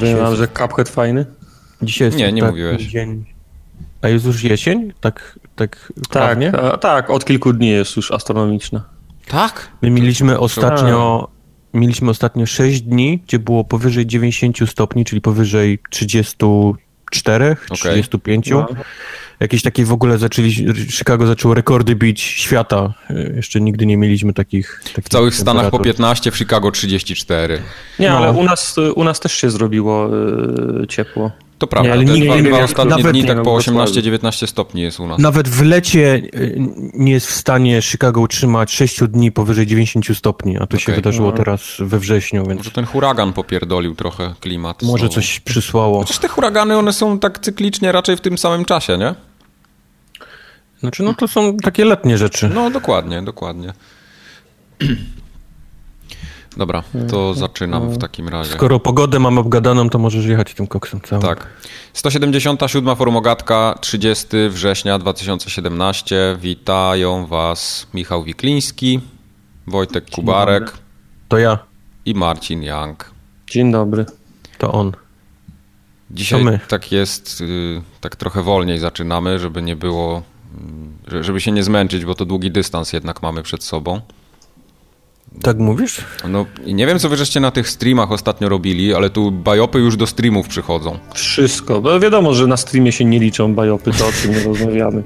Mówiłem wam, że Cuphead fajny? Dzisiaj jest nie mówiłeś. Dzień. A jest już jesień? Tak, od kilku dni jest już astronomiczna. Tak? My mieliśmy ostatnio 6 dni, gdzie było powyżej 90 stopni, czyli powyżej 34, 35. No. Jakieś takie w ogóle Chicago zaczęło rekordy bić świata. Jeszcze nigdy nie mieliśmy takich w całych Stanach po 15, w Chicago 34. Nie, no. Ale u nas też się zrobiło ciepło. To prawda, nie, ale dwa ostatnie dni tak po 18-19 stopni jest u nas. Nawet w lecie nie jest w stanie Chicago utrzymać 6 dni powyżej 90 stopni, a to się wydarzyło teraz we wrześniu. Więc... Może ten huragan popierdolił trochę klimat. Może znowu coś przysłało. Chociaż te huragany, one są tak cyklicznie raczej w tym samym czasie, nie? Znaczy, no to są takie letnie rzeczy. No dokładnie. Dobra, to zaczynam w takim razie. Skoro pogodę mam obgadaną, to możesz jechać tym koksem całym. Tak. 177. Formogatka, 30 września 2017. Witają was Michał Wikliński, Wojtek Kubarek. To ja. I Marcin Young. Dzień dobry. To on. Dzisiaj to my. Tak jest, tak trochę wolniej zaczynamy, żeby nie było, żeby się nie zmęczyć, bo to długi dystans jednak mamy przed sobą. Tak mówisz? No nie wiem, co wy żeście na tych streamach ostatnio robili, ale tu bajopy już do streamów przychodzą. Wszystko. No wiadomo, że na streamie się nie liczą bajopy, to o czym nie rozmawiamy.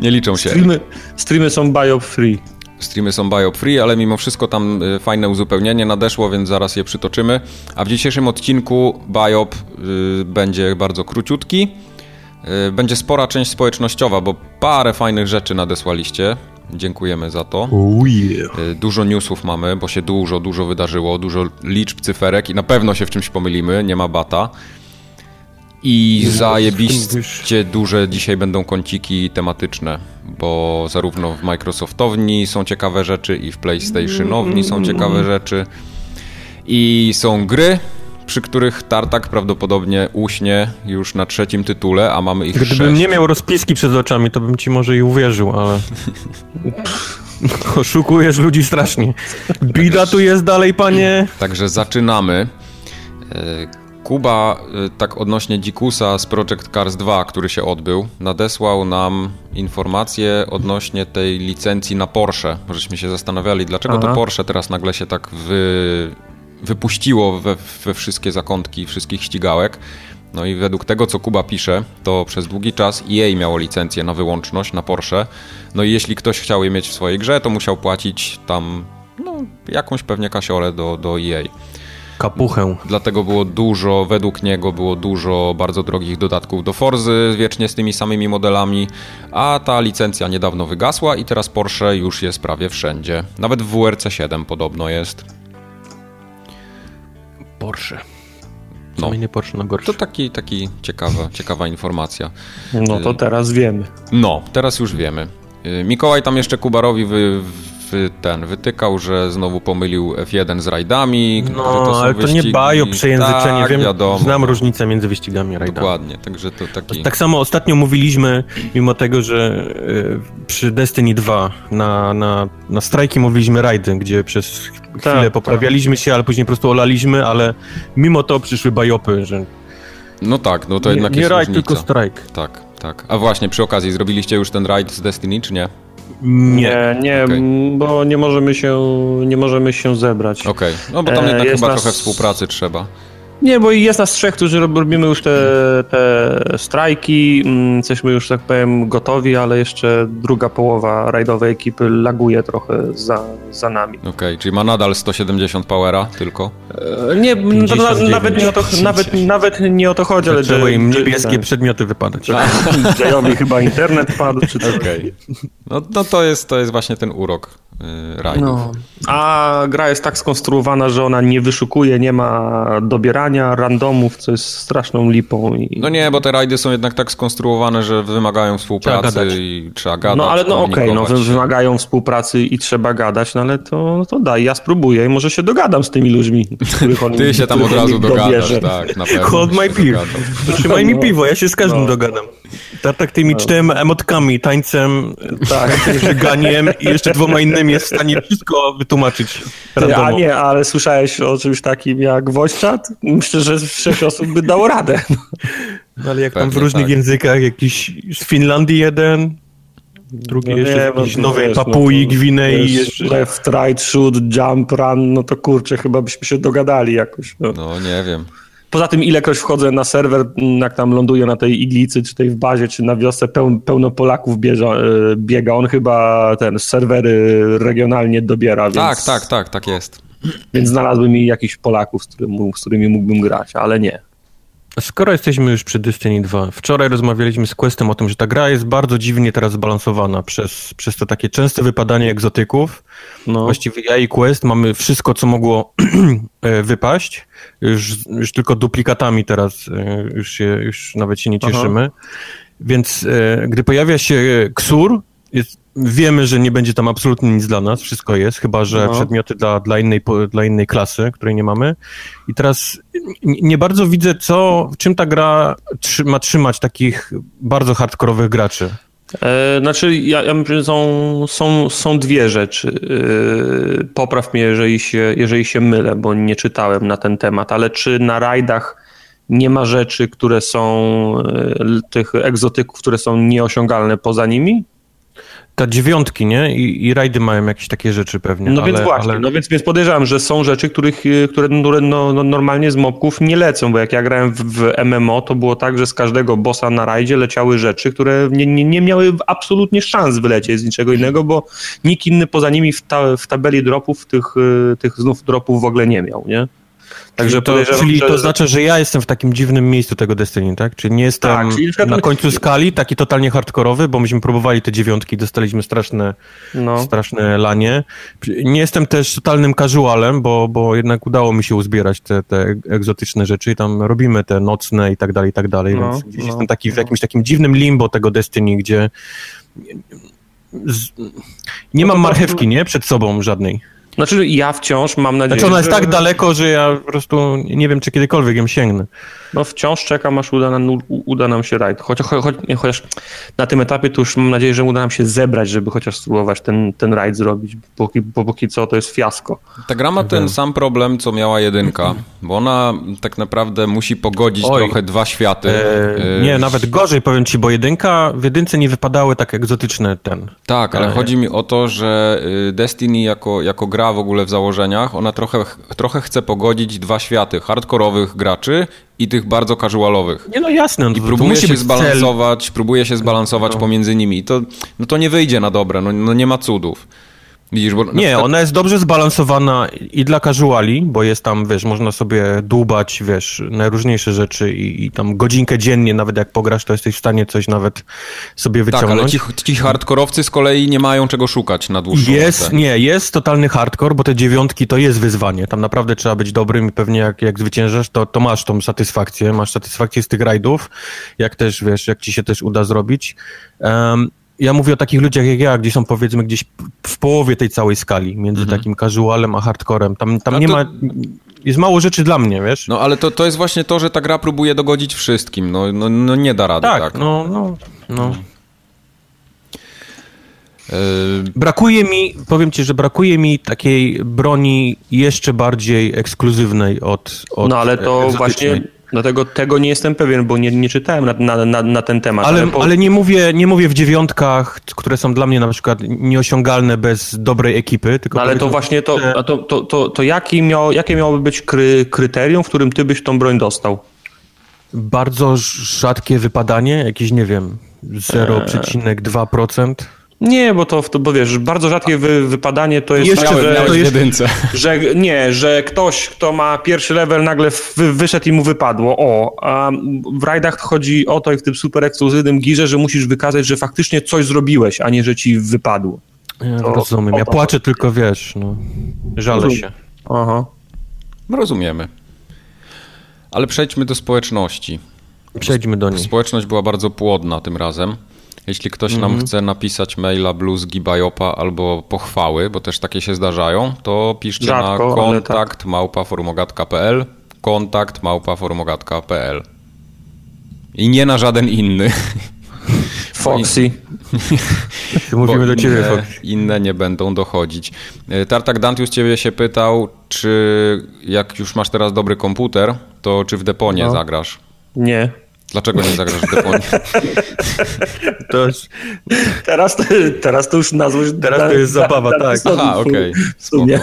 Nie liczą się. Streamy są bajop free. Streamy są biop free, ale mimo wszystko tam fajne uzupełnienie nadeszło, więc zaraz je przytoczymy. A w dzisiejszym odcinku biop będzie bardzo króciutki. Będzie spora część społecznościowa, bo parę fajnych rzeczy nadesłaliście. Dziękujemy za to. Oh yeah. Dużo newsów mamy, bo się dużo wydarzyło, dużo liczb, cyferek i na pewno się w czymś pomylimy, nie ma bata. I zajebiście duże dzisiaj będą kąciki tematyczne, bo zarówno w Microsoftowni są ciekawe rzeczy i w PlayStationowni są ciekawe rzeczy. I są gry, przy których Tartak prawdopodobnie uśnie już na 3 tytule, a mamy ich 6. Gdybym nie miał rozpiski przed oczami, to bym ci może i uwierzył, ale... Oszukujesz ludzi strasznie. Bida tu jest dalej, panie. Także zaczynamy. Kuba, tak odnośnie Dzikusa z Project Cars 2, który się odbył, nadesłał nam informacje odnośnie tej licencji na Porsche. Możeśmy się zastanawiali, dlaczego to Porsche teraz nagle się tak wypuściło we wszystkie zakątki wszystkich ścigałek. No i według tego, co Kuba pisze, to przez długi czas EA miało licencję na wyłączność, na Porsche. No i jeśli ktoś chciał je mieć w swojej grze, to musiał płacić tam jakąś pewnie kasiorę do EA. Kapuchę. Dlatego według niego było dużo bardzo drogich dodatków do Forzy, wiecznie z tymi samymi modelami, a ta licencja niedawno wygasła i teraz Porsche już jest prawie wszędzie. Nawet w WRC7 podobno jest. Porsche. No. Nie Porsche, no gorsze. To taki ciekawa informacja. No to teraz wiemy. No, teraz już wiemy. Mikołaj tam jeszcze Kubarowi wytykał, że znowu pomylił F1 z rajdami. No, ale wyścigi. To nie bajo przejęzyczenie. Tak, wiem, wiadomo. Znam różnicę między wyścigami a rajdami. Dokładnie, także to taki... Tak samo ostatnio mówiliśmy, mimo tego, że przy Destiny 2 na strajki mówiliśmy rajdy, gdzie przez chwilę poprawialiśmy się, ale później po prostu olaliśmy, ale mimo to przyszły bajopy, że... No tak, no to nie, jednak nie jest rajd, różnica. Tylko strajk. Tak. A właśnie, przy okazji, zrobiliście już ten rajd z Destiny, czy nie? Nie, bo nie możemy się zebrać. Okej. No bo tam jednak chyba trochę współpracy trzeba. Nie, bo jest nas 3, którzy robimy już te strajki, jesteśmy już, tak powiem, gotowi, ale jeszcze druga połowa rajdowej ekipy laguje trochę za nami. Okej, czyli ma nadal 170 powera tylko? Nie, 59. Nawet nie o to chodzi, ale... Zaczęły im niebieskie przedmioty wypadać. Jajowi chyba internet padł, czy coś. Okej. No to jest właśnie ten urok rajdów. No. A gra jest tak skonstruowana, że ona nie wyszukuje, nie ma dobierania, randomów, co jest straszną lipą. No nie, bo te rajdy są jednak tak skonstruowane, że wymagają współpracy trzeba gadać. No ale wymagają współpracy i trzeba gadać, no ale to daj, ja spróbuję i może się dogadam z tymi ludźmi, których oni... Ty się tam od razu dogadasz, tak, na pewno. Hold my beer. Trzymaj mi piwo, ja się z każdym dogadam. Tartak tymi czterema emotkami, tańcem, tak, żyganiem i jeszcze dwoma innymi jest w stanie wszystko wytłumaczyć. Randomo. A nie, ale słyszałeś o czymś takim jak voice chat? Myślę, że 6 osób by dało radę. No, ale jak pewnie, tam w różnych językach, jakiś z Finlandii jeden, drugi jeszcze z Nowej Papui, Gwinei. Left, right, shoot, jump, run, no to kurczę, chyba byśmy się dogadali jakoś. No nie wiem. Poza tym ilekroć wchodzę na serwer, jak tam ląduję na tej iglicy, czy tej w bazie, czy na wiosce, pełno Polaków biega. On chyba ten serwery regionalnie dobiera. Więc, tak jest. Więc znalazłem mi jakichś Polaków, z którymi mógłbym grać, ale nie. Skoro jesteśmy już przy Destiny 2, wczoraj rozmawialiśmy z Questem o tym, że ta gra jest bardzo dziwnie teraz zbalansowana przez to takie częste wypadanie egzotyków. No. Właściwie ja i Quest mamy wszystko, co mogło wypaść. Już tylko duplikatami teraz już nawet się nie cieszymy. Aha. Więc gdy pojawia się Ksur, wiemy, że nie będzie tam absolutnie nic dla nas, wszystko jest, chyba że przedmioty dla innej klasy, której nie mamy. I teraz nie bardzo widzę, czym ta gra ma trzymać takich bardzo hardkorowych graczy. Znaczy, ja myślę, że są dwie rzeczy. Popraw mnie, jeżeli się mylę, bo nie czytałem na ten temat, ale czy na rajdach nie ma rzeczy, które są, tych egzotyków, które są nieosiągalne poza nimi? Ta dziewiątki, nie? I rajdy mają jakieś takie rzeczy pewnie. No ale, więc właśnie, ale... No więc podejrzewam, że są rzeczy, które normalnie z mobków nie lecą, bo jak ja grałem w MMO, to było tak, że z każdego bossa na rajdzie leciały rzeczy, które nie miały absolutnie szans wylecieć z niczego innego, bo nikt inny poza nimi w tabeli dropów tych znów dropów w ogóle nie miał, nie? Także to znaczy, że ja jestem w takim dziwnym miejscu tego Destiny, tak? Czyli nie jestem na końcu skali, taki totalnie hardkorowy, bo myśmy próbowali te dziewiątki, dostaliśmy straszne lanie. Nie jestem też totalnym casualem, bo jednak udało mi się uzbierać te egzotyczne rzeczy i tam robimy te nocne i tak dalej, więc gdzieś jestem taki w jakimś takim dziwnym limbo tego Destiny, gdzie nie mam marchewki, nie? Przed sobą żadnej. Znaczy ja wciąż mam nadzieję, ona jest tak daleko, że ja po prostu nie wiem, czy kiedykolwiek ją sięgnę. No wciąż czekam, aż uda nam się rajd. Chociaż na tym etapie to już mam nadzieję, że uda nam się zebrać, żeby chociaż spróbować ten rajd zrobić, bo póki co to jest fiasko. Ta gra ma ten sam problem, co miała jedynka, bo ona tak naprawdę musi pogodzić trochę dwa światy. Nie, nawet gorzej powiem ci, bo w jedynce nie wypadały tak egzotyczne ten. Tak, ale chodzi mi o to, że Destiny jako gra w ogóle w założeniach, ona trochę chce pogodzić dwa światy, hardkorowych graczy i tych bardzo casualowych. Nie, no jasne. I próbuje się zbalansować pomiędzy nimi. I to nie wyjdzie na dobre, no nie ma cudów. Widzisz, bo ona jest dobrze zbalansowana i dla casuali, bo jest tam, wiesz, można sobie dłubać, wiesz, najróżniejsze rzeczy i tam godzinkę dziennie, nawet jak pograsz, to jesteś w stanie coś nawet sobie wyciągnąć. Tak, ale ci hardkorowcy z kolei nie mają czego szukać na dłuższą metę. Nie, jest totalny hardcore, bo te dziewiątki to jest wyzwanie. Tam naprawdę trzeba być dobrym i pewnie jak zwyciężasz, to masz tą satysfakcję. Masz satysfakcję z tych rajdów, jak też, wiesz, jak ci się też uda zrobić. Ja mówię o takich ludziach jak ja, gdzie są powiedzmy gdzieś w połowie tej całej skali, między takim casualem a hardcorem. Tam nie ma... Jest mało rzeczy dla mnie, wiesz? No ale to jest właśnie to, że ta gra próbuje dogodzić wszystkim. No nie da rady. Tak. No. Powiem ci, że brakuje mi takiej broni jeszcze bardziej ekskluzywnej od no ale to egzotycznej. Właśnie... Dlatego tego nie jestem pewien, bo nie czytałem na ten temat. Ale nie mówię w dziewiątkach, które są dla mnie na przykład nieosiągalne bez dobrej ekipy. Tylko ale to właśnie to jakie miałoby być kryterium, w którym ty byś tą broń dostał? Bardzo rzadkie wypadanie, jakieś nie wiem, 0,2%. Nie, bo wiesz, bardzo rzadkie wypadanie to jest tak, że ktoś, kto ma pierwszy level, nagle wyszedł i mu wypadło. A w rajdach chodzi o to i w tym super ekskluzywnym girze, że musisz wykazać, że faktycznie coś zrobiłeś, a nie, że ci wypadło. Rozumiem, ja płaczę tylko, wiesz, żalę się. Aha. Rozumiemy. Ale przejdźmy do społeczności. Przejdźmy do niej. Społeczność była bardzo płodna tym razem. Jeśli ktoś nam chce napisać maila bluzgibajopa albo pochwały, bo też takie się zdarzają, to piszcie na kontakt@formogatka.pl kontakt@formogatka.pl i nie na żaden inny. Foxy. Mówimy do ciebie, Foxy. Inne nie będą dochodzić. Tartak Dantius ciebie się pytał, czy jak już masz teraz dobry komputer, to czy w Deponie zagrasz? Nie. Dlaczego nie zagrasz w Deponie? To już... teraz to już na złość... Teraz to jest zabawa, tak. Aha, okej. Okay.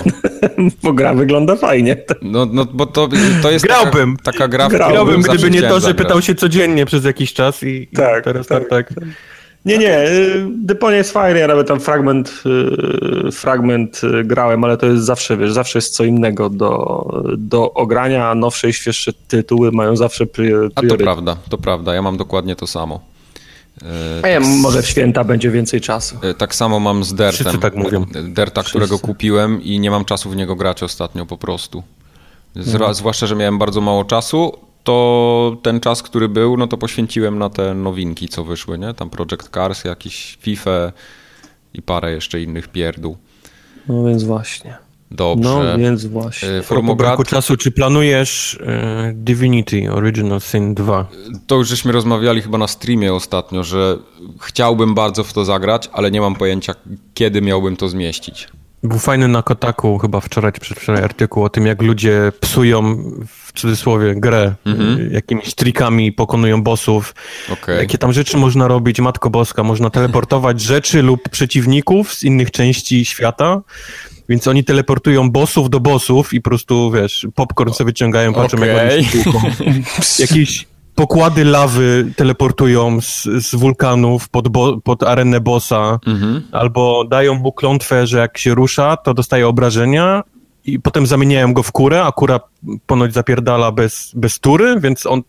Bo gra wygląda fajnie. No bo to jest grałbym. Taka gra, w grałbym, gdyby nie to, że zagrasz. Pytał się codziennie przez jakiś czas i tak, teraz tak. Nie, Deponie jest fajne, ja nawet tam fragment grałem, ale to jest zawsze, wiesz, zawsze jest co innego do ogrania, a nowsze i świeższe tytuły mają zawsze priorytet. A to prawda, ja mam dokładnie to samo. Może w święta będzie więcej czasu. Tak samo mam z Dirtem. Wszyscy tak mówią. Dirta, którego kupiłem i nie mam czasu w niego grać ostatnio po prostu. Zwłaszcza, że miałem bardzo mało czasu. To ten czas, który był, no to poświęciłem na te nowinki, co wyszły, nie? Tam Project Cars, jakiś FIFA i parę jeszcze innych pierdół. No więc właśnie. Dobrze. No więc właśnie. Po braku czasu, czy planujesz Divinity Original Sin 2? To już żeśmy rozmawiali chyba na streamie ostatnio, że chciałbym bardzo w to zagrać, ale nie mam pojęcia, kiedy miałbym to zmieścić. Był fajny na Kotaku chyba wczoraj czy przedwczoraj artykuł o tym, jak ludzie psują w cudzysłowie grę, jakimiś trikami, pokonują bossów, jakie tam rzeczy można robić, Matko Boska, można teleportować rzeczy lub przeciwników z innych części świata, więc oni teleportują bossów do bossów i po prostu, wiesz, popcorn sobie wyciągają, patrzą jak oni się tłuką. Jakiś... Pokłady lawy teleportują z wulkanów pod arenę bossa, albo dają mu klątwę, że jak się rusza, to dostaje obrażenia i potem zamieniają go w kurę, a kura ponoć zapierdala bez tury, więc on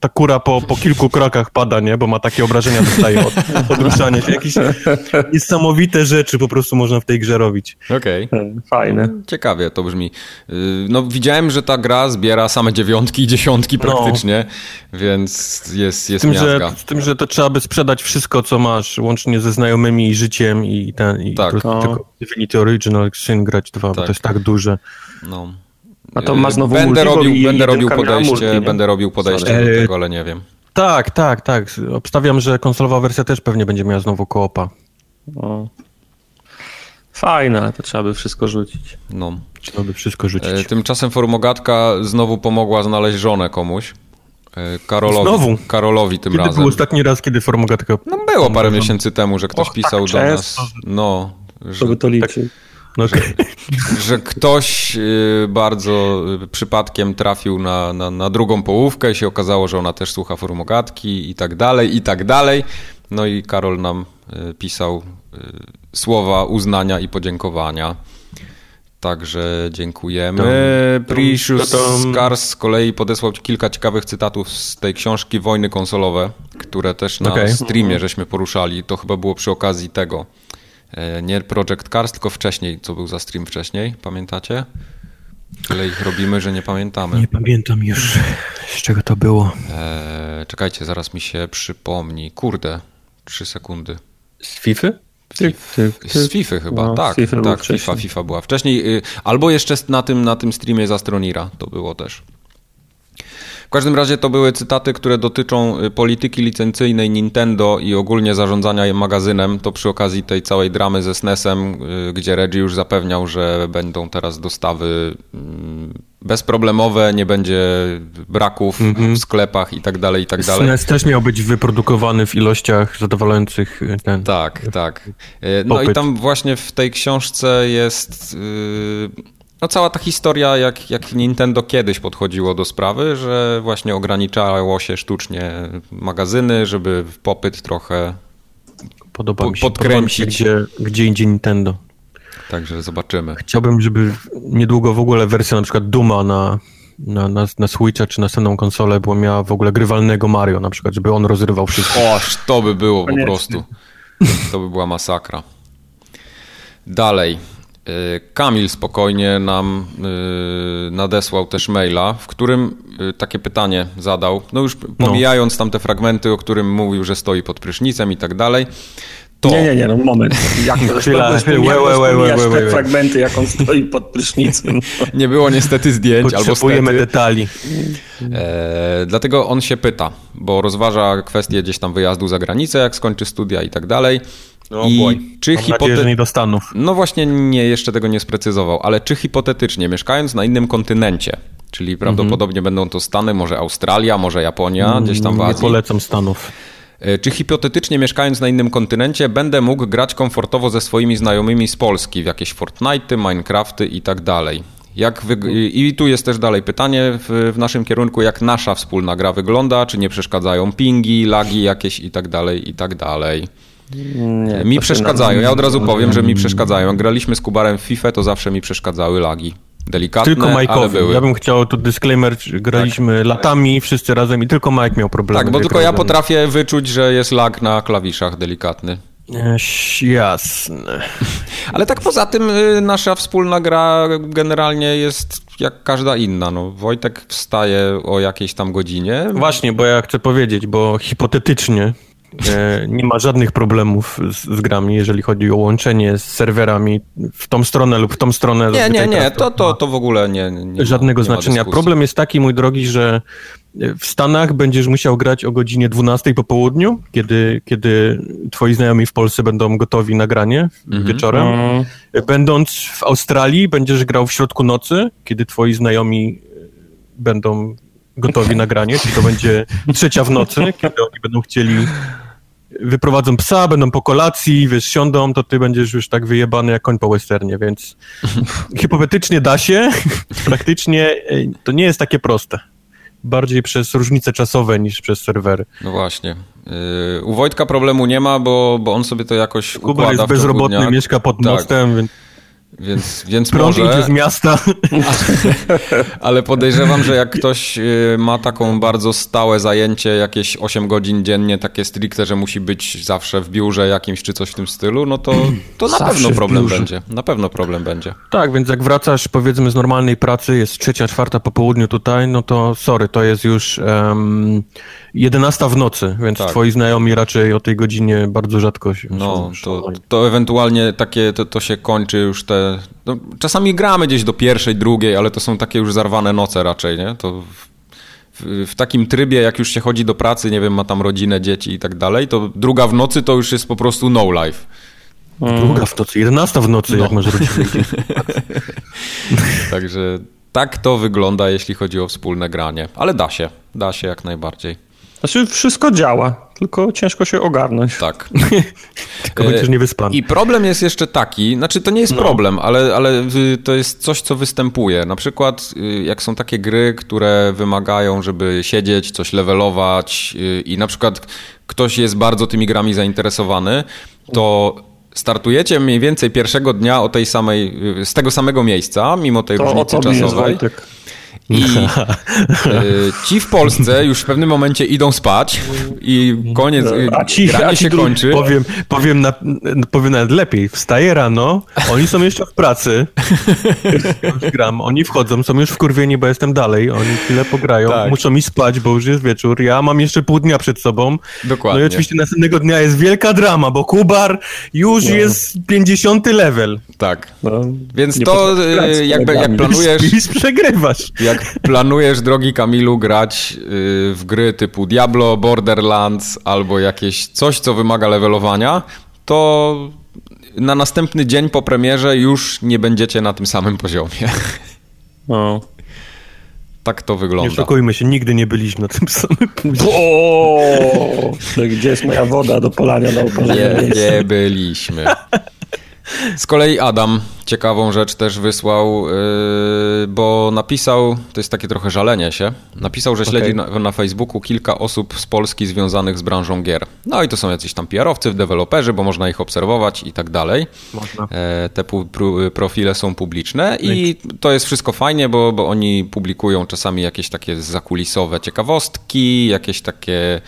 ta kura po kilku krokach pada, nie? Bo ma takie obrażenia, dostaje od ruszania się. Jakieś niesamowite rzeczy po prostu można w tej grze robić. Okej. Fajne. Ciekawie to brzmi. No widziałem, że ta gra zbiera same 9 i 10 praktycznie, więc jest miazga. Z tym, że to trzeba by sprzedać wszystko, co masz, łącznie ze znajomymi i życiem i tak. Tylko Divinity Original Sin grać 2, bo to jest tak duże. No. A to ma znowu będę robił podejście do tego, ale nie wiem. Tak. Obstawiam, że konsolowa wersja też pewnie będzie miała znowu co-opa. Fajne, ale to trzeba by wszystko rzucić. Trzeba by wszystko rzucić. Tymczasem Formogatka znowu pomogła znaleźć żonę komuś. Karolowi tym kiedy razem. Kiedy był ostatni raz, kiedy Formogatka... Było parę miesięcy temu, że ktoś pisał tak do nas. Że... by to liczy. Że ktoś bardzo przypadkiem trafił na drugą połówkę i się okazało, że ona też słucha Formogatki i tak dalej. No i Karol nam pisał słowa uznania i podziękowania. Także dziękujemy. Precious Scars z kolei podesłał kilka ciekawych cytatów z tej książki Wojny konsolowe, które też na streamie żeśmy poruszali. To chyba było przy okazji tego. Nie Project Cars, tylko wcześniej, co był za stream wcześniej, pamiętacie? Tyle ich robimy, że nie pamiętamy. Nie pamiętam już, z czego to było. Czekajcie, zaraz mi się przypomni. 3 sekundy. Z FIFA? Z FIFA chyba, tak. FIFA była wcześniej. Albo jeszcze na tym streamie za Stronira to było też. W każdym razie to były cytaty, które dotyczą polityki licencyjnej Nintendo i ogólnie zarządzania magazynem. To przy okazji tej całej dramy ze SNES-em, gdzie Reggie już zapewniał, że będą teraz dostawy bezproblemowe, nie będzie braków w sklepach i tak dalej. SNES też miał być wyprodukowany w ilościach zadowalających ten... Tak. No popyt. I tam właśnie w tej książce jest... cała ta historia, jak Nintendo kiedyś podchodziło do sprawy, że właśnie ograniczało się sztucznie magazyny, żeby popyt trochę podkręcić. Gdzie indziej Nintendo. Także zobaczymy. Chciałbym, żeby niedługo w ogóle wersja na przykład Duma na Switcha czy na następną konsolę, bo miała w ogóle grywalnego Mario na przykład, żeby on rozrywał wszystko. To by było koniecznie. Po prostu. To by była masakra. Dalej. Kamil spokojnie nam nadesłał też maila, w którym takie pytanie zadał, już pomijając tam te fragmenty, o którym mówił, że stoi pod prysznicem i tak dalej, to... Nie, no moment. Jak to rozpominasz te fragmenty, jak on stoi pod prysznicem. Nie było niestety zdjęć, albo potrzebujemy detali. Dlatego on się pyta, bo rozważa kwestię gdzieś tam wyjazdu za granicę, jak skończy studia i tak dalej. No i czy hipotetycznie do Stanów. No właśnie, nie, jeszcze tego nie sprecyzował, ale czy hipotetycznie, mieszkając na innym kontynencie, czyli prawdopodobnie będą to Stany, może Australia, może Japonia, gdzieś tam w Azji. Nie polecam Stanów. Czy hipotetycznie, mieszkając na innym kontynencie, będę mógł grać komfortowo ze swoimi znajomymi z Polski w jakieś Fortnite'y, Minecrafty i tak dalej? I tu jest też dalej pytanie w naszym kierunku, jak nasza wspólna gra wygląda, czy nie przeszkadzają pingi, lagi jakieś i tak dalej, i tak dalej. Nie, mi przeszkadzają, ja od razu powiem, że mi przeszkadzają. Jak graliśmy z Kubarem w FIFA, to zawsze mi przeszkadzały lagi. Delikatne, tylko Mike'owi. Ale były. Ja bym chciał tu disclaimer, graliśmy latami wszyscy razem i tylko Mike miał problemy. Tak, bo tylko ja potrafię wyczuć, że jest lag na klawiszach delikatny. Jasne. Ale tak poza tym nasza wspólna gra generalnie jest jak każda inna. No, Wojtek wstaje o jakiejś tam godzinie. Właśnie, bo ja chcę powiedzieć, bo hipotetycznie nie ma żadnych problemów z grami, jeżeli chodzi o łączenie z serwerami w tą stronę lub w tą stronę. Nie, to w ogóle nie żadnego znaczenia. Problem jest taki, mój drogi, że w Stanach będziesz musiał grać o godzinie 12 po południu, kiedy twoi znajomi w Polsce będą gotowi na granie wieczorem. Będąc w Australii będziesz grał w środku nocy, kiedy twoi znajomi będą gotowi na granie, czyli to będzie 3:00 w nocy, kiedy oni będą chcieli, wyprowadzą psa, będą po kolacji, wiesz, siądą, to ty będziesz już tak wyjebany jak koń po westernie, więc hipotetycznie da się, praktycznie to nie jest takie proste. Bardziej przez różnice czasowe niż przez serwery. No właśnie. U Wojtka problemu nie ma, bo on sobie to jakoś układa. Kuba jest bezrobotny, mieszka pod mostem, więc... Więc prąd może idzie z miasta. Ale podejrzewam, że jak ktoś ma taką bardzo stałe zajęcie, jakieś 8 godzin dziennie, takie stricte, że musi być zawsze w biurze jakimś czy coś w tym stylu, no to na pewno problem będzie. Na pewno problem będzie. Tak, więc jak wracasz, powiedzmy, z normalnej pracy, jest 3:00, 4:00 po południu tutaj, no to sorry, to jest już 11:00 w nocy, więc tak. Twoi znajomi raczej o tej godzinie bardzo rzadko się... No, to ewentualnie takie, to się kończy już te... No, czasami gramy gdzieś do 1:00, 2:00, ale to są takie już zarwane noce raczej, nie? To w takim trybie, jak już się chodzi do pracy, nie wiem, ma tam rodzinę, dzieci i tak dalej, to 2:00 w nocy to już jest po prostu no life. 2:00 w nocy, 11:00 w nocy, no. Jak masz rodzinę. Także tak to wygląda, jeśli chodzi o wspólne granie, ale da się jak najbardziej. Znaczy wszystko działa, tylko ciężko się ogarnąć. Tak. Tylko będziesz niewyspany. I problem jest jeszcze taki, znaczy to nie jest problem, ale to jest coś, co występuje. Na przykład jak są takie gry, które wymagają, żeby siedzieć, coś levelować i na przykład ktoś jest bardzo tymi grami zainteresowany, to startujecie mniej więcej pierwszego dnia z tego samego miejsca, mimo tej różnicy czasowej. I ci w Polsce już w pewnym momencie idą spać i koniec, granie się kończy. Powiem nawet lepiej, wstaje rano, oni są jeszcze w pracy, oni wchodzą, są już wkurwieni, bo jestem dalej, oni chwilę pograją, tak. Muszą mi spać, bo już jest wieczór, ja mam jeszcze pół dnia przed sobą. Dokładnie. No i oczywiście następnego dnia jest wielka drama, bo Kubar już jest 50 level. Tak, no, więc to jak planujesz... Spisz, przegrywasz. Jak planujesz, drogi Kamilu, grać w gry typu Diablo, Borderlands albo jakieś coś, co wymaga levelowania, to na następny dzień po premierze już nie będziecie na tym samym poziomie. No. Tak to wygląda. Nie oszukujmy się, nigdy nie byliśmy na tym samym poziomie. Gdzie jest moja woda do polania na upalenie? Nie byliśmy. Z kolei Adam ciekawą rzecz też wysłał, bo napisał, to jest takie trochę żalenie się, napisał, że śledzi na Facebooku kilka osób z Polski związanych z branżą gier. No i to są jacyś tam PR-owcy, deweloperzy, bo można ich obserwować i tak dalej. Można. Te profile są publiczne i to jest wszystko fajnie, bo oni publikują czasami jakieś takie zakulisowe ciekawostki, jakieś takie...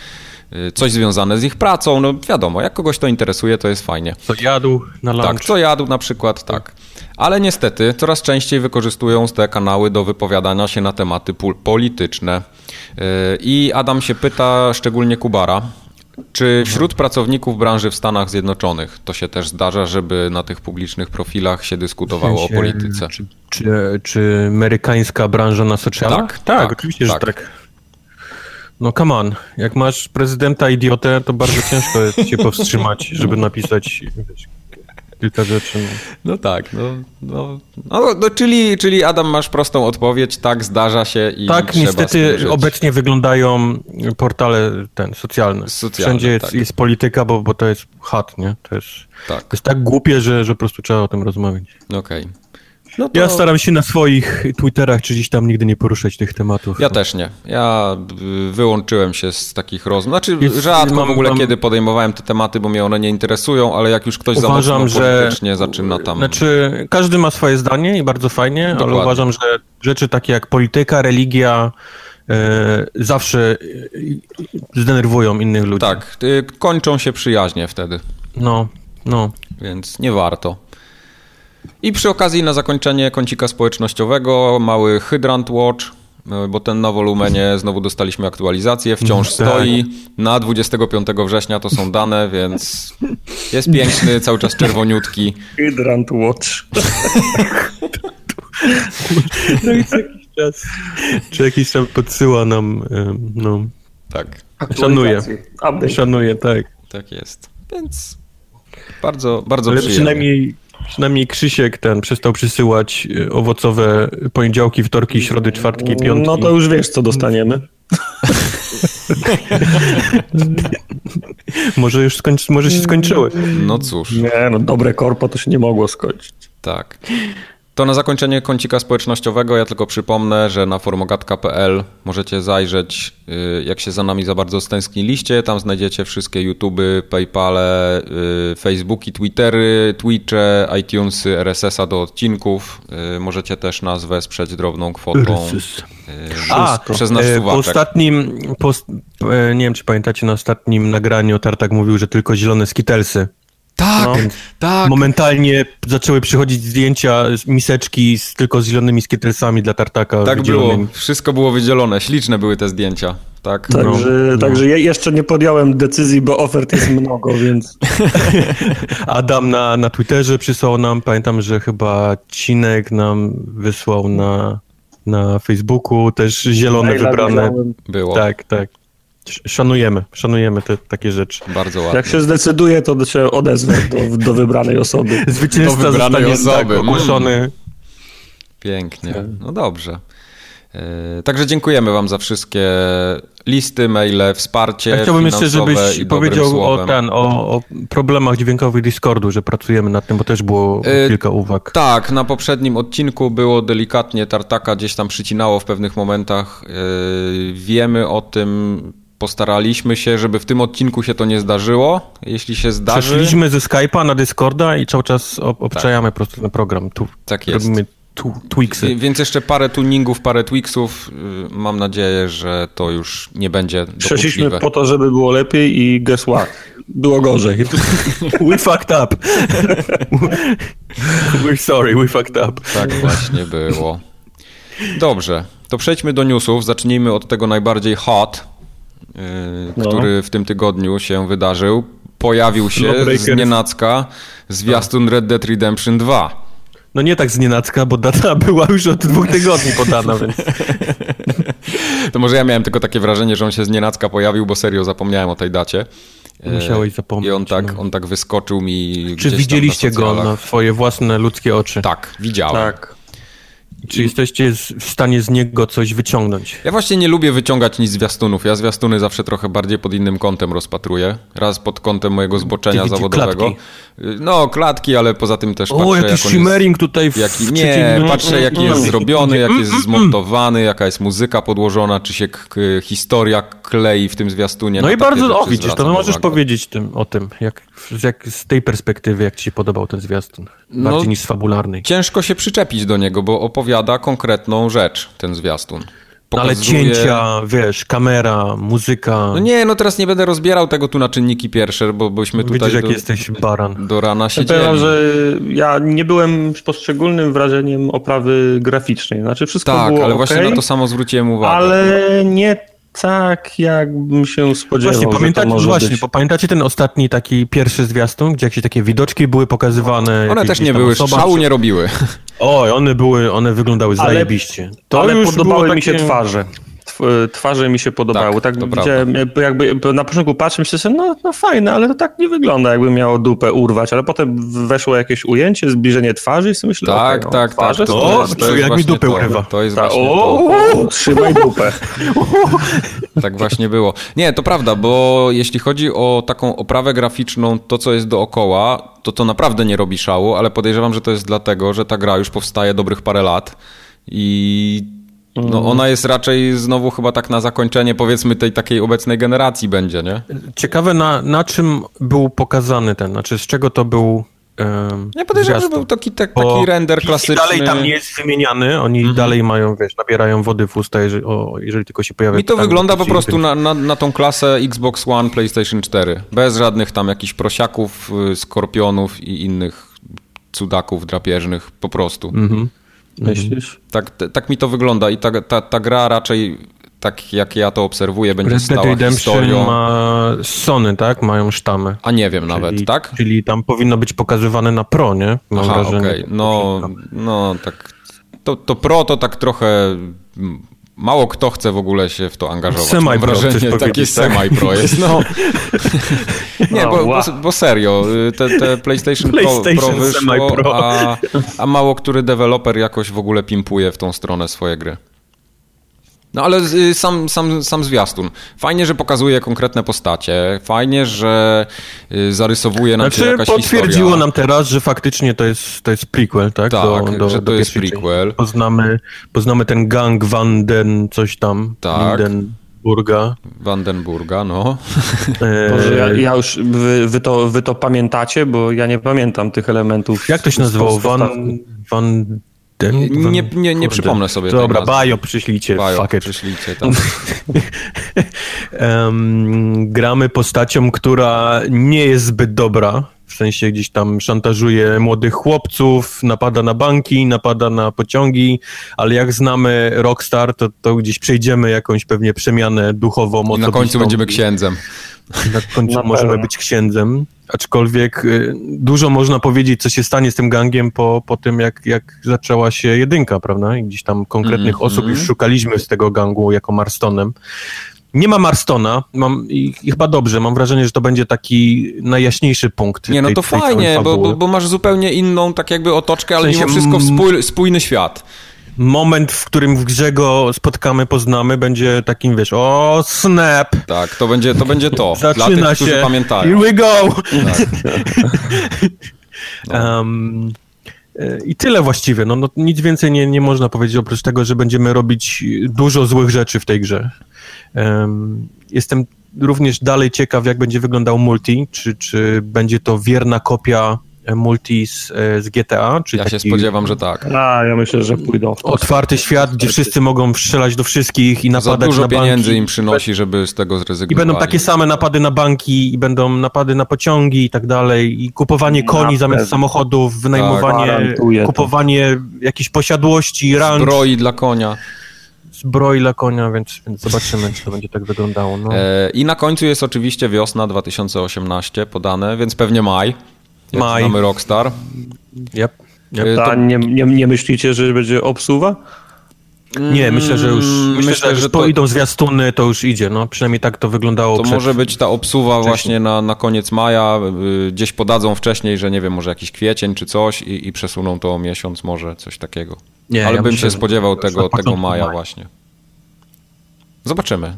coś związane z ich pracą, no wiadomo, jak kogoś to interesuje, to jest fajnie. Co jadł na lunch. Tak, co jadł na przykład, tak. Ale niestety coraz częściej wykorzystują te kanały do wypowiadania się na tematy polityczne. I Adam się pyta, szczególnie Kubara, Czy wśród pracowników branży w Stanach Zjednoczonych to się też zdarza, żeby na tych publicznych profilach się dyskutowało o polityce? Czy amerykańska branża na socialach? Tak, oczywiście, że tak. No come on, jak masz prezydenta idiotę, to bardzo ciężko jest się powstrzymać, żeby napisać kilka rzeczy. No tak, czyli Adam, masz prostą odpowiedź, tak, zdarza się i tak, trzeba niestety żyć. Obecnie wyglądają portale socjalne. Wszędzie jest polityka, bo to jest chat, nie? To jest tak głupie, że po prostu trzeba o tym rozmawiać. Okej. No to... Ja staram się na swoich Twitterach czy gdzieś tam nigdy nie poruszać tych tematów. Ja też nie. Ja wyłączyłem się z takich rozmów. Rzadko w ogóle kiedy podejmowałem te tematy, bo mnie one nie interesują, ale jak już ktoś uważam, za mocno politycznie zaczyna tam... każdy ma swoje zdanie i bardzo fajnie, dokładnie. Ale uważam, że rzeczy takie jak polityka, religia... zawsze zdenerwują innych ludzi. Tak, kończą się przyjaźnie wtedy. No. Więc nie warto. I przy okazji na zakończenie kącika społecznościowego mały Hydrant Watch, bo ten na wolumenie znowu dostaliśmy aktualizację, wciąż stoi na 25 września, to są dane, więc jest piękny, cały czas czerwoniutki. Hydrant Watch. No i co jakiś czas. Czy jakiś czas podsyła nam, no. Tak. Szanuje, tak. Tak jest. Więc bardzo, bardzo przyjemnie. Przynajmniej Krzysiek przestał przysyłać owocowe poniedziałki, wtorki, środy, czwartki, piątki. No to już wiesz, co dostaniemy. Może się skończyły. No cóż. Nie, dobre korpo to się nie mogło skończyć. Tak. To na zakończenie kącika społecznościowego ja tylko przypomnę, że na formogatka.pl możecie zajrzeć, jak się za nami za bardzo stęskniliście. Tam znajdziecie wszystkie YouTuby, Paypale, Facebooki, Twittery, Twitche, iTunesy, RSS-a do odcinków. Możecie też nas wesprzeć drobną kwotą przez nasz suwaczek. Nie wiem, czy pamiętacie, na ostatnim nagraniu Tartak mówił, że tylko zielone skittlesy. Tak. Momentalnie zaczęły przychodzić zdjęcia, miseczki tylko z zielonymi skittlesami dla Tartaka. Tak było, wszystko było wydzielone, śliczne były te zdjęcia. Także ja jeszcze nie podjąłem decyzji, bo ofert jest mnogo, więc... Adam na Twitterze przysłał nam, pamiętam, że chyba Cinek nam wysłał na Facebooku też zielone wybrane. Było. Tak. Szanujemy te takie rzeczy. Bardzo ładnie. Jak się zdecyduje, to się odezwę do wybranej osoby. Zwycięzca zostanie ogłoszony. Pięknie. No dobrze. Także dziękujemy wam za wszystkie listy, maile, wsparcie. Ja chciałbym jeszcze, żebyś powiedział o problemach dźwiękowych Discordu, że pracujemy nad tym, bo też było kilka uwag. Tak, na poprzednim odcinku było delikatnie, Tartaka gdzieś tam przycinało w pewnych momentach. Wiemy o tym... Postaraliśmy się, żeby w tym odcinku się to nie zdarzyło. Jeśli się zdarzy... Przeszliśmy ze Skype'a na Discorda i cały czas obczajamy po prostu ten program. Tak jest. Robimy tweaksy. Więc jeszcze parę tuningów, parę tweaksów. Mam nadzieję, że to już nie będzie dokuczliwe. Przeszliśmy po to, żeby było lepiej i guess what? Było gorzej. We fucked up. We're sorry, we fucked up. Tak właśnie było. Dobrze, to przejdźmy do newsów. Zacznijmy od tego najbardziej hot... który w tym tygodniu się wydarzył. Pojawił się znienacka zwiastun Red Dead Redemption 2. No nie tak znienacka, bo data była już od 2 tygodni podana, więc... To może ja miałem tylko takie wrażenie, że on się znienacka pojawił, bo serio zapomniałem o tej dacie. Musiałeś zapomnieć. I on tak wyskoczył mi gdzieś. Czy widzieliście go na swoje własne ludzkie oczy? Tak, widziałem. Tak. Czy jesteście w stanie z niego coś wyciągnąć? Ja właśnie nie lubię wyciągać nic z zwiastunów. Ja zwiastuny zawsze trochę bardziej pod innym kątem rozpatruję. Raz pod kątem mojego zboczenia zawodowego. Klatki. No, klatki, ale poza tym też patrzę... O, jaki shimmering tutaj w Nie, patrzę jaki jest zrobiony, jak jest zmontowany, jaka jest muzyka podłożona, czy się historia klei w tym zwiastunie. No i bardzo, widzisz, to możesz powiedzieć o tym, jak z tej perspektywy, jak ci się podobał ten zwiastun. Bardziej niż z fabularnej. Ciężko się przyczepić do niego, bo opowiada konkretną rzecz, ten zwiastun. Pokazuje... Ale cięcia, kamera, muzyka... No nie, teraz nie będę rozbierał tego tu na czynniki pierwsze, bośmy tutaj... Widzisz, jak jesteś baran. Do rana siedzieli. Ja powiem, że ja nie byłem pod szczególnym wrażeniem oprawy graficznej. Znaczy wszystko było okej. Tak, ale właśnie na to samo zwróciłem uwagę. Ale nie tak, jakbym się spodziewał. Właśnie, pamiętacie ten ostatni taki pierwszy zwiastun, gdzie jakieś takie widoczki były pokazywane? One też nie były, szału nie robiły. Oj, one wyglądały zajebiście. Ale podobały mi się twarze. Twarze mi się podobały. Tak widziałem, jakby na początku patrzyłem się, no fajne, ale to tak nie wygląda, jakby miało dupę urwać, ale potem weszło jakieś ujęcie, zbliżenie twarzy i sobie myślę, twarze. To jak mi dupę urywa. To jest właśnie to. Trzymaj dupę. Tak właśnie było. Nie, to prawda, bo jeśli chodzi o taką oprawę graficzną, to co jest dookoła, to naprawdę nie robi szału, ale podejrzewam, że to jest dlatego, że ta gra już powstaje dobrych parę lat i no ona jest raczej znowu chyba tak na zakończenie, powiedzmy, tej takiej obecnej generacji będzie, nie? Ciekawe na czym był pokazany ten, znaczy z czego to był ja podejrzewam, że był taki render klasyczny. Dalej tam nie jest wymieniany, oni dalej mają, nabierają wody w usta, jeżeli tylko się pojawia. I to wygląda po prostu na tą klasę Xbox One, PlayStation 4, bez żadnych tam jakichś prosiaków, skorpionów i innych cudaków drapieżnych po prostu. Myślisz? Tak mi to wygląda i ta gra raczej, tak jak ja to obserwuję, będzie stała historią. Ma Sony, tak? Mają sztamę. A nie wiem nawet, tak? Czyli tam powinno być pokazywane na Pro, nie? Mam wrażenie. Okej. No tak. To Pro to tak trochę... Mało kto chce w ogóle się w to angażować. Semi-pro, takie semi-pro jest. No. Nie, bo serio, te PlayStation Pro wyszło, a mało który deweloper jakoś w ogóle pimpuje w tą stronę swoje gry. No ale sam zwiastun. Fajnie, że pokazuje konkretne postacie. Fajnie, że zarysowuje nam się jakaś historia. Potwierdziło nam teraz, że faktycznie to jest prequel, tak? Że to jest prequel. Poznamy ten gang Vanden coś tam. Tak. Vandenburga, no. Boże, ja już, wy to pamiętacie, bo ja nie pamiętam tych elementów. Jak to się nazywało? Nie przypomnę sobie. Dobra, Bajo, przyślijcie. Tak. Gramy postacią, która nie jest zbyt dobra. W sensie gdzieś tam szantażuje młodych chłopców, napada na banki, napada na pociągi, ale jak znamy Rockstar, to gdzieś przejdziemy jakąś pewnie przemianę duchową. Osobistą. Na końcu będziemy księdzem. Na końcu możemy być księdzem, aczkolwiek dużo można powiedzieć, co się stanie z tym gangiem po tym, jak zaczęła się jedynka, prawda? I gdzieś tam konkretnych osób już szukaliśmy z tego gangu jako Marstonem. Nie ma Marstona, i chyba dobrze, mam wrażenie, że to będzie taki najjaśniejszy punkt. Nie, no to fajnie, bo masz zupełnie inną, tak jakby otoczkę, ale w sensie, mimo wszystko spójny świat. Moment, w którym w grze go spotkamy, poznamy, będzie takim, snap! Tak, to będzie to. Zaczyna dla tych, którzy pamiętają. Here we go! Tak. No. I tyle właściwie, no nic więcej nie można powiedzieć, oprócz tego, że będziemy robić dużo złych rzeczy w tej grze. Jestem również dalej ciekaw, jak będzie wyglądał multi, czy będzie to wierna kopia multi z GTA. Czy ja się spodziewam, że tak. Ja myślę, że pójdą. Otwarty świat, gdzie wszyscy mogą strzelać do wszystkich i napadać na banki. Za dużo pieniędzy im przynosi, żeby z tego zrezygnować. I będą takie same napady na banki, i będą napady na pociągi i tak dalej, i kupowanie koni zamiast samochodów, wynajmowanie, kupowanie jakichś posiadłości, ranch. Zbroi dla konia, więc zobaczymy, czy to będzie tak wyglądało. No. I na końcu jest oczywiście wiosna 2018 podane, więc pewnie maj. Mamy Rockstar. Yep. To... Nie myślicie, że będzie obsuwa? Nie, myślę, że już myślę, że to... idą zwiastuny, to już idzie. No, przynajmniej tak to wyglądało. To może być ta obsuwa właśnie na koniec maja. Gdzieś podadzą wcześniej, że nie wiem, może jakiś kwiecień czy coś i przesuną to o miesiąc może, coś takiego. Nie, ale bym się spodziewał tego maja właśnie.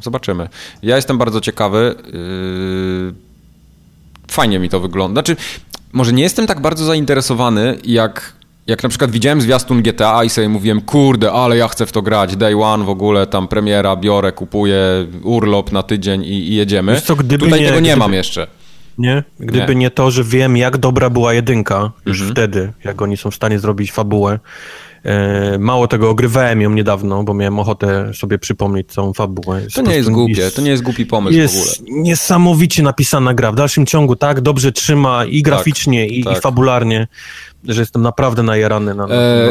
Zobaczymy. Ja jestem bardzo ciekawy. Fajnie mi to wygląda. Znaczy, może nie jestem tak bardzo zainteresowany, jak na przykład widziałem zwiastun GTA i sobie mówiłem, kurde, ale ja chcę w to grać, day one w ogóle, tam premiera, biorę, kupuję, urlop na tydzień i jedziemy. Wiesz co, gdyby Tutaj tego nie mam jeszcze. nie? Gdyby nie to, że wiem, jak dobra była jedynka już wtedy, jak oni są w stanie zrobić fabułę. Mało tego, ogrywałem ją niedawno, bo miałem ochotę sobie przypomnieć całą fabułę. To nie jest głupie, to nie jest głupi pomysł w ogóle. Jest niesamowicie napisana gra, w dalszym ciągu tak dobrze trzyma i graficznie, i fabularnie, że jestem naprawdę najarany. Na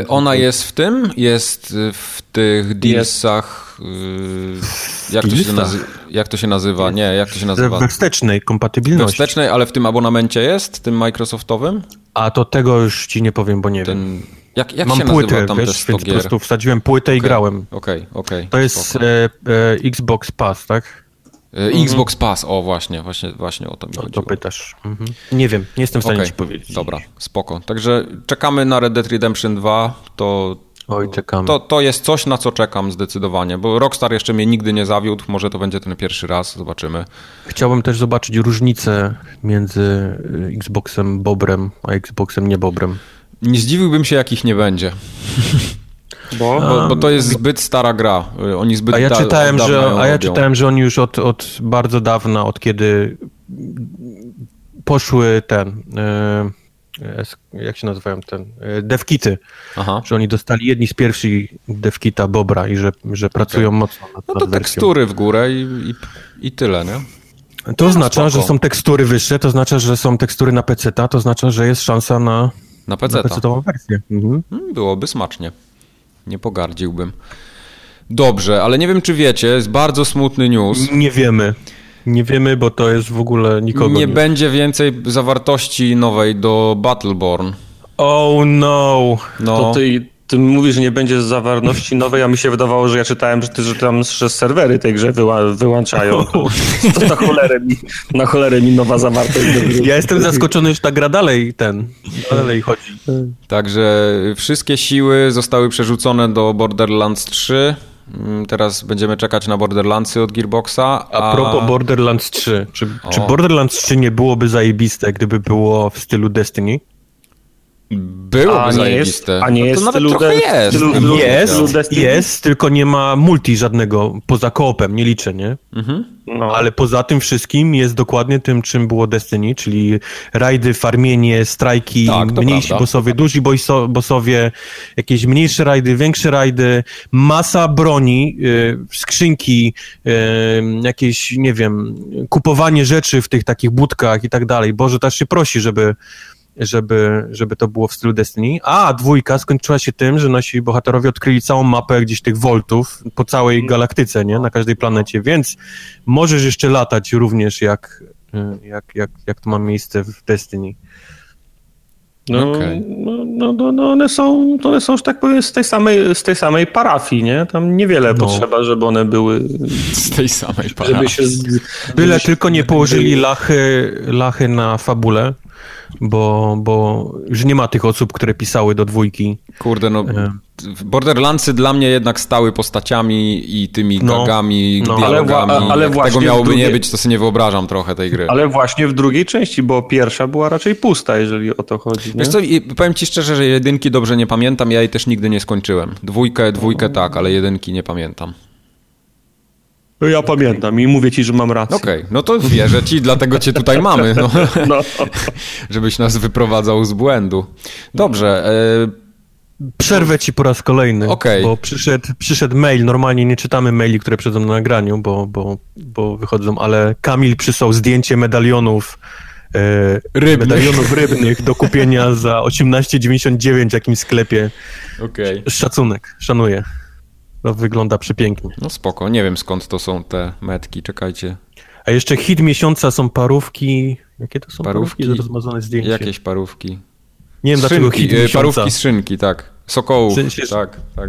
ona jest w tym? Jest w tych dealsach... Jak to się nazywa? Nie, jak to się nazywa? We wstecznej kompatybilności. We wstecznej, ale w tym abonamencie jest? Tym Microsoftowym? A to tego już ci nie powiem, bo nie wiem. Jak mam się płytę, tam wiesz, więc po prostu wsadziłem płytę i grałem. Okej. To jest Xbox Pass, tak? Xbox Pass, o właśnie o to mi chodziło. To pytasz. Nie wiem, nie jestem w stanie ci powiedzieć. Dobra, spoko. Także czekamy na Red Dead Redemption 2, to jest coś, na co czekam zdecydowanie, bo Rockstar jeszcze mnie nigdy nie zawiódł, może to będzie ten pierwszy raz, zobaczymy. Chciałbym też zobaczyć różnicę między Xboxem Bobrem, a Xboxem nieBobrem. Nie zdziwiłbym się, jakich nie będzie. Bo to jest zbyt stara gra. Oni zbyt czytałem, że oni już od bardzo dawna, od kiedy poszły jak się nazywają devkity, że oni dostali jedni z pierwszych devkita Bobra i że pracują mocno nad to wersją. Tekstury w górę i tyle, nie? To oznacza, że są tekstury wyższe, to oznacza, że są tekstury na PC-ta, to oznacza, że jest szansa na PC-tową wersję. Byłoby smacznie. Nie pogardziłbym. Dobrze, ale nie wiem, czy wiecie, jest bardzo smutny news. Nie wiemy, bo to jest w ogóle nikogo. Nie będzie więcej zawartości nowej do Battleborn. Oh no. To ty mówisz, że nie będzie zawartości nowej, a mi się wydawało, że ja czytałem, że tam serwery tej grze wyłączają. To na cholerę mi nowa zawartość. Ja jestem zaskoczony, że ta gra dalej chodzi. Także wszystkie siły zostały przerzucone do Borderlands 3. Teraz będziemy czekać na Borderlandsy od Gearboxa. A propos Borderlands 3. Czy Borderlands 3 nie byłoby zajebiste, gdyby było w stylu Destiny? Byłoby zajebiste. A nie jest. Jest, tylko nie ma multi żadnego, poza koopem, nie liczę, nie? Ale poza tym wszystkim jest dokładnie tym, czym było Destiny, czyli rajdy, farmienie, strajki, mniejsi bossowie, duzi bossowie, jakieś mniejsze rajdy, większe rajdy, masa broni, skrzynki, jakieś, nie wiem, kupowanie rzeczy w tych takich budkach i tak dalej. Boże, też się prosi, żeby to było w stylu Destiny, a 2 skończyła się tym, że nasi bohaterowie odkryli całą mapę gdzieś tych voltów po całej galaktyce, nie? Na każdej planecie, więc możesz jeszcze latać również jak to ma miejsce w Destiny. One są, że tak powiem, z tej samej parafii, nie? Tam niewiele potrzeba, żeby one były... Z tej samej parafii. Byle tylko nie położyli lachy na fabule, bo już nie ma tych osób, które pisały do 2. Kurde, Borderlandsy dla mnie jednak stały postaciami i tymi gagami, dialogami. Ale jak tego miałoby nie być, to sobie nie wyobrażam trochę tej gry. Ale właśnie w drugiej części, bo pierwsza była raczej pusta, jeżeli o to chodzi. Wiesz co, powiem ci szczerze, że jedynki dobrze nie pamiętam, ja jej też nigdy nie skończyłem. Dwójkę tak, ale jedynki nie pamiętam. Ja pamiętam i mówię ci, że mam rację. Okej, no to wierzę ci, dlatego cię tutaj mamy. Żebyś nas wyprowadzał z błędu. Dobrze. Przerwę ci po raz kolejny, bo przyszedł mail. Normalnie nie czytamy maili, które przychodzą na nagraniu, bo wychodzą, ale Kamil przysłał zdjęcie medalionów rybnych do kupienia za 18,99 w jakimś sklepie. Szacunek, szanuję. To wygląda przepięknie. No spoko, nie wiem skąd to są te metki, czekajcie. A jeszcze hit miesiąca są parówki. Jakie to są parówki? Rozmazane zdjęcie. Jakieś parówki. Nie wiem dlaczego hit miesiąca. Parówki z szynki, tak. Sokołów,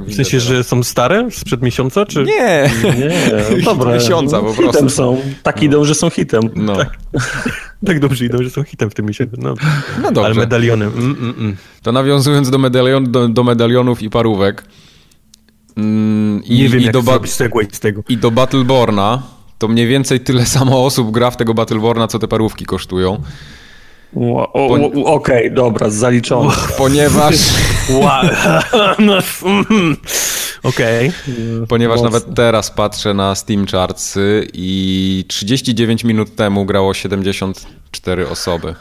w sensie, że są stare sprzed miesiąca? Czy... Nie, dobra. Miesiąca po prostu. Hitem są. Tak idą, że są hitem. Tak dobrze idą, że są hitem w tym miesiącu. No dobrze. Ale medaliony. To nawiązując do medalionów i parówek, i do Battleborna to mniej więcej tyle samo osób gra w tego Battleborna, co te parówki kosztują. Dobra, zaliczone. Ponieważ Okej. Okay. Ponieważ mocno. Nawet teraz patrzę na Steam Charts i 39 minut temu grało 74 osoby.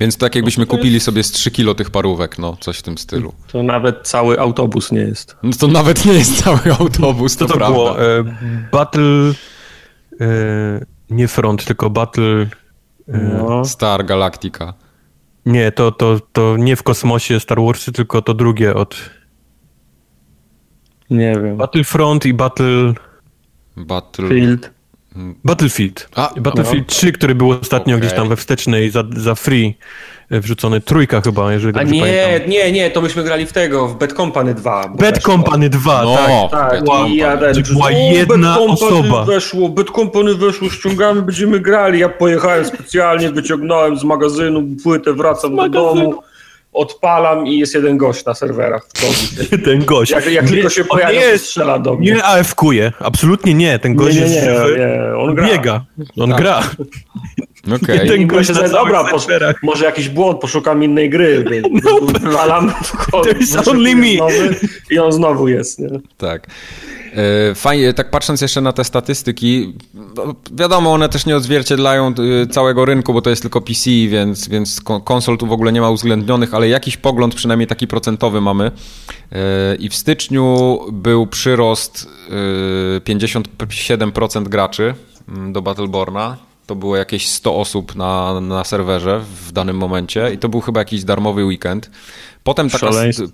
Więc tak jakbyśmy kupili sobie z 3 kilo tych parówek, no coś w tym stylu. To nawet cały autobus nie jest. No to nawet nie jest cały autobus, to prawda. Było Battle... nie Front, tylko Battle... No. Star Galactica. Nie, to nie w kosmosie Star Warsy, tylko to drugie od... Nie wiem. Battlefront i Battlefield. Battlefield 3, który był ostatnio gdzieś tam we wstecznej za free wrzucony. Trójka chyba, jeżeli dobrze pamiętam. Nie, to myśmy grali w Bad Company 2. Bad Company 2, no, tak. Była jedna osoba. Bad Company weszło, ściągamy, będziemy grali. Ja pojechałem specjalnie, wyciągnąłem z magazynu płytę, wracam do domu. Odpalam i jest jeden gość na serwerach. Ten gość. Jak tylko się pojawia, to strzela do mnie. Nie AFK-uje. Absolutnie nie. Ten gość nie. On gra. Biega. On gra. Okay. Ten gość się dobra, może jakiś błąd, poszukam innej gry. Odpalam. To jest only me. I on znowu jest. Nie? Tak. Fajnie, tak patrząc jeszcze na te statystyki, wiadomo, one też nie odzwierciedlają całego rynku, bo to jest tylko PC, więc konsol tu w ogóle nie ma uwzględnionych, ale jakiś pogląd, przynajmniej taki procentowy mamy. I w styczniu był przyrost 57% graczy do Battleborna. To było jakieś 100 osób na serwerze w danym momencie i to był chyba jakiś darmowy weekend.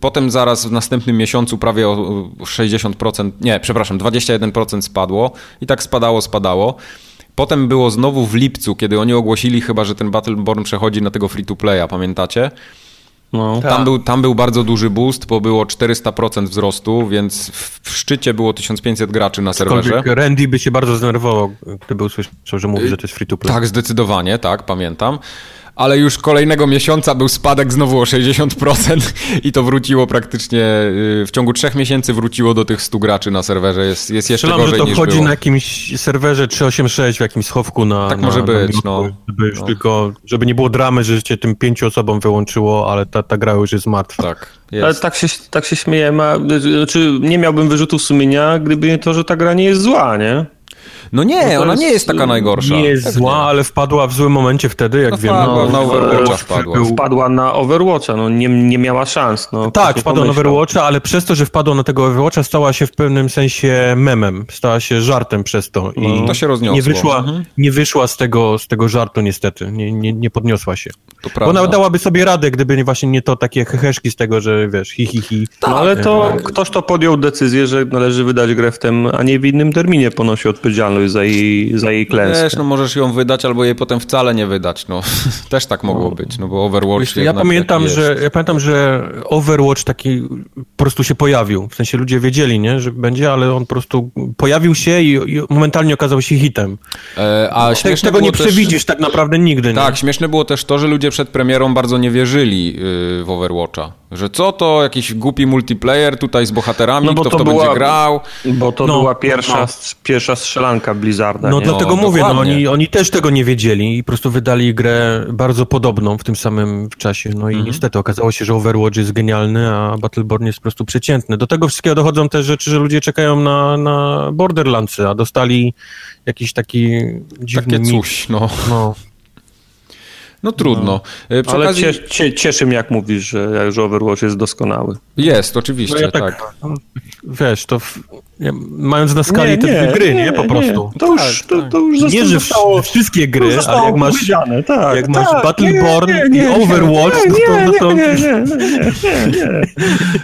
Potem zaraz w następnym miesiącu prawie o 60%, nie, przepraszam, 21% spadło i tak spadało. Potem było znowu w lipcu, kiedy oni ogłosili chyba, że ten Battleborn przechodzi na tego free-to-playa, pamiętacie? No. Tam był bardzo duży boost, bo było 400% wzrostu, więc w szczycie było 1500 graczy na serwerze. Randy by się bardzo zdenerwował, gdyby usłyszał, że mówi, że to jest free to play. Tak, zdecydowanie, tak, pamiętam. Ale już kolejnego miesiąca był spadek znowu o 60% i to wróciło praktycznie, w ciągu 3 miesięcy wróciło do tych 100 graczy na serwerze. Jest jeszcze gorzej niż było. Że to wchodzi na jakimś serwerze 386 w jakimś schowku na... Tak może być, no. Tylko, żeby nie było dramy, że się tym 5 osobom wyłączyło, ale ta gra już jest martwa. Tak, jest. Ale tak się śmieję, znaczy nie miałbym wyrzutów sumienia, gdyby nie to, że ta gra nie jest zła, nie? No nie, ona nie jest taka najgorsza. Nie jest zła, ale wpadła w złym momencie wtedy, jak wiem. Na Overwatcha wpadła. Wpadła na Overwatcha, no nie miała szans. No, tak, wpadła na Overwatcha, ale przez to, że wpadła na tego Overwatcha, stała się w pewnym sensie memem, stała się żartem przez to. I to się rozniosło. Nie wyszła z tego żartu niestety, nie podniosła się. To prawda. Bo nawet dałaby sobie radę, gdyby właśnie nie to takie heheszki z tego, że wiesz, hi. Tak, no ale to ktoś to podjął decyzję, że należy wydać grę w tym, a nie w innym terminie ponosi odpowiedzialność za jej klęskę. Wiesz, no możesz ją wydać, albo jej potem wcale nie wydać. No. Też tak mogło być, no bo Overwatch... Wiesz, ja pamiętam, że Overwatch taki po prostu się pojawił. W sensie ludzie wiedzieli, nie, że będzie, ale on po prostu pojawił się i momentalnie okazał się hitem. Tego nie przewidzisz tak naprawdę nigdy. Tak, nie? Śmieszne było też to, że ludzie przed premierą bardzo nie wierzyli w Overwatcha. Że co to, jakiś głupi multiplayer tutaj z bohaterami, no, kto będzie grał. Bo to była pierwsza strzelanka Blizzarda. No dlatego mówię, no, oni też tego nie wiedzieli i po prostu wydali grę bardzo podobną w tym samym czasie. No i niestety okazało się, że Overwatch jest genialny, a Battleborn jest po prostu przeciętny. Do tego wszystkiego dochodzą te rzeczy, że ludzie czekają na Borderlands, a dostali jakiś taki dziwny... Takie coś, no. No trudno. No. Ale cieszy mnie, jak mówisz, że Overwatch jest doskonały. Jest, oczywiście, no ja tak. Wiesz, to mając na skali te dwie gry, po prostu. To już nie, że wszystkie gry, ale jak masz Battleborn i Overwatch, to...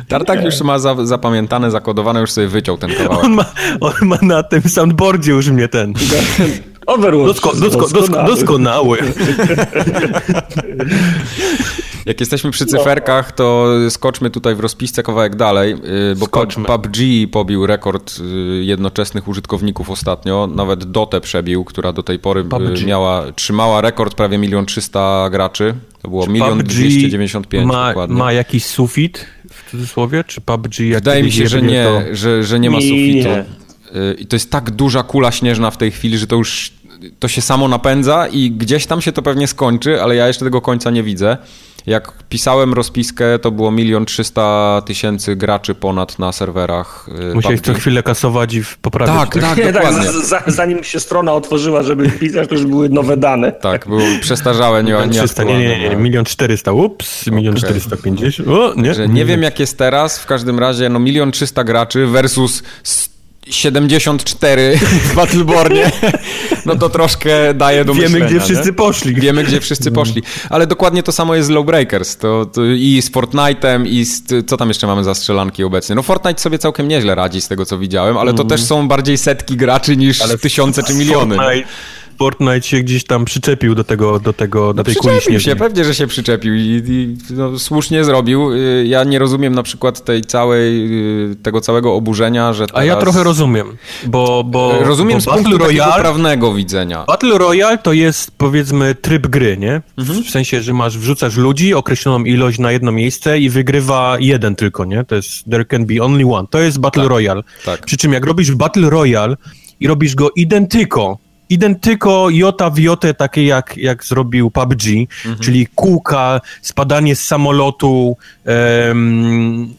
Tartak już ma zapamiętane, zakodowane, już sobie wyciął ten kawałek. On ma na tym soundboardzie już mnie ten... Overwatch. Doskonały. Jak jesteśmy przy cyferkach, to skoczmy tutaj w rozpisce kawałek dalej, bo PUBG pobił rekord jednoczesnych użytkowników ostatnio, nawet Dotę przebił, która do tej pory trzymała rekord prawie 1,3 miliona graczy. To było 1,295 dokładnie. Ma jakiś sufit w cudzysłowie? Czy PUBG? Wydaje mi się, że nie, to... że nie ma sufitu. Nie. I to jest tak duża kula śnieżna w tej chwili, że to się samo napędza i gdzieś tam się to pewnie skończy, ale ja jeszcze tego końca nie widzę. Jak pisałem rozpiskę, to było 1 300 000 graczy ponad na serwerach. Musiałeś co chwilę kasować i poprawiać. Tak, dokładnie. Zanim się strona otworzyła, żeby pisać, to już były nowe dane. Tak, było przestarzałe, nieaktualne. Nie, 1 400 000, ups, 1 450 000, nie wiem jak jest teraz, w każdym razie 1 300 000 graczy versus 74 w Battlebornie, no to troszkę daje do myślenia. Wiemy, gdzie wszyscy poszli. Ale dokładnie to samo jest z Lawbreakers. To i z Fortnite'em, i z... Co tam jeszcze mamy za strzelanki obecnie? No Fortnite sobie całkiem nieźle radzi z tego, co widziałem, ale to też są bardziej setki graczy niż tysiące czy miliony. Fortnite się gdzieś tam przyczepił do tej kuli śnieżnej. Pewnie, że się przyczepił i słusznie zrobił. Ja nie rozumiem na przykład tego całego oburzenia, że teraz... A ja trochę rozumiem, bo rozumiem bo z punktu takiego prawnego widzenia. Battle Royale to jest, powiedzmy, tryb gry, nie? W sensie, że wrzucasz ludzi, określoną ilość na jedno miejsce i wygrywa jeden tylko, nie? To jest there can be only one. To jest Battle Royale. Tak. Przy czym jak robisz Battle Royale i robisz go identyko jota w jotę, takie jak zrobił PUBG, czyli kółka, spadanie z samolotu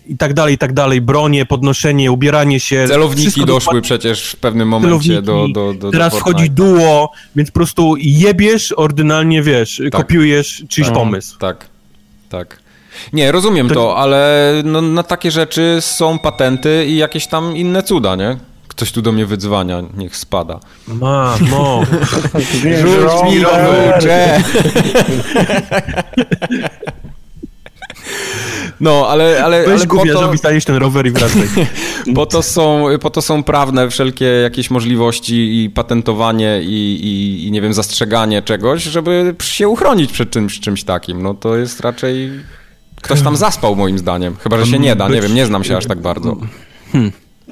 i tak dalej, bronie, podnoszenie, ubieranie się. Celowniki doszły przecież w pewnym momencie do teraz Fortnite. Wchodzi duo, więc po prostu jebiesz, ordynalnie kopiujesz czyjś pomysł. Tak. Nie, rozumiem to, ale na takie rzeczy są patenty i jakieś tam inne cuda, nie? Ktoś tu do mnie wydzwania, niech spada. Mamo! Rzuć mi robucze! No, ale... Weź gubiarzowi, staniesz ten rower i wracaj. po to są prawne wszelkie jakieś możliwości i patentowanie i nie wiem, zastrzeganie czegoś, żeby się uchronić przed czymś takim. No to jest raczej... Ktoś tam zaspał moim zdaniem. Chyba, że się nie da. Nie wiem, nie znam się aż tak bardzo.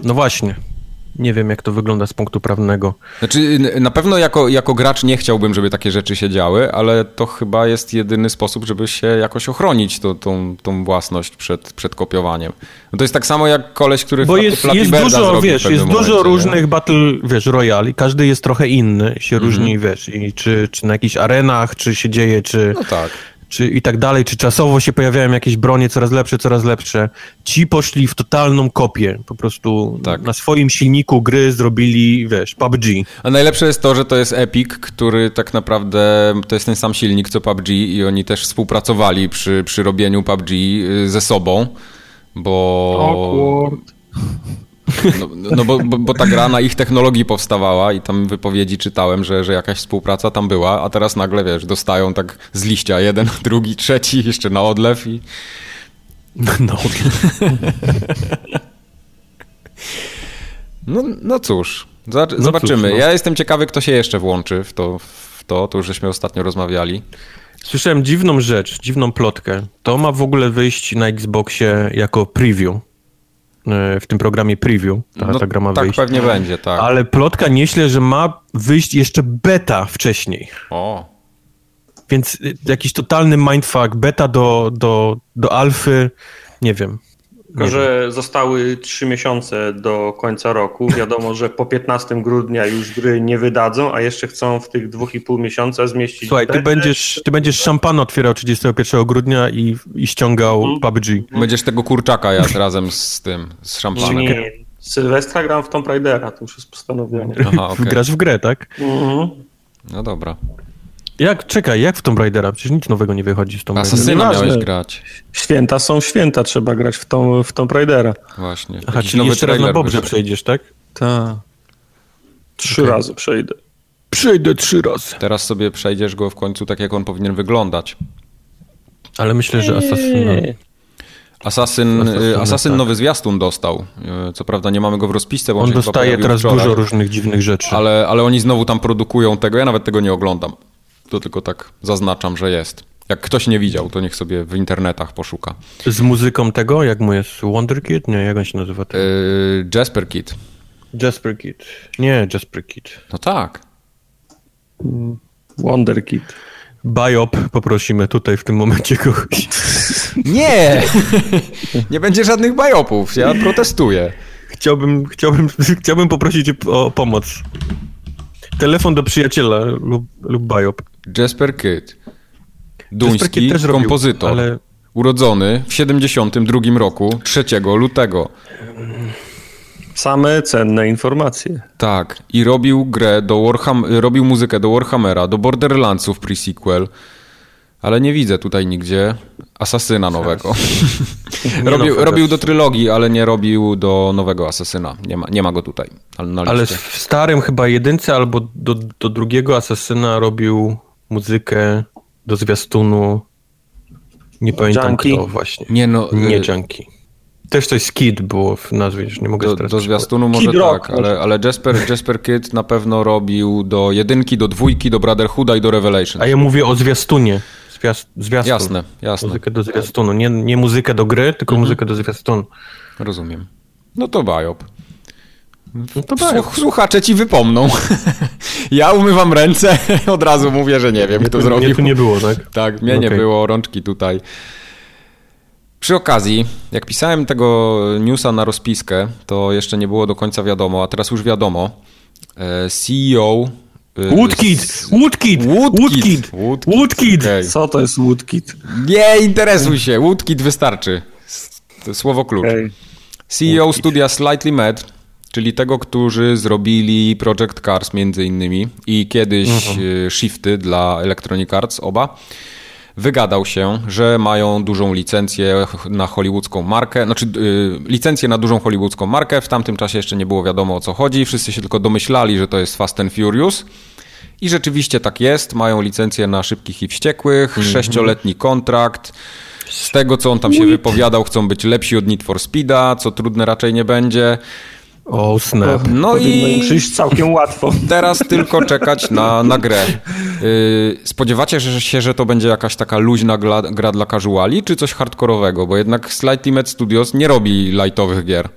No właśnie. Nie wiem, jak to wygląda z punktu prawnego. Znaczy, na pewno jako gracz nie chciałbym, żeby takie rzeczy się działy, ale to chyba jest jedyny sposób, żeby się jakoś ochronić tą własność przed kopiowaniem. No to jest tak samo jak koleś, który Flappy Birda zrobił w pewnym momencie. Jest dużo różnych battle, royale i każdy jest trochę inny, się różni, i czy na jakichś arenach, czy się dzieje, czy... No tak. Czy i tak dalej, czy czasowo się pojawiają jakieś bronie coraz lepsze. Ci poszli w totalną kopię, po prostu na swoim silniku gry zrobili, PUBG. A najlepsze jest to, że to jest Epic, który tak naprawdę to jest ten sam silnik co PUBG i oni też współpracowali przy robieniu PUBG ze sobą, bo... No bo ta gra na ich technologii powstawała i tam wypowiedzi czytałem, że jakaś współpraca tam była, a teraz nagle, dostają tak z liścia jeden, drugi, trzeci, jeszcze na odlew i... No. No cóż, zobaczymy. Ja jestem ciekawy, kto się jeszcze włączy w to już żeśmy ostatnio rozmawiali. Słyszałem dziwną plotkę. To ma w ogóle wyjść na Xboxie jako preview. W tym programie preview, ta gra ma wyjść. Tak, pewnie będzie, tak. Ale plotka nieśle, że ma wyjść jeszcze beta wcześniej. O. Więc jakiś totalny mindfuck, beta do alfy, nie wiem. Tylko, że zostały 3 miesiące do końca roku. Wiadomo, że po 15 grudnia już gry nie wydadzą, a jeszcze chcą w tych 2,5 miesiąca zmieścić... Słuchaj, ty będziesz szampana otwierał 31 grudnia i ściągał PUBG. Będziesz tego kurczaka jadł razem z szampanem. Nie, Sylwestra gram w Tomb Raidera, to już jest postanowienie. Aha, okay. Grasz w grę, tak? No dobra. Jak w Tomb Raidera? Przecież nic nowego nie wychodzi z Tomb Raidera. Asasyna miałeś grać. Święta są święta, trzeba grać w Tomb Raidera. Właśnie. Aha, czyli jeszcze raz na Bobrze przejdziesz, tak? Tak. 3 razy przejdę. Przejdę 3 razy. Teraz sobie przejdziesz go w końcu tak, jak on powinien wyglądać. Ale myślę, że Asasyn nowy zwiastun dostał. Co prawda nie mamy go w rozpisce, bo on dostaje teraz dużo różnych dziwnych rzeczy. Ale oni znowu tam produkują tego, ja nawet tego nie oglądam. To tylko tak zaznaczam, że jest. Jak ktoś nie widział, to niech sobie w internetach poszuka. Z muzyką tego, jak mu jest Wonder Kid? Nie, jak on się nazywa? Jasper Kid. Jasper Kid. No tak. Wonder Kid. Biop poprosimy tutaj w tym momencie kogoś. Nie! Nie będzie żadnych biopów. Ja protestuję. Chciałbym poprosić o pomoc. Telefon do przyjaciela lub biop. Jasper Kidd. Duński, też kompozytor, robił, ale... urodzony w 1972 roku, 3 lutego. Same cenne informacje. Tak, i robił grę do robił muzykę do Warhammera, do Borderlandsów pre-sequel, ale nie widzę tutaj nigdzie Asasyna nowego. Robił do trylogii, ale nie robił do nowego Asasyna. Nie ma go tutaj. Ale w starym chyba jedynce albo do drugiego Asasyna robił muzykę do zwiastunu. Nie pamiętam junkie. Kto właśnie. Nie Junkie. Też coś z Kid było w nazwie, już nie mogę stracić. Do zwiastunu może Kid tak, ale Jasper Kidd na pewno robił do jedynki, do dwójki, do Brotherhooda i do Revelations. A ja mówię o zwiastunie. Zwiastun. Jasne. Muzykę do zwiastunu. Nie muzykę do gry, tylko muzykę do zwiastunu. Rozumiem. No to Bajop. Słuchacze ci wypomną. Ja umywam ręce, od razu mówię, że nie wiem, kto zrobił. Mnie tu nie było, tak? Tak, mnie nie było, rączki tutaj. Przy okazji, jak pisałem tego newsa na rozpiskę, to jeszcze nie było do końca wiadomo, a teraz już wiadomo. CEO... Woodkid! Okay. Co to jest Woodkid? Nie interesuj się, Woodkid wystarczy. To słowo klucz. Okay. CEO Woodkid. Studia Slightly Mad, czyli tego, którzy zrobili Project Cars między innymi i kiedyś Shifty dla Electronic Arts oba, wygadał się, że mają dużą licencję na hollywoodzką markę, licencję na dużą hollywoodzką markę, w tamtym czasie jeszcze nie było wiadomo o co chodzi, wszyscy się tylko domyślali, że to jest Fast and Furious i rzeczywiście tak jest, mają licencję na Szybkich i Wściekłych, 6-letni kontrakt, z tego co on tam się wypowiadał chcą być lepsi od Need for Speeda, co trudne raczej nie będzie. O snap. No i przyjść całkiem łatwo. Teraz tylko czekać na grę. Spodziewacie się, że to będzie jakaś taka luźna gra dla casuali, czy coś hardkorowego? Bo jednak Slightly Mad Studios nie robi lightowych gier.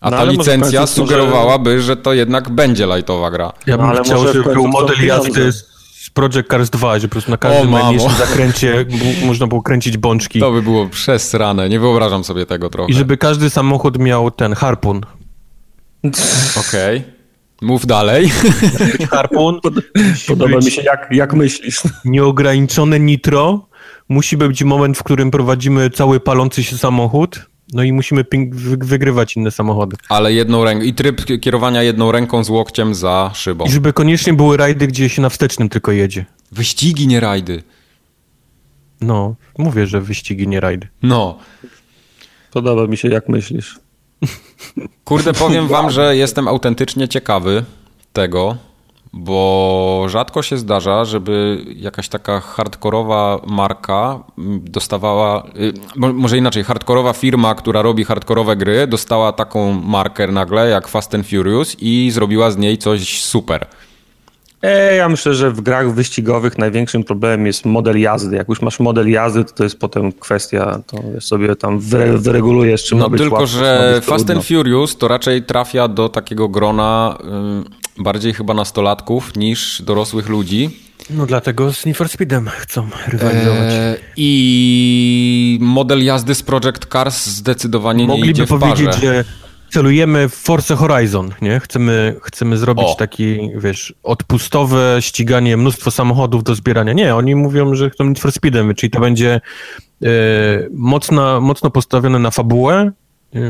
A ta licencja sugerowałaby, że to jednak będzie lightowa gra. Ja bym chciał, żeby był model jazdy z Project Cars 2, że po prostu na każdym najmniejszym zakręcie można było kręcić bączki. To by było przesrane, nie wyobrażam sobie tego trochę. I żeby każdy samochód miał ten harpun. Okej. Mów dalej. Harpun. Podoba mi się, jak myślisz. Nieograniczone nitro. Musi być moment, w którym prowadzimy cały palący się samochód. No i musimy wygrywać inne samochody. Ale jedną ręką. I tryb kierowania jedną ręką z łokciem za szybą. I żeby koniecznie były rajdy, gdzie się na wstecznym tylko jedzie. Wyścigi, nie rajdy. No, mówię, że wyścigi, nie rajdy. No. Podoba mi się, jak myślisz. Kurde, powiem wam, że jestem autentycznie ciekawy tego, bo rzadko się zdarza, żeby jakaś taka hardkorowa marka dostawała, może inaczej, hardkorowa firma, która robi hardkorowe gry, dostała taką markę nagle jak Fast and Furious i zrobiła z niej coś super. Ja myślę, że w grach wyścigowych największym problemem jest model jazdy. Jak już masz model jazdy, to jest potem kwestia, to sobie tam wyregulujesz, czy ma być łatwo. No tylko, że Fast and Furious to raczej trafia do takiego grona bardziej chyba nastolatków niż dorosłych ludzi. No dlatego z Need for Speedem chcą rywalizować. I model jazdy z Project Cars zdecydowanie nie idzie w parze. Mogliby powiedzieć, że celujemy w Force Horizon, nie? Chcemy zrobić taki, wiesz, odpustowe ściganie, mnóstwo samochodów do zbierania. Nie, oni mówią, że chcą Need for Speedem, czyli to będzie mocno postawione na fabułę,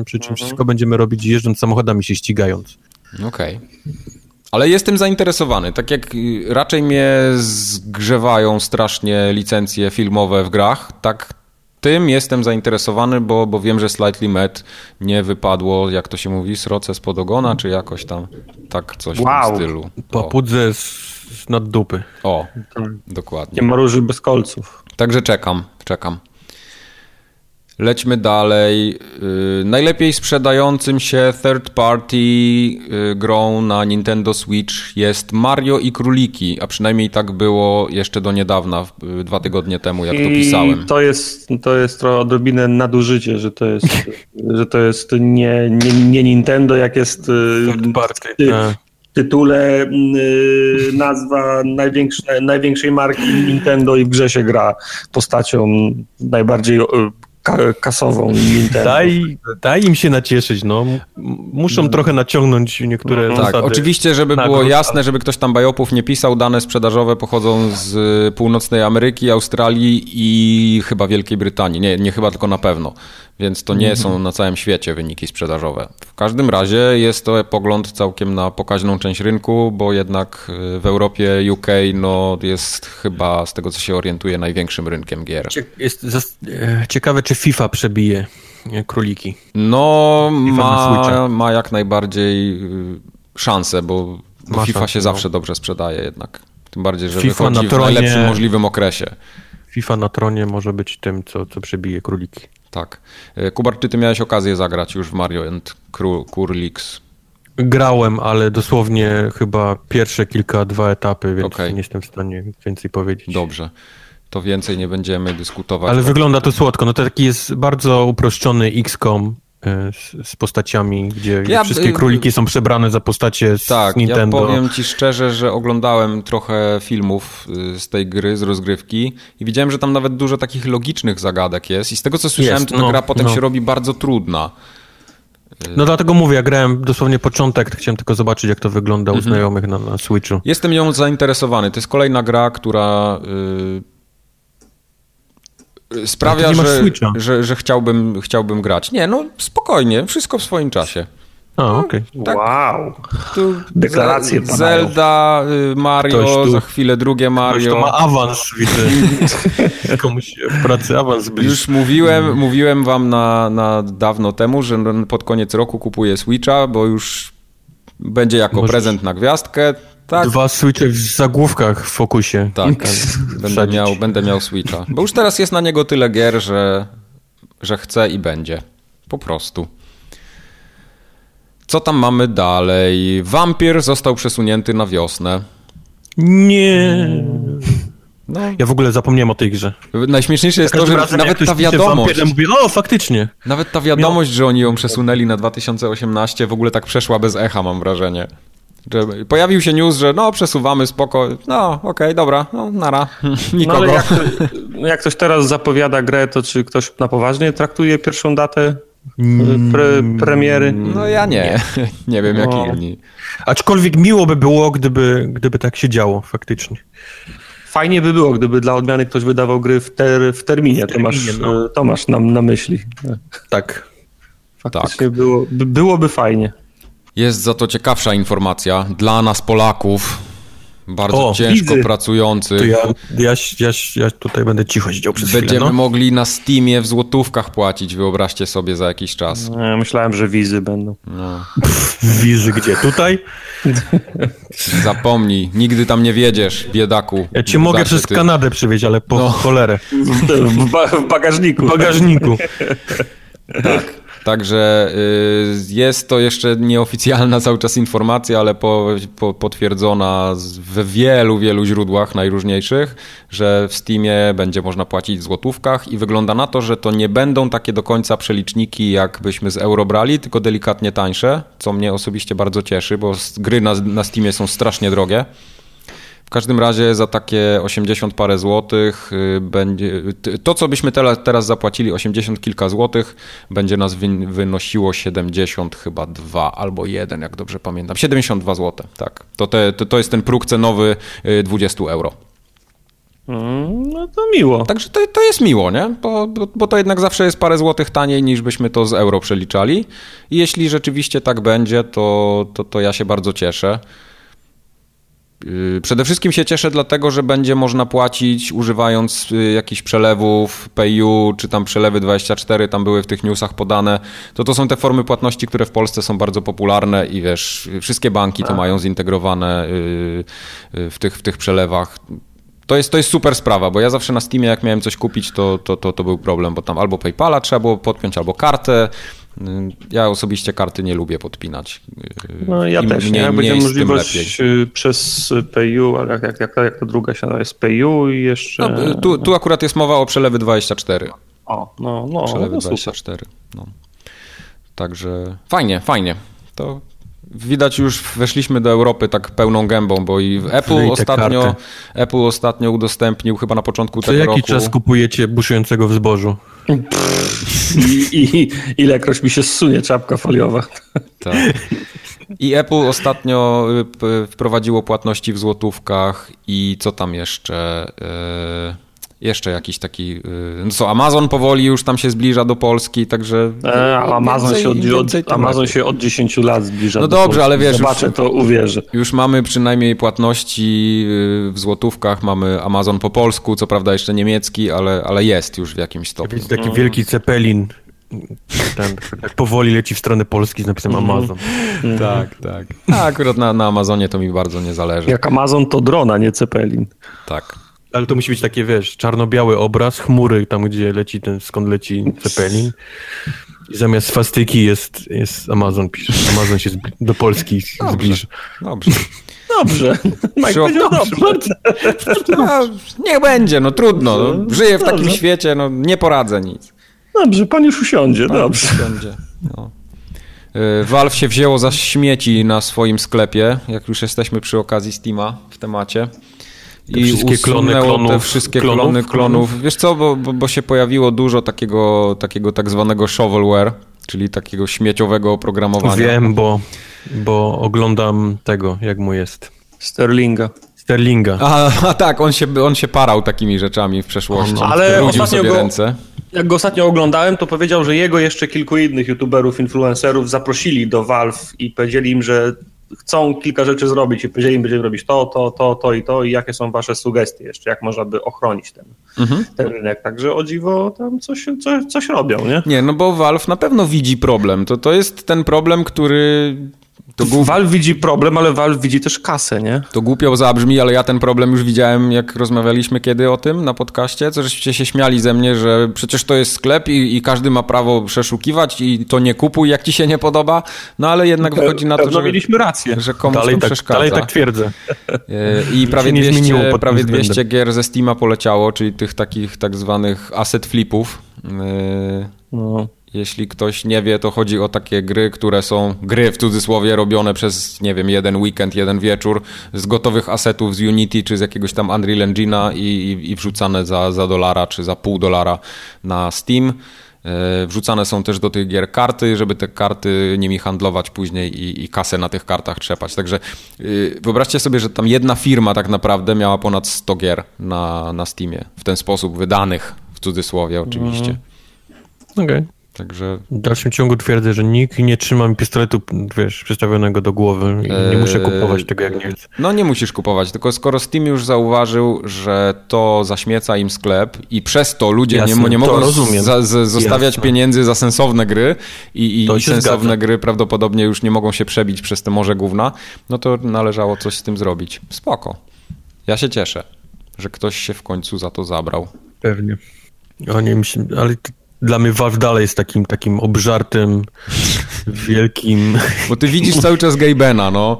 przy czym wszystko będziemy robić jeżdżąc samochodami, się ścigając. Okej. Ale jestem zainteresowany. Tak jak raczej mnie zgrzewają strasznie licencje filmowe w grach, tak tym jestem zainteresowany, bo wiem, że Slightly Mad nie wypadło, jak to się mówi, sroce spod ogona, czy jakoś tam, tak coś w tym stylu. Papudze z nad dupy. O, dokładnie. Nie ma róży bez kolców. Także czekam. Lećmy dalej. Najlepiej sprzedającym się third party grą na Nintendo Switch jest Mario i Króliki, a przynajmniej tak było jeszcze do niedawna, 2 tygodnie temu, jak to pisałem. To jest trochę odrobinę nadużycie, że to jest nie Nintendo, jak jest third party. Tytule nazwa największej marki Nintendo i w grze się gra postacią najbardziej kasową Nintendo. Daj im się nacieszyć, no. Muszą trochę naciągnąć niektóre zasady. Tak, oczywiście, żeby było jasne, żeby ktoś tam bajopów nie pisał, dane sprzedażowe pochodzą z północnej Ameryki, Australii i chyba Wielkiej Brytanii. Nie chyba, tylko na pewno. Więc to nie są na całym świecie wyniki sprzedażowe. W każdym razie jest to pogląd całkiem na pokaźną część rynku, bo jednak w Europie UK no, jest chyba, z tego co się orientuje, największym rynkiem gier. Jest ciekawe, czy FIFA przebije króliki. No, ma jak najbardziej szansę, bo FIFA się zawsze dobrze sprzedaje jednak. Tym bardziej, że FIFA wychodzi w najlepszym możliwym okresie. FIFA na tronie może być tym, co przebije króliki. Tak. Kubar, ty miałeś okazję zagrać już w Mario & Kurliks? Grałem, ale dosłownie chyba pierwsze dwa etapy, więc nie jestem w stanie więcej powiedzieć. Dobrze. To więcej nie będziemy dyskutować. Ale wygląda to słodko. No to taki jest bardzo uproszczony XCOM z postaciami, gdzie wszystkie króliki są przebrane za postacie z Nintendo. Ja powiem ci szczerze, że oglądałem trochę filmów z tej gry, z rozgrywki i widziałem, że tam nawet dużo takich logicznych zagadek jest i z tego co słyszałem, to ta gra potem się robi bardzo trudna. No dlatego mówię, ja grałem dosłownie początek, chciałem tylko zobaczyć, jak to wygląda u znajomych na Switchu. Jestem nią zainteresowany. To jest kolejna gra, która... sprawia, że chciałbym grać. Nie, no spokojnie, wszystko w swoim czasie. Tak, wow. Deklaracje panają. Zelda, Mario, za chwilę drugie Mario. To ma awans, widzę. Komuś w pracy awans bliższy. Już mówiłem wam na dawno temu, że pod koniec roku kupuję Switcha, bo już będzie jako prezent na gwiazdkę. Tak. 2 Switche w zagłówkach w Focusie. Tak, będę miał Switcha. Bo już teraz jest na niego tyle gier, że chcę i będzie. Po prostu. Co tam mamy dalej? Wampir został przesunięty na wiosnę. Nie. No. Ja w ogóle zapomniałem o tej grze. Najśmieszniejsze jest to, że nawet ta wiadomość... Mówię, faktycznie. Nawet ta wiadomość, że oni ją przesunęli na 2018, w ogóle tak przeszła bez echa, mam wrażenie. Pojawił się news, że przesuwamy, spoko, dobra, nara, nikogo. No ale jak ktoś teraz zapowiada grę, to czy ktoś na poważnie traktuje pierwszą datę premiery? No ja nie. Nie wiem, jak inni. Aczkolwiek miło by było, gdyby tak się działo faktycznie. Fajnie by było, gdyby dla odmiany ktoś wydawał gry w terminie. To masz nam na myśli. Tak. Faktycznie tak. Byłoby fajnie. Jest za to ciekawsza informacja dla nas Polaków, bardzo ciężko pracujących. Ja tutaj będę cicho siedział przez chwilę. Będziemy mogli na Steamie w złotówkach płacić, wyobraźcie sobie, za jakiś czas. Ja myślałem, że wizy będą. No. Wizy gdzie? Tutaj? Zapomnij, nigdy tam nie wjedziesz, biedaku. Ja cię mogę przez Kanadę przywieźć, ale po cholerę. W bagażniku. W bagażniku. Tak. Także jest to jeszcze nieoficjalna cały czas informacja, ale potwierdzona we wielu źródłach najróżniejszych, że w Steamie będzie można płacić w złotówkach i wygląda na to, że to nie będą takie do końca przeliczniki, jakbyśmy z euro brali, tylko delikatnie tańsze, co mnie osobiście bardzo cieszy, bo gry na Steamie są strasznie drogie. W każdym razie za takie 80 parę złotych będzie, to co byśmy teraz zapłacili 80 kilka złotych, będzie nas wynosiło 70 chyba 2 albo 1, jak dobrze pamiętam, 72 zł, tak. To jest ten próg cenowy 20 euro. No to miło. Także to jest miło, nie? Bo to jednak zawsze jest parę złotych taniej niż byśmy to z euro przeliczali i jeśli rzeczywiście tak będzie, to ja się bardzo cieszę. Przede wszystkim się cieszę dlatego, że będzie można płacić używając jakichś przelewów, PayU czy tam przelewy 24, tam były w tych newsach podane. To są te formy płatności, które w Polsce są bardzo popularne i wiesz, wszystkie banki to mają zintegrowane w tych przelewach. To jest super sprawa, bo ja zawsze na Steamie jak miałem coś kupić, to był problem, bo tam albo PayPala trzeba było podpiąć, albo kartę. Ja osobiście karty nie lubię podpinać. No ja im też nie. Jak będzie możliwość przez PayU, jak to druga się nazywa, jest PayU i jeszcze... No, tu akurat jest mowa o przelewy 24. Przelewy 24. No. Także fajnie. To Widać już weszliśmy do Europy tak pełną gębą, bo i Apple ostatnio udostępnił chyba na początku tego roku. Co jaki czas kupujecie buszującego w zbożu? I ilekroć mi się zsunie czapka foliowa. Tak. I Apple ostatnio wprowadziło płatności w złotówkach i co tam jeszcze... Jeszcze jakiś taki... No co, Amazon powoli już tam się zbliża do Polski, także... Amazon się od 10 lat zbliża do Polski. No dobrze, ale wiesz... Zobaczę, to uwierzę. Już mamy przynajmniej płatności w złotówkach, mamy Amazon po polsku, co prawda jeszcze niemiecki, ale jest już w jakimś stopniu. Jest taki wielki Zeppelin, tak powoli leci w stronę Polski z napisem Amazon. Tak. A akurat na Amazonie to mi bardzo nie zależy. Jak Amazon to drona, nie Zeppelin. Tak. Ale to musi być takie, wiesz, czarno-biały obraz, chmury tam, gdzie leci skąd leci Zeppelin. I zamiast swastyki jest Amazon, pisze. Amazon się do Polski zbliży. Dobrze. Dobrze. Niech będzie, no trudno. No. Żyję w takim świecie, no nie poradzę nic. Dobrze, pan już usiądzie, dobrze. No. Valve się wzięło za śmieci na swoim sklepie, jak już jesteśmy przy okazji Steama w temacie. I usunęło te wszystkie klony klonów. Wiesz co, bo się pojawiło dużo takiego tak zwanego shovelware, czyli takiego śmieciowego oprogramowania. Wiem, bo oglądam tego, jak mu jest. Sterlinga. A tak, on się parał takimi rzeczami w przeszłości. Ale brudził sobie ręce. Jak go ostatnio oglądałem, to powiedział, że jego jeszcze kilku innych youtuberów, influencerów zaprosili do Valve i powiedzieli im, że chcą kilka rzeczy zrobić i powiedzieli, będziemy robić to i jakie są wasze sugestie jeszcze, jak można by ochronić ten rynek. Także o dziwo tam coś robią, nie? Nie, no bo Valve na pewno widzi problem. To jest ten problem, który... Valve widzi problem, ale Valve widzi też kasę, nie? To głupio zabrzmi, ale ja ten problem już widziałem, jak rozmawialiśmy o tym na podcaście, co żeście się śmiali ze mnie, że przecież to jest sklep i każdy ma prawo przeszukiwać i to nie kupuj, jak ci się nie podoba, no ale jednak wychodzi na to, że mieliśmy rację, że komuś to przeszkadza. Dalej tak twierdzę. I prawie 200 gier ze Steama poleciało, czyli tych takich tak zwanych asset flipów. Jeśli ktoś nie wie, to chodzi o takie gry, które są gry w cudzysłowie robione przez, nie wiem, jeden weekend, jeden wieczór z gotowych asetów z Unity czy z jakiegoś tam Unreal Engine'a i wrzucane za dolara czy za $0.50 na Steam. Wrzucane są też do tych gier karty, żeby te karty nimi handlować później i kasę na tych kartach trzepać. Także wyobraźcie sobie, że tam jedna firma tak naprawdę miała ponad 100 gier na Steamie. W ten sposób wydanych, w cudzysłowie oczywiście. Okej. Także... W dalszym ciągu twierdzę, że nikt nie trzyma mi pistoletu, wiesz, przystawionego do głowy i nie muszę kupować tego jak nie chcę. No nie musisz kupować, tylko skoro Steam już zauważył, że to zaśmieca im sklep i przez to ludzie nie mogą zostawiać pieniędzy za sensowne gry i sensowne gry prawdopodobnie już nie mogą się przebić przez te morze gówna, no to należało coś z tym zrobić. Spoko. Ja się cieszę, że ktoś się w końcu za to zabrał. Pewnie. Ale... Dla mnie Valve dalej jest takim obżartym, wielkim... Bo ty widzisz cały czas Gabena, no.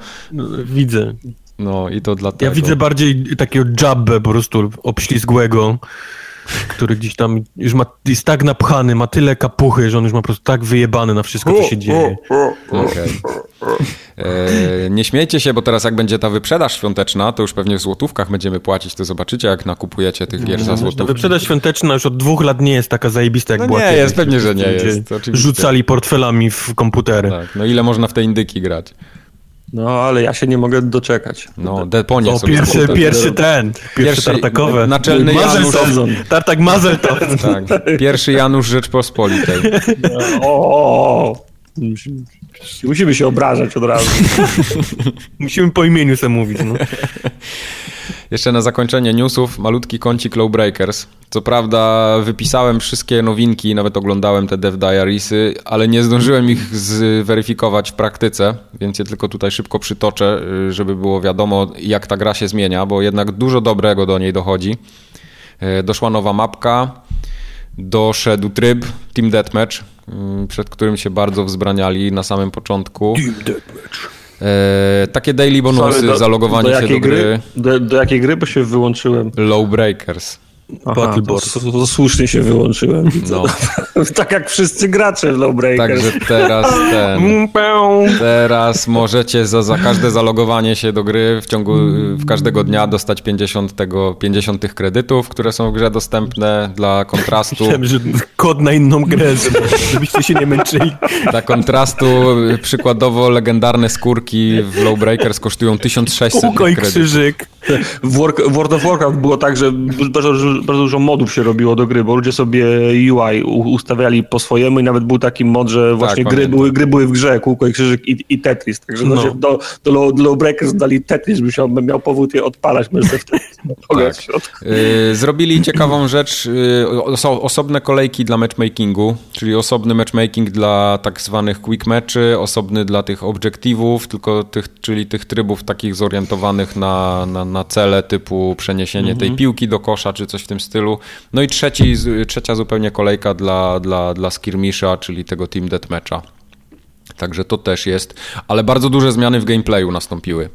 Widzę. No i to dlatego. Ja widzę bardziej takiego Jabbę po prostu obślizgłego, który gdzieś tam już jest tak napchany, ma tyle kapuchy, że on już ma po prostu tak wyjebany na wszystko, co się dzieje. Okay. Nie śmiejcie się, bo teraz jak będzie ta wyprzedaż świąteczna, to już pewnie w złotówkach będziemy płacić, to zobaczycie, jak nakupujecie tych gier za złotówki. Ta wyprzedaż świąteczna już od 2 lat nie jest taka zajebista, jak była. Nie jest, pewnie, że nie jest. Rzucali portfelami w komputery. Tak, no ile można w te indyki grać? No, ale ja się nie mogę doczekać. No, deponie są. Pierwszy tartakowe. Naczelny Janusz. Tartak Mazeltov. Tak, pierwszy Janusz Rzeczpospolitej. Musimy się obrażać od razu. Musimy po imieniu sobie mówić. No. Jeszcze na zakończenie newsów malutki kącik Lawbreakers. Co prawda wypisałem wszystkie nowinki, nawet oglądałem te Dev Diariesy, ale nie zdążyłem ich zweryfikować w praktyce, więc je tylko tutaj szybko przytoczę, żeby było wiadomo, jak ta gra się zmienia, bo jednak dużo dobrego do niej dochodzi. Doszła nowa mapka, doszedł tryb Team Deathmatch, przed którym się bardzo wzbraniali na samym początku. Team Deathmatch. Takie daily bonusy, zalogowanie się do gry. Do jakiej gry? Bo się wyłączyłem. Lawbreakers. Battleboard. To słusznie się wyłączyłem. No. Tak jak wszyscy gracze w Lawbreakers. Także teraz teraz możecie za każde zalogowanie się do gry w każdego dnia dostać 50 tych kredytów, które są w grze dostępne dla kontrastu. Myślałem, że kod na inną grę, żebyście się nie męczyli. Dla kontrastu przykładowo legendarne skórki w Lawbreakers kosztują 1600 kredytów. Ukoj krzyżyk. W World of Warcraft było tak, że bardzo dużo modów się robiło do gry, bo ludzie sobie UI ustawiali po swojemu i nawet był taki mod, że właśnie tak, gry były w grze, Kółko i Krzyżyk i Tetris. Także do Lawbreakers dali Tetris, bym miał powód je odpalać. Zrobili ciekawą rzecz, osobne kolejki dla matchmakingu, czyli osobny matchmaking dla tak zwanych quick matchy, osobny dla tych obiektywów, tylko tych trybów takich zorientowanych na cele typu przeniesienie tej piłki do kosza, czy coś w tym stylu. No i trzecia zupełnie kolejka dla skirmisza, czyli tego team deathmatcha. Także to też jest, ale bardzo duże zmiany w gameplayu nastąpiły.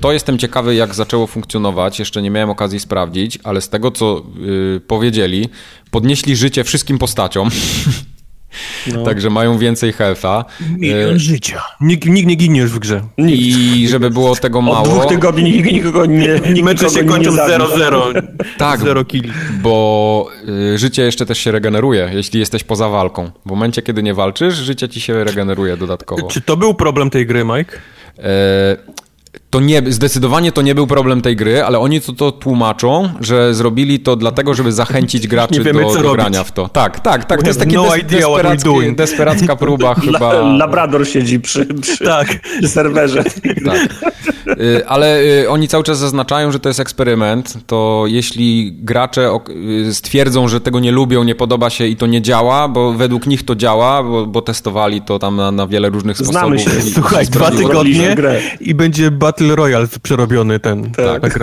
To jestem ciekawy, jak zaczęło funkcjonować, jeszcze nie miałem okazji sprawdzić, ale z tego, co powiedzieli, podnieśli życie wszystkim postaciom. No. Także mają więcej healtha. Milion życia. Nikt nie ginie już w grze. Nikt. I żeby było tego mało... Od 2 tygodni nikogo nie... Mecze się kończą 0-0. Tak, 0 kill. Bo życie jeszcze też się regeneruje, jeśli jesteś poza walką. W momencie, kiedy nie walczysz, życie ci się regeneruje dodatkowo. Czy to był problem tej gry, Mike? Zdecydowanie to nie był problem tej gry, ale oni to tłumaczą, że zrobili to dlatego, żeby zachęcić graczy do grania w to. Tak. To jest taki desperacka próba chyba. Labrador siedzi przy serwerze. Tak. Ale oni cały czas zaznaczają, że to jest eksperyment, to jeśli gracze stwierdzą, że tego nie lubią, nie podoba się i to nie działa, bo według nich to działa, bo testowali to tam na wiele różnych sposobów. Znamy się, słuchaj, 2 tygodnie i będzie Battle Royale przerobiony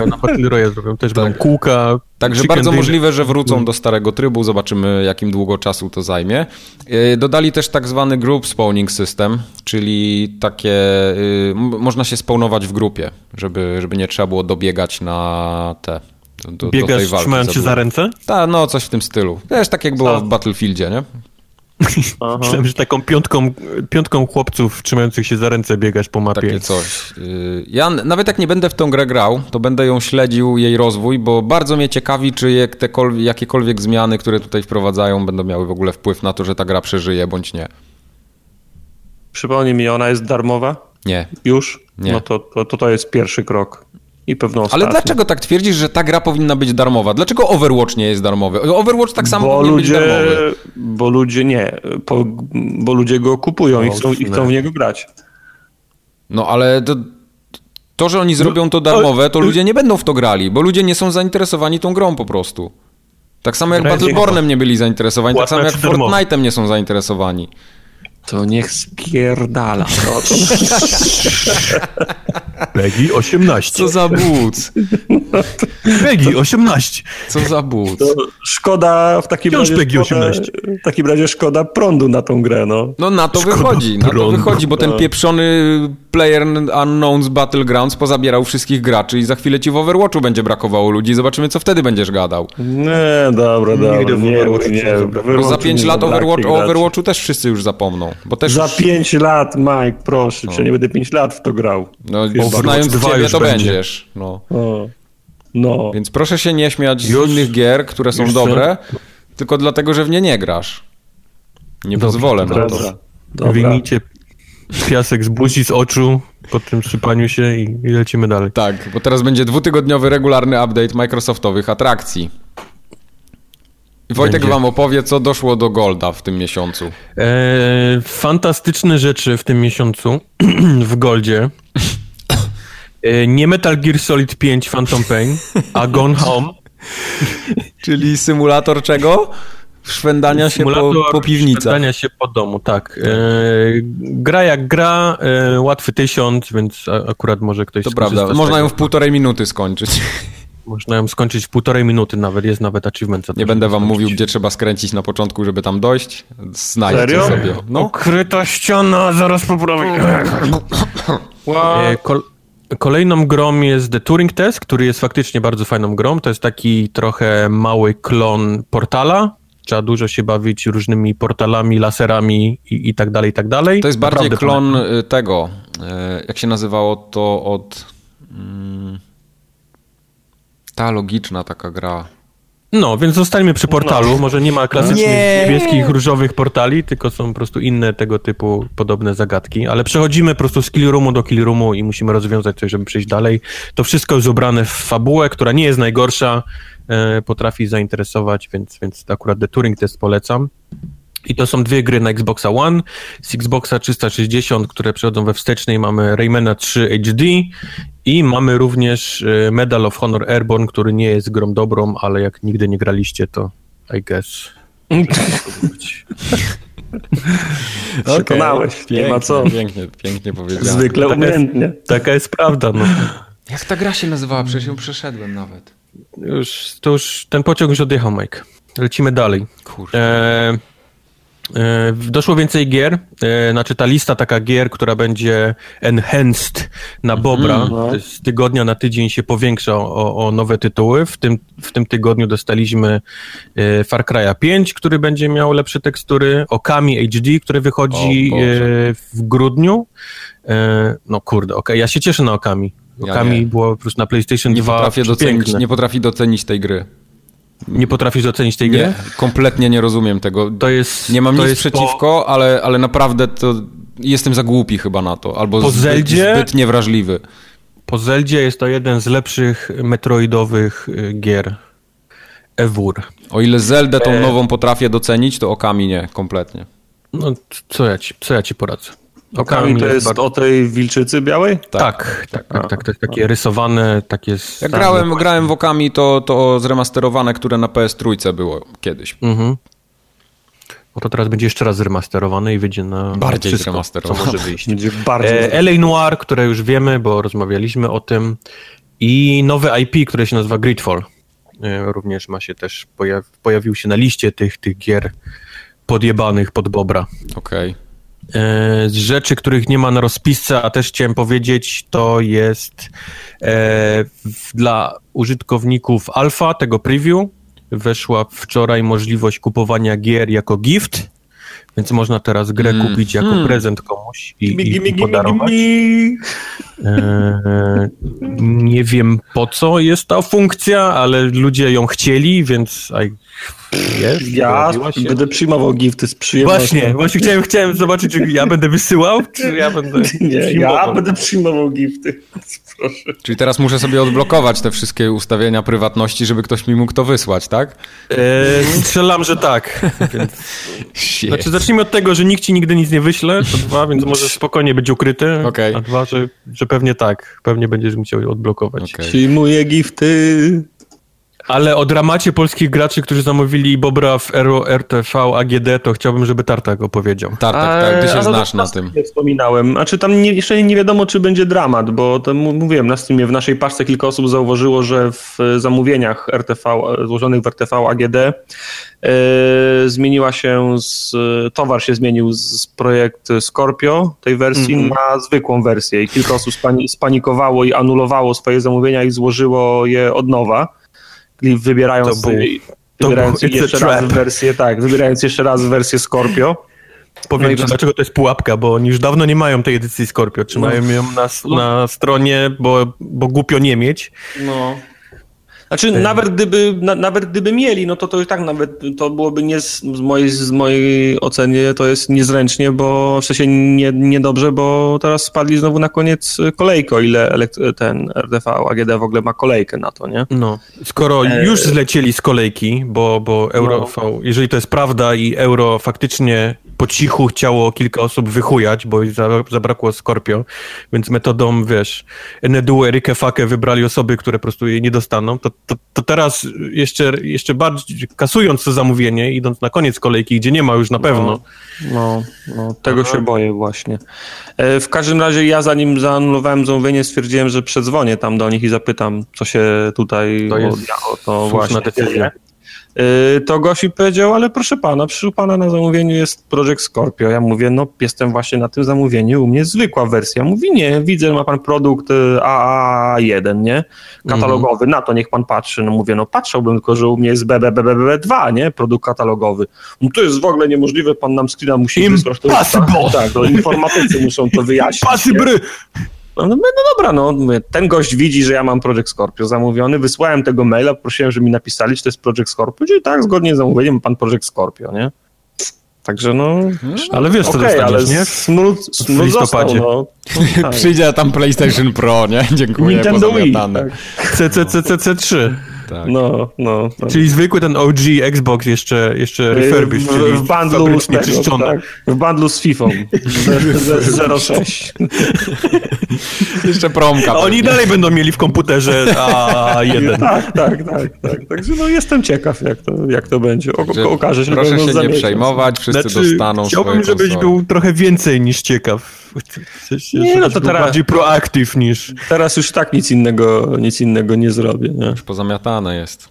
na Battle Royale zrobią też będą kółka. Także bardzo możliwe, że wrócą do starego trybu, zobaczymy jakim długo czasu to zajmie. Dodali też tak zwany group spawning system, czyli takie, można się spawnować w grupie, żeby nie trzeba było dobiegać na te... Biegasz tej walki trzymając się za ręce? Tak, coś w tym stylu. Też tak jak było w Battlefieldzie, nie? Myślałem, że taką piątką chłopców trzymających się za ręce biegasz po mapie. Takie coś. Ja nawet jak nie będę w tą grę grał, to będę ją śledził, jej rozwój, bo bardzo mnie ciekawi, czy jakiekolwiek zmiany, które tutaj wprowadzają, będą miały w ogóle wpływ na to, że ta gra przeżyje, bądź nie. Przypomnij mi, ona jest darmowa? Nie. Już? Nie. No to jest pierwszy krok. I pewno ostatni. Ale dlaczego tak twierdzisz, że ta gra powinna być darmowa? Dlaczego Overwatch nie jest darmowy? Overwatch tak samo powinien być darmowy. Bo ludzie nie. Bo ludzie go kupują i chcą w niego grać. No ale to że oni zrobią to darmowe, to ludzie nie będą w to grali, bo ludzie nie są zainteresowani tą grą po prostu. Tak samo jak Battlebornem nie byli zainteresowani, tak samo jak Fortnite'em nie są zainteresowani. To niech spierdala. Peggy 18. Co za buc. Peggy 18. Co za buc. To szkoda, w takim razie szkoda prądu na tą grę. No na to szkoda wychodzi. Prądu. Na to wychodzi, bo ten pieprzony PlayerUnknown's Battlegrounds pozabierał wszystkich graczy i za chwilę ci w Overwatchu będzie brakowało ludzi. Zobaczymy, co wtedy będziesz gadał. Nie, dobra. Bo za 5 lat o Overwatchu też wszyscy już zapomną. Bo też za 5 lat, Mike, proszę. Przecież nie będę 5 lat w to grał. Bo znając ciebie, to będziesz. No. Więc proszę się nie śmiać z innych gier, które są dobre, tylko dlatego, że w nie grasz. Nie pozwolę na to. Wyjmijcie piasek z buzi, z oczu po tym sypaniu się i lecimy dalej. Tak, bo teraz będzie 2-tygodniowy regularny update Microsoftowych atrakcji. Wojtek wam opowie, co doszło do Golda w tym miesiącu. Fantastyczne rzeczy w tym miesiącu w Goldzie. Nie Metal Gear Solid 5 Phantom Pain, a Gone Home. Czyli symulator czego? Szwendania się po piwnicach. Szwendania się po domu, tak. Gra jak gra, łatwy 1000, więc akurat może ktoś to skorzysta. To prawda, można ją w 1,5 minuty skończyć. Można ją skończyć w 1,5 minuty nawet, jest nawet achievement. Nie będę wam mówił, gdzie trzeba skręcić na początku, żeby tam dojść. Znajdźcie sobie. Ukryta ściana, zaraz poprawię. Wow. Kolejną grą jest The Turing Test, który jest faktycznie bardzo fajną grą. To jest taki trochę mały klon Portala. Trzeba dużo się bawić różnymi portalami, laserami i tak dalej, i tak dalej. To jest bardziej naprawdę klon tego, jak się nazywało to od... Ta logiczna taka gra. No, więc zostańmy przy portalu. Może nie ma klasycznych niebieskich, różowych portali, tylko są po prostu inne tego typu podobne zagadki. Ale przechodzimy po prostu z kill roomu do kill roomu i musimy rozwiązać coś, żeby przejść dalej. To wszystko jest ubrane w fabułę, która nie jest najgorsza, potrafi zainteresować, więc akurat The Turing Test polecam. I to są dwie gry na Xboxa One, z Xboxa 360, które przychodzą we wstecznej, mamy Raymana 3 HD i mamy również Medal of Honor Airborne, który nie jest grą dobrą, ale jak nigdy nie graliście, to I guess. Przekonałeś, pięknie, nie ma co. Pięknie powiedziałem. Zwykle umiejętnie. Taka jest prawda. No. Jak ta gra się nazywała? Przecież ją przeszedłem nawet. To już ten pociąg już odjechał, Mike. Lecimy dalej. Kurde. Doszło więcej gier, znaczy ta lista taka gier, która będzie enhanced na Bobra, z tygodnia na tydzień się powiększa o nowe tytuły. W tym tygodniu dostaliśmy Far Cry'a 5, który będzie miał lepsze tekstury, Okami HD, który wychodzi w grudniu. No kurde, okej, ja się cieszę na Okami. Okami było po prostu na PlayStation 2 piękne. Nie potrafię docenić tej gry. Nie potrafisz ocenić tej gry? Kompletnie nie rozumiem tego. Nie mam nic przeciwko, ale naprawdę to jestem za głupi chyba na to. Albo zbyt niewrażliwy. Po Zeldzie jest to jeden z lepszych metroidowych gier ever. O ile Zeldę tą nową potrafię docenić, to Okami nie, kompletnie. No, co ja ci poradzę? Okami to jest bardzo... o tej wilczycy białej? Tak. To jest takie rysowane, takie... Ja grałem w Okami, to zremasterowane, które na PS Trójce było kiedyś. Mhm. Bo to teraz będzie jeszcze raz zremasterowane i wyjdzie na... Bardziej zremasterowane. Co może wyjść. LA Noir, które już wiemy, bo rozmawialiśmy o tym. I nowe IP, które się nazywa Gridfall. Również ma się też... Pojawił się na liście tych gier podjebanych pod Bobra. Okej. Z rzeczy, których nie ma na rozpisce, a też chciałem powiedzieć, to jest dla użytkowników alfa tego preview. Weszła wczoraj możliwość kupowania gier jako gift, więc można teraz grę kupić jako prezent komuś i podarować. Nie wiem po co jest ta funkcja, ale ludzie ją chcieli, więc... Ja będę przyjmował gifty z przyjemnością. Właśnie chciałem zobaczyć, czy ja będę wysyłał, czy ja będę przyjmował gifty. Proszę. Czyli teraz muszę sobie odblokować te wszystkie ustawienia prywatności, żeby ktoś mi mógł to wysłać, tak? Strzelam, że tak. Znaczy, zacznijmy od tego, że nikt ci nigdy nic nie wyśle, to dwa, więc może spokojnie być ukryty, a dwa, że pewnie tak, pewnie będziesz musiał odblokować. Przyjmuję gifty... Ale o dramacie polskich graczy, którzy zamówili Bobra w RTV AGD, to chciałbym, żeby Tartak opowiedział. Tartak, ty się znasz na tym. Nie wspominałem. Znaczy tam jeszcze nie wiadomo, czy będzie dramat, bo tam mówiłem na streamie, w naszej paczce kilka osób zauważyło, że w zamówieniach RTV, złożonych w RTV AGD towar się zmienił z projektu Scorpio tej wersji na zwykłą wersję i kilka osób spanikowało i anulowało swoje zamówienia i złożyło je od nowa. Wybierając jeszcze raz wersję Scorpio. Powiem ci, dlaczego to jest pułapka, bo oni już dawno nie mają tej edycji Scorpio. Trzymają ją na stronie, bo głupio nie mieć. No. Znaczy, nawet gdyby mieli, no to już tak nawet to byłoby nie z mojej oceny to jest niezręcznie, bo w sensie niedobrze, bo teraz spadli znowu na koniec kolejkę, o ile ten RTV AGD w ogóle ma kolejkę na to, nie? No. Skoro już zlecieli z kolejki, bo jeżeli to jest prawda i euro faktycznie po cichu chciało kilka osób wychujać, bo zabrakło Scorpio, więc metodą, Enedu, Erykę, Fakę wybrali osoby, które po prostu jej nie dostaną, to teraz jeszcze bardziej kasując to zamówienie, idąc na koniec kolejki, gdzie nie ma już na pewno. Tego się boję właśnie. W każdym razie ja zanim zaanulowałem zamówienie, stwierdziłem, że przedzwonię tam do nich i zapytam, co się tutaj... To jest słuszna decyzja. to gość mi powiedział, ale proszę pana, przecież u pana na zamówieniu jest Project Scorpio. Ja mówię, no jestem właśnie na tym zamówieniu, u mnie jest zwykła wersja. Mówi, nie, widzę, ma pan produkt AA1, nie? Katalogowy, na to niech pan patrzy. No mówię, no patrzyłbym, tylko że u mnie jest BBBBB2, nie? Produkt katalogowy. No to jest w ogóle niemożliwe, pan nam screena musi wysłać. Tak, to informatycy muszą to wyjaśnić. No dobra, ten gość widzi, że ja mam Project Scorpio zamówiony, wysłałem tego maila, prosiłem, żeby mi napisali, czy to jest Project Scorpio, czyli tak, zgodnie z zamówieniem ma pan Project Scorpio, nie? Także no... Ale wiesz, co dostaniesz, nie? Smród został, no. Tak. Przyjdzie tam PlayStation Pro, nie? Dziękuję, Nintendo pozamiatane. Tak. CCCC3. Tak. No. Czyli zwykły ten OG Xbox jeszcze refurbish, czyli w bundlu czyszczony. Tak, w bundlu z FIFA 06. Jeszcze promka. Oni dalej będą mieli w komputerze A1. Tak. Także no jestem ciekaw, jak to będzie. Okaże się. Proszę się nie przejmować, wszyscy dostaną swoje konsolę. Chciałbym, żebyś był trochę więcej niż ciekaw. To teraz bardziej proaktyw niż... Teraz już tak nic innego nie zrobię. Nie? Już pozamiatane jest.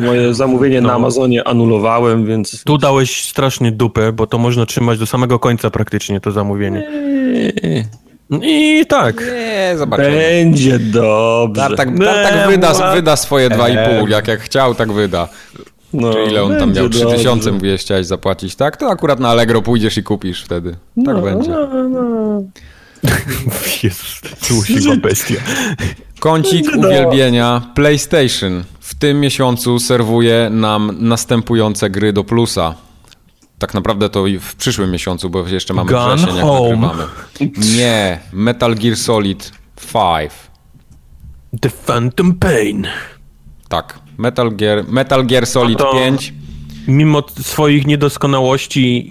Moje zamówienie na Amazonie anulowałem, więc... Tu dałeś strasznie dupę, bo to można trzymać do samego końca praktycznie to zamówienie. I tak. Nie, zobaczymy. Będzie dobrze. Tartak wyda swoje 2,5. Jak chciał, tak wyda. Czy ile on tam miał? 3000 mówiłeś, chciałeś zapłacić, tak? To akurat na Allegro pójdziesz i kupisz wtedy. Tak będzie. Jezus, złośliwa bestia. Kącik uwielbienia PlayStation. W tym miesiącu serwuje nam następujące gry do plusa. Tak naprawdę to w przyszłym miesiącu, bo jeszcze mamy wrzesień, jak nagrywamy. Nie, Metal Gear Solid 5. The Phantom Pain. Tak, Metal Gear Solid 5. Mimo swoich niedoskonałości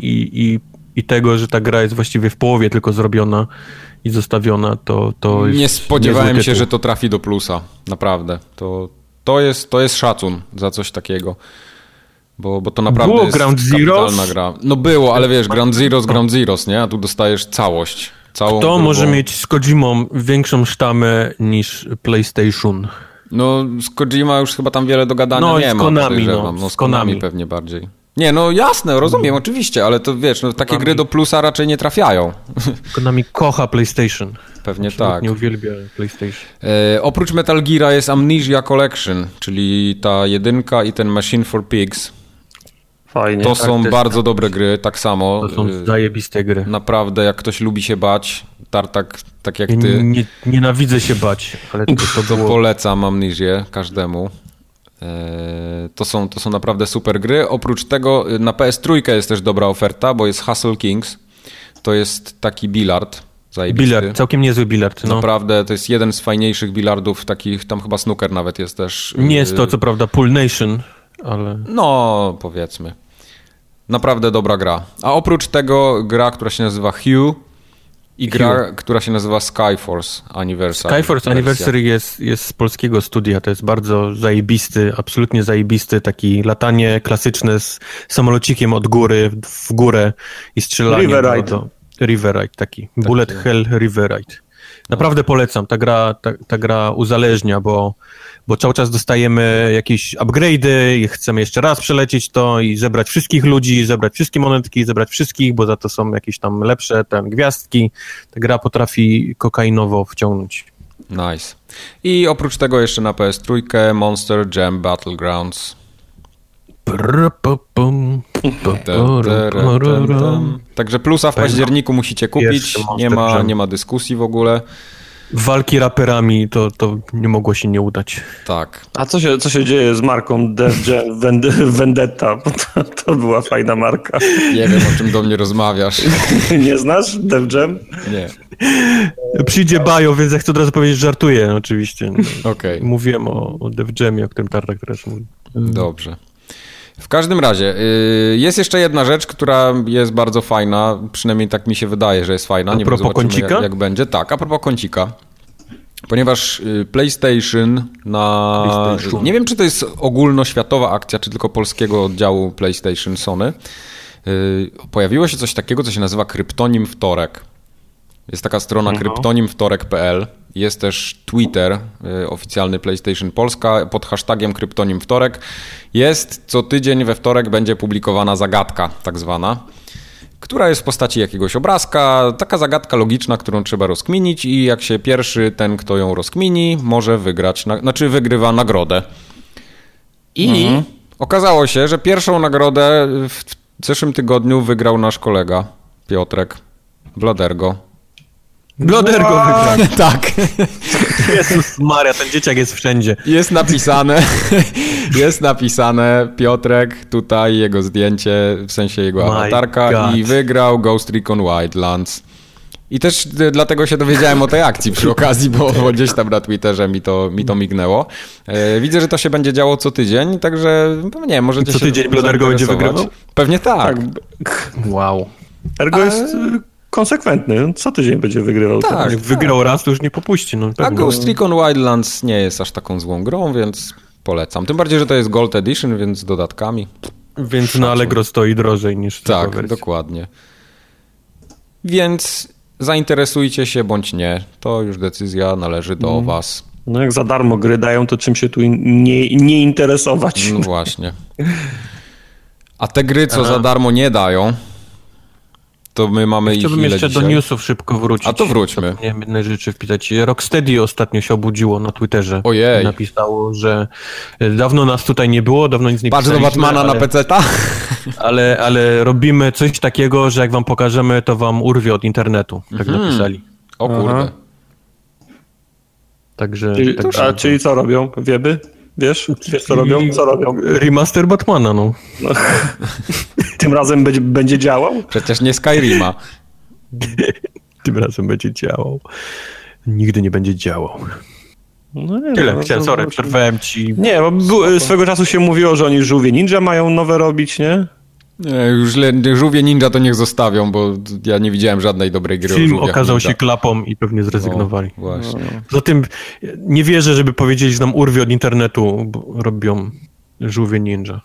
i tego, że ta gra jest właściwie w połowie tylko zrobiona i zostawiona, to jest... Nie spodziewałem się, że to trafi do plusa. Naprawdę. To jest szacun za coś takiego. Bo to naprawdę było jest Ground kapitalna Zeroes? Gra. No było, ale wiesz, Ground Zeroes, nie? A tu dostajesz całość. Kto może mieć z Kojimą większą sztamę niż PlayStation? No z Kojima już chyba tam wiele dogadania nie ma. Z Konami pewnie bardziej. Nie, no jasne, rozumiem, oczywiście, ale to wiesz, takie Konami. Gry do plusa raczej nie trafiają. Konami kocha PlayStation. Pewnie tak. Nie uwielbia PlayStation. Oprócz Metal Gear'a jest Amnesia Collection, czyli ta jedynka i ten Machine for Pigs. Fajnie. To są bardzo dobre gry, tak samo. To są zajebiste gry. Naprawdę, jak ktoś lubi się bać, Tartak, tak jak ty. Nienawidzę się bać, ale to polecam Amnesię każdemu. To są naprawdę super gry. Oprócz tego na PS3 jest też dobra oferta, bo jest Hustle Kings. To jest taki bilard zajebisty. Bilard, całkiem niezły bilard. Naprawdę, to jest jeden z fajniejszych bilardów takich, tam chyba snooker nawet jest też. Nie jest to co prawda Pool Nation, ale... No, powiedzmy. Naprawdę dobra gra. A oprócz tego gra, która się nazywa Hue i gra, która się nazywa Skyforce Anniversary. Skyforce Anniversary jest z polskiego studia. To jest bardzo zajebisty, absolutnie zajebisty, taki latanie klasyczne z samolocikiem od góry w górę i strzelanie. Riverite taki. Bullet Hell Riverite. Naprawdę polecam. Ta gra uzależnia, bo cały czas dostajemy jakieś upgrade'y i chcemy jeszcze raz przelecieć to i zebrać wszystkich ludzi, zebrać wszystkie monetki, zebrać wszystkich, bo za to są jakieś tam lepsze gwiazdki. Ta gra potrafi kokainowo wciągnąć. Nice. I oprócz tego jeszcze na PS3 Monster Jam Battlegrounds. Także plusa w październiku musicie kupić. Nie ma dyskusji w ogóle. Walki raperami to nie mogło się nie udać. Tak. A co się dzieje z marką Def Jam Vendetta? Bo to była fajna marka. Nie wiem, o czym do mnie rozmawiasz. Nie znasz Def Jam? Nie. Przyjdzie Bajo, więc jak chcę od razu powiedzieć, żartuję oczywiście. Okej. Mówiłem o Def Jamie, o którym Tartak teraz mówi. Dobrze. W każdym razie, jest jeszcze jedna rzecz, która jest bardzo fajna, przynajmniej tak mi się wydaje, że jest fajna. Nie wiem, zobaczymy kącika? Jak będzie. Tak, a propos kącika, ponieważ PlayStation. Nie wiem, czy to jest ogólnoświatowa akcja, czy tylko polskiego oddziału PlayStation Sony, pojawiło się coś takiego, co się nazywa Kryptonim Wtorek. Jest taka strona kryptonimwtorek.pl Jest też Twitter, oficjalny PlayStation Polska, pod hashtagiem Kryptonim Wtorek. Jest co tydzień we wtorek będzie publikowana zagadka tak zwana, która jest w postaci jakiegoś obrazka, taka zagadka logiczna, którą trzeba rozkminić i jak się pierwszy ten, kto ją rozkmini, może wygrać, wygrywa nagrodę. I okazało się, że pierwszą nagrodę w zeszłym tygodniu wygrał nasz kolega Piotrek Bladergo wygrał. Tak. Jezus Maria, ten dzieciak jest wszędzie. Jest napisane Piotrek, tutaj jego zdjęcie, w sensie jego awatarka i wygrał Ghost Recon Wildlands. I też dlatego się dowiedziałem o tej akcji przy okazji, bo gdzieś tam na Twitterze mi to mignęło. Widzę, że to się będzie działo co tydzień, także nie wiem, możecie się... Co tydzień Bladergo będzie wygrywał? Pewnie tak. Wow. Ergo jest... konsekwentny, co tydzień będzie wygrywał. Tak, jak wygrał raz, to już nie popuści. No, a Ghost Recon Wildlands nie jest aż taką złą grą, więc polecam. Tym bardziej, że to jest Gold Edition, więc z dodatkami. Więc na Allegro stoi drożej niż tak, dokładnie. Więc zainteresujcie się bądź nie. To już decyzja należy do was. No jak za darmo gry dają, to czym się tu nie interesować? No właśnie. A te gry, co za darmo nie dają... to my mamy ich chciałbym jeszcze dzisiaj do newsów szybko wrócić. A to wróćmy. Jednej rzeczy wpisać. Rocksteady ostatnio się obudziło na Twitterze. Ojej. Napisało, że dawno nas tutaj nie było, dawno nic nie pisaliśmy. Patrz do Batmana na peceta. Ale robimy coś takiego, że jak wam pokażemy, to wam urwie od internetu. Tak napisali. O kurde. Aha. Także... Czyli co robią? Wieby? Wiesz co robią? Remaster Batmana, no. Tym razem będzie działał? Przecież nie Skyrima. Tym razem będzie działał. Nigdy nie będzie działał. No nie, tyle, sorry, przerwałem ci. Nie, bo swego czasu się mówiło, że oni Żółwie Ninja mają nowe robić, nie? Już Żółwie Ninja to niech zostawią, bo ja nie widziałem żadnej dobrej gry. Film okazał się klapą i pewnie zrezygnowali. Właśnie. Poza tym nie wierzę, żeby powiedzieli, że nam urwie od internetu, bo robią Żółwie Ninja.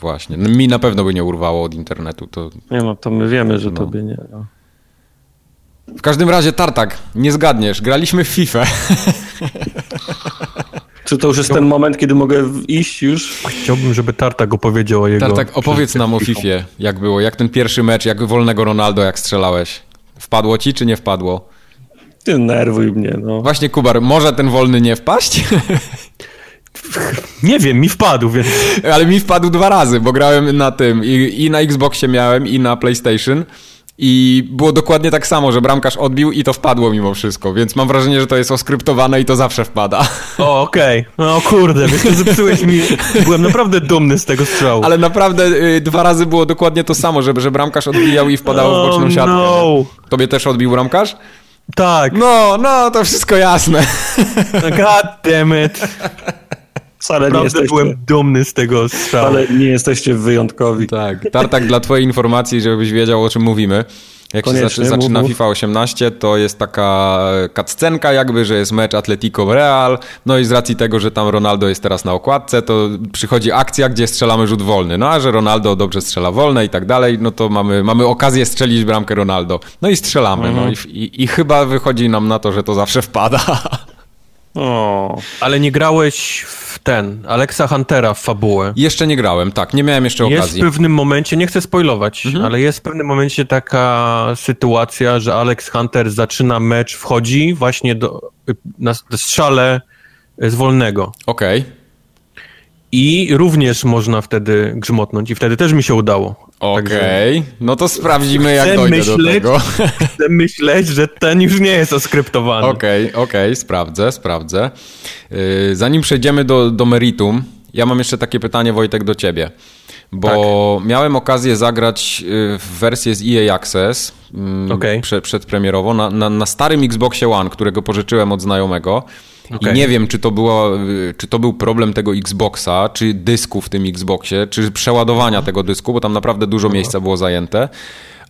Właśnie. Mi na pewno by nie urwało od internetu. To... Nie no, to my wiemy, że tobie nie. No. W każdym razie, Tartak, nie zgadniesz. Graliśmy w FIFA. Czy to już jest ten moment, kiedy mogę iść już? Chciałbym, żeby Tartak opowiedział o jego... Tartak, opowiedz nam o Fifie, jak było, jak ten pierwszy mecz, jak wolnego Ronaldo, jak strzelałeś. Wpadło ci, czy nie wpadło? Ty nerwuj mnie, no. Właśnie, Kubar, może ten wolny nie wpaść? Nie wiem, mi wpadł, więc... Ale mi wpadł 2 razy, bo grałem na tym i na Xboxie miałem, i na PlayStation... I było dokładnie tak samo, że bramkarz odbił i to wpadło mimo wszystko, więc mam wrażenie, że to jest oskryptowane i to zawsze wpada. O, okej. No kurde, wiesz, to zepsułeś mi. Byłem naprawdę dumny z tego strzału. Ale naprawdę 2 razy było dokładnie to samo, że bramkarz odbijał i wpadało w boczną siatkę. No. Tobie też odbił bramkarz? Tak. No, to wszystko jasne. God damn it. Naprawdę byłem dumny z tego strzału. Ale nie jesteście wyjątkowi. Tak, Tartak, dla twojej informacji, żebyś wiedział, o czym mówimy. Jak koniecznie, się zaczyna FIFA 18, to jest taka cutscenka jakby, że jest mecz Atletico Real, no i z racji tego, że tam Ronaldo jest teraz na okładce, to przychodzi akcja, gdzie strzelamy rzut wolny. No a że Ronaldo dobrze strzela wolne i tak dalej, no to mamy okazję strzelić bramkę Ronaldo. No i strzelamy. Mhm. No i chyba wychodzi nam na to, że to zawsze wpada. O. Ale nie grałeś w Alexa Huntera w fabułę. Jeszcze nie grałem, tak, nie miałem jeszcze okazji. Jest w pewnym momencie, nie chcę spoilować, ale jest w pewnym momencie taka sytuacja, że Alex Hunter zaczyna mecz, wchodzi właśnie na strzale z wolnego. Okej. I również można wtedy grzmotnąć i wtedy też mi się udało. Okej, no to sprawdzimy, jak dojdę do tego. Chcę myśleć, że ten już nie jest oskryptowany. Okej, sprawdzę. Zanim przejdziemy do meritum, ja mam jeszcze takie pytanie, Wojtek, do ciebie. Bo miałem okazję zagrać w wersję z EA Access przedpremierowo na starym Xboxie One, którego pożyczyłem od znajomego. I nie wiem, czy to był problem tego Xboxa, czy dysku w tym Xboxie, czy przeładowania tego dysku, bo tam naprawdę dużo miejsca było zajęte,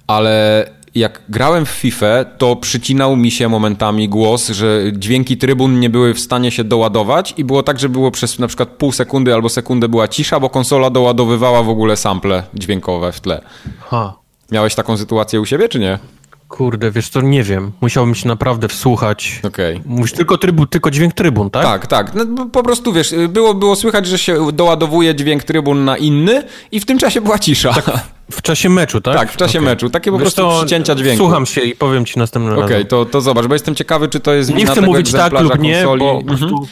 ale jak grałem w FIFA, to przycinał mi się momentami głos, że dźwięki trybun nie były w stanie się doładować i było tak, że było przez na przykład pół sekundy albo sekundę była cisza, bo konsola doładowywała w ogóle sample dźwiękowe w tle. Miałeś taką sytuację u siebie, czy nie? Kurde, wiesz co, nie wiem. Musiałbym się naprawdę wsłuchać. Okej. Mówisz tylko dźwięk trybun, tak? Tak. No, po prostu, wiesz, było słychać, że się doładowuje dźwięk trybun na inny i w tym czasie była cisza. Tak, w czasie meczu, tak? Tak, w czasie meczu. Takie po prostu przycięcia dźwięku. Słucham się i powiem ci następnym razem. Okej, to zobacz, bo jestem ciekawy, czy to jest... Nie chcę mówić tak lub nie, bo po prostu...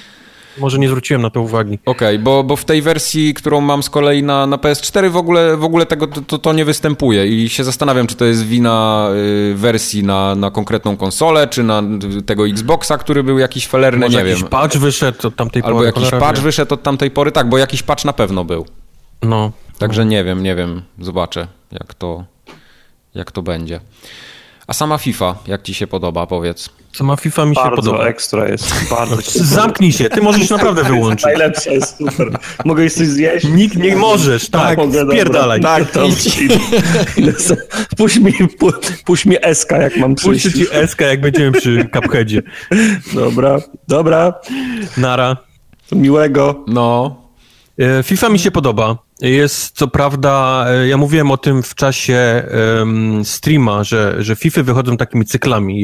Może nie zwróciłem na to uwagi. Okej, bo w tej wersji, którą mam z kolei na PS4 w ogóle tego to nie występuje i się zastanawiam, czy to jest wina wersji na konkretną konsolę, czy na tego Xboxa, który był jakiś felerny, nie wiem. Może jakiś patch wyszedł od tamtej pory. Albo jakiś patch wyszedł od tamtej pory, tak, bo jakiś patch na pewno był. No. Także nie wiem, zobaczę jak to będzie. A sama FIFA, jak ci się podoba, powiedz? Sama FIFA mi się podoba. Bardzo ekstra jest. Bardzo. Zamknij się, ty możesz naprawdę wyłączyć. Najlepsze jest, super. Mogę coś zjeść? Nikt nie możesz, tak. Spierdalaj. Tak, to puść mi eska, jak mam przyjść. Puść ci eska, jak będziemy przy Cupheadzie. Dobra. Nara. Miłego. No. FIFA mi się podoba. Jest, co prawda, ja mówiłem o tym w czasie streama, że FIFA wychodzą takimi cyklami.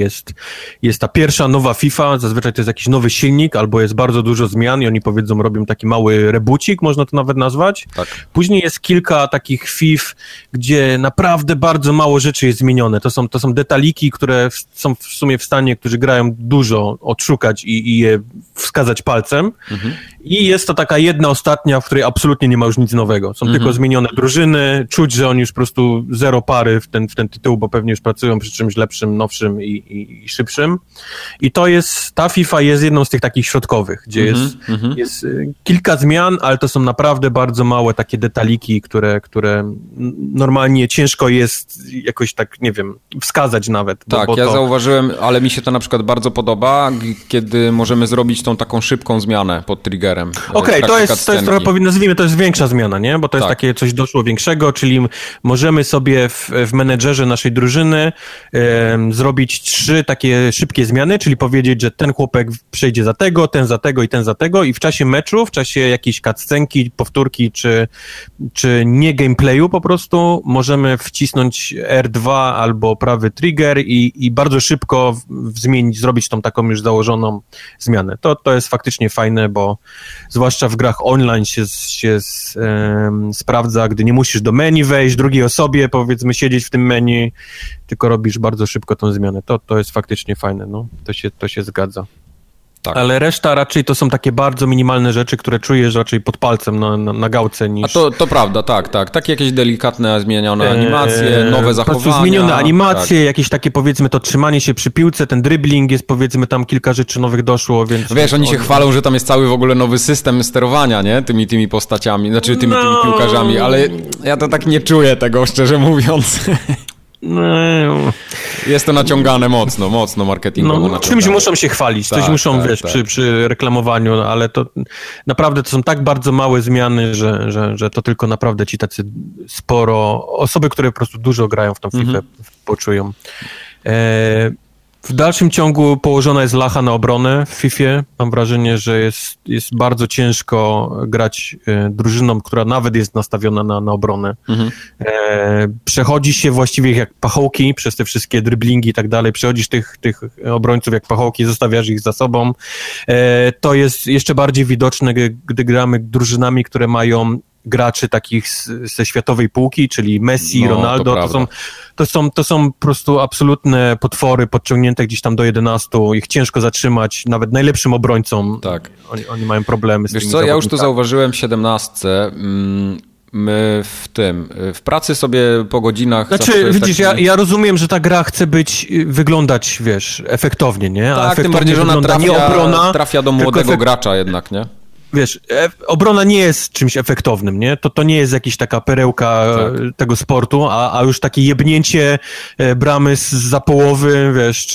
Jest ta pierwsza, nowa FIFA, zazwyczaj to jest jakiś nowy silnik, albo jest bardzo dużo zmian i oni powiedzą, robią taki mały rebucik, można to nawet nazwać. Tak. Później jest kilka takich FIF, gdzie naprawdę bardzo mało rzeczy jest zmienione. To są detaliki, które są w sumie w stanie, którzy grają dużo, odszukać i je wskazać palcem. Mhm. I jest to taka jedna ostatnia, w której absolutnie nie ma już nic nowego. Są tylko zmienione drużyny, czuć, że oni już po prostu zero pary w ten tytuł, bo pewnie już pracują przy czymś lepszym, nowszym i szybszym. I to jest, ta FIFA jest jedną z tych takich środkowych, gdzie jest kilka zmian, ale to są naprawdę bardzo małe takie detaliki, które normalnie ciężko jest jakoś tak, nie wiem, wskazać nawet. Tak, bo ja zauważyłem, ale mi się to na przykład bardzo podoba, kiedy możemy zrobić tą taką szybką zmianę pod triggerem. Okej, to jest trochę, nazwijmy, to jest większa zmiana, nie? Bo to jest takie coś doszło większego, czyli możemy sobie w menedżerze naszej drużyny zrobić 3 takie szybkie zmiany, czyli powiedzieć, że ten chłopek przejdzie za tego, ten za tego i ten za tego i w czasie meczu, w czasie jakiejś cutscenki, powtórki czy nie gameplayu po prostu możemy wcisnąć R2 albo prawy trigger i bardzo szybko zrobić tą taką już założoną zmianę. To jest faktycznie fajne, bo zwłaszcza w grach online sprawdza, gdy nie musisz do menu wejść, drugiej osobie, powiedzmy, siedzieć w tym menu, tylko robisz bardzo szybko tą zmianę. To jest faktycznie fajne, no. To się zgadza. Tak. Ale reszta raczej to są takie bardzo minimalne rzeczy, które czujesz raczej pod palcem na gałce niż... A to prawda, tak. Takie jakieś delikatne, zmienione animacje, nowe zachowania. Po prostu zmienione animacje, jakieś takie, powiedzmy, to trzymanie się przy piłce, ten dribbling jest, powiedzmy, tam kilka rzeczy nowych doszło, więc... Wiesz, oni się chwalą, że tam jest cały w ogóle nowy system sterowania, nie? Tymi postaciami, znaczy tymi piłkarzami, ale ja to tak nie czuję tego, szczerze mówiąc. No. Jest to naciągane mocno marketingowo. No, czymś muszą się chwalić, coś muszą, tak. Przy reklamowaniu, ale to naprawdę to są tak bardzo małe zmiany, że to tylko naprawdę ci tacy sporo, osoby, które po prostu dużo grają w tą FIFA, poczują. W dalszym ciągu położona jest lacha na obronę w FIFA. Mam wrażenie, że jest bardzo ciężko grać drużyną, która nawet jest nastawiona na obronę. Przechodzi się właściwie jak pachołki przez te wszystkie driblingi i tak dalej. Przechodzisz tych obrońców jak pachołki, zostawiasz ich za sobą. To jest jeszcze bardziej widoczne, gdy gramy drużynami, które mają graczy takich ze światowej półki, czyli Messi, Ronaldo, to są po prostu absolutne potwory podciągnięte gdzieś tam do 11, ich ciężko zatrzymać, nawet najlepszym obrońcom. Tak. Oni mają problemy z tym. Wiesz co, ja już to zauważyłem w 17. My w pracy sobie po godzinach... Znaczy, widzisz, taki... ja rozumiem, że ta gra chce wyglądać, wiesz, efektownie, nie? A tak, efektownie tym bardziej, że ona trafia do młodego gracza jednak, nie? Wiesz, obrona nie jest czymś efektownym, nie? To nie jest jakaś taka perełka tego sportu, a już takie jebnięcie bramy zza połowy, wiesz,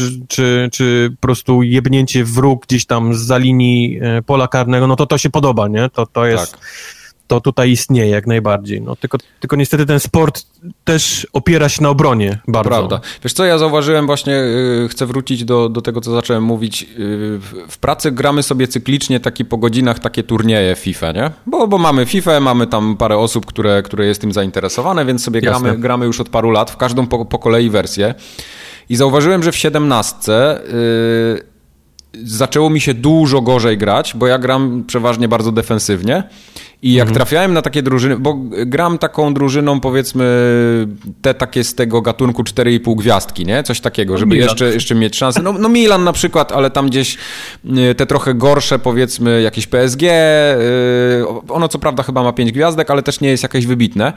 czy po prostu jebnięcie w róg gdzieś tam zza linii pola karnego, no to się podoba, nie? To jest... Tak. To tutaj istnieje jak najbardziej. No, tylko niestety ten sport też opiera się na obronie bardzo. Prawda. Wiesz co, ja zauważyłem właśnie, chcę wrócić do tego, co zacząłem mówić. W pracy gramy sobie cyklicznie po godzinach takie turnieje FIFA, nie? Bo mamy FIFA, mamy tam parę osób, które jest tym zainteresowane, więc sobie gramy już od paru lat w każdą po kolei wersję. I zauważyłem, że w 17 zaczęło mi się dużo gorzej grać, bo ja gram przeważnie bardzo defensywnie i jak trafiałem na takie drużyny, bo gram taką drużyną, powiedzmy, te takie z tego gatunku 4,5 gwiazdki, nie? Coś takiego, żeby jeszcze mieć szansę. No Milan na przykład, ale tam gdzieś te trochę gorsze, powiedzmy, jakieś PSG, ono co prawda chyba ma 5 gwiazdek, ale też nie jest jakieś wybitne.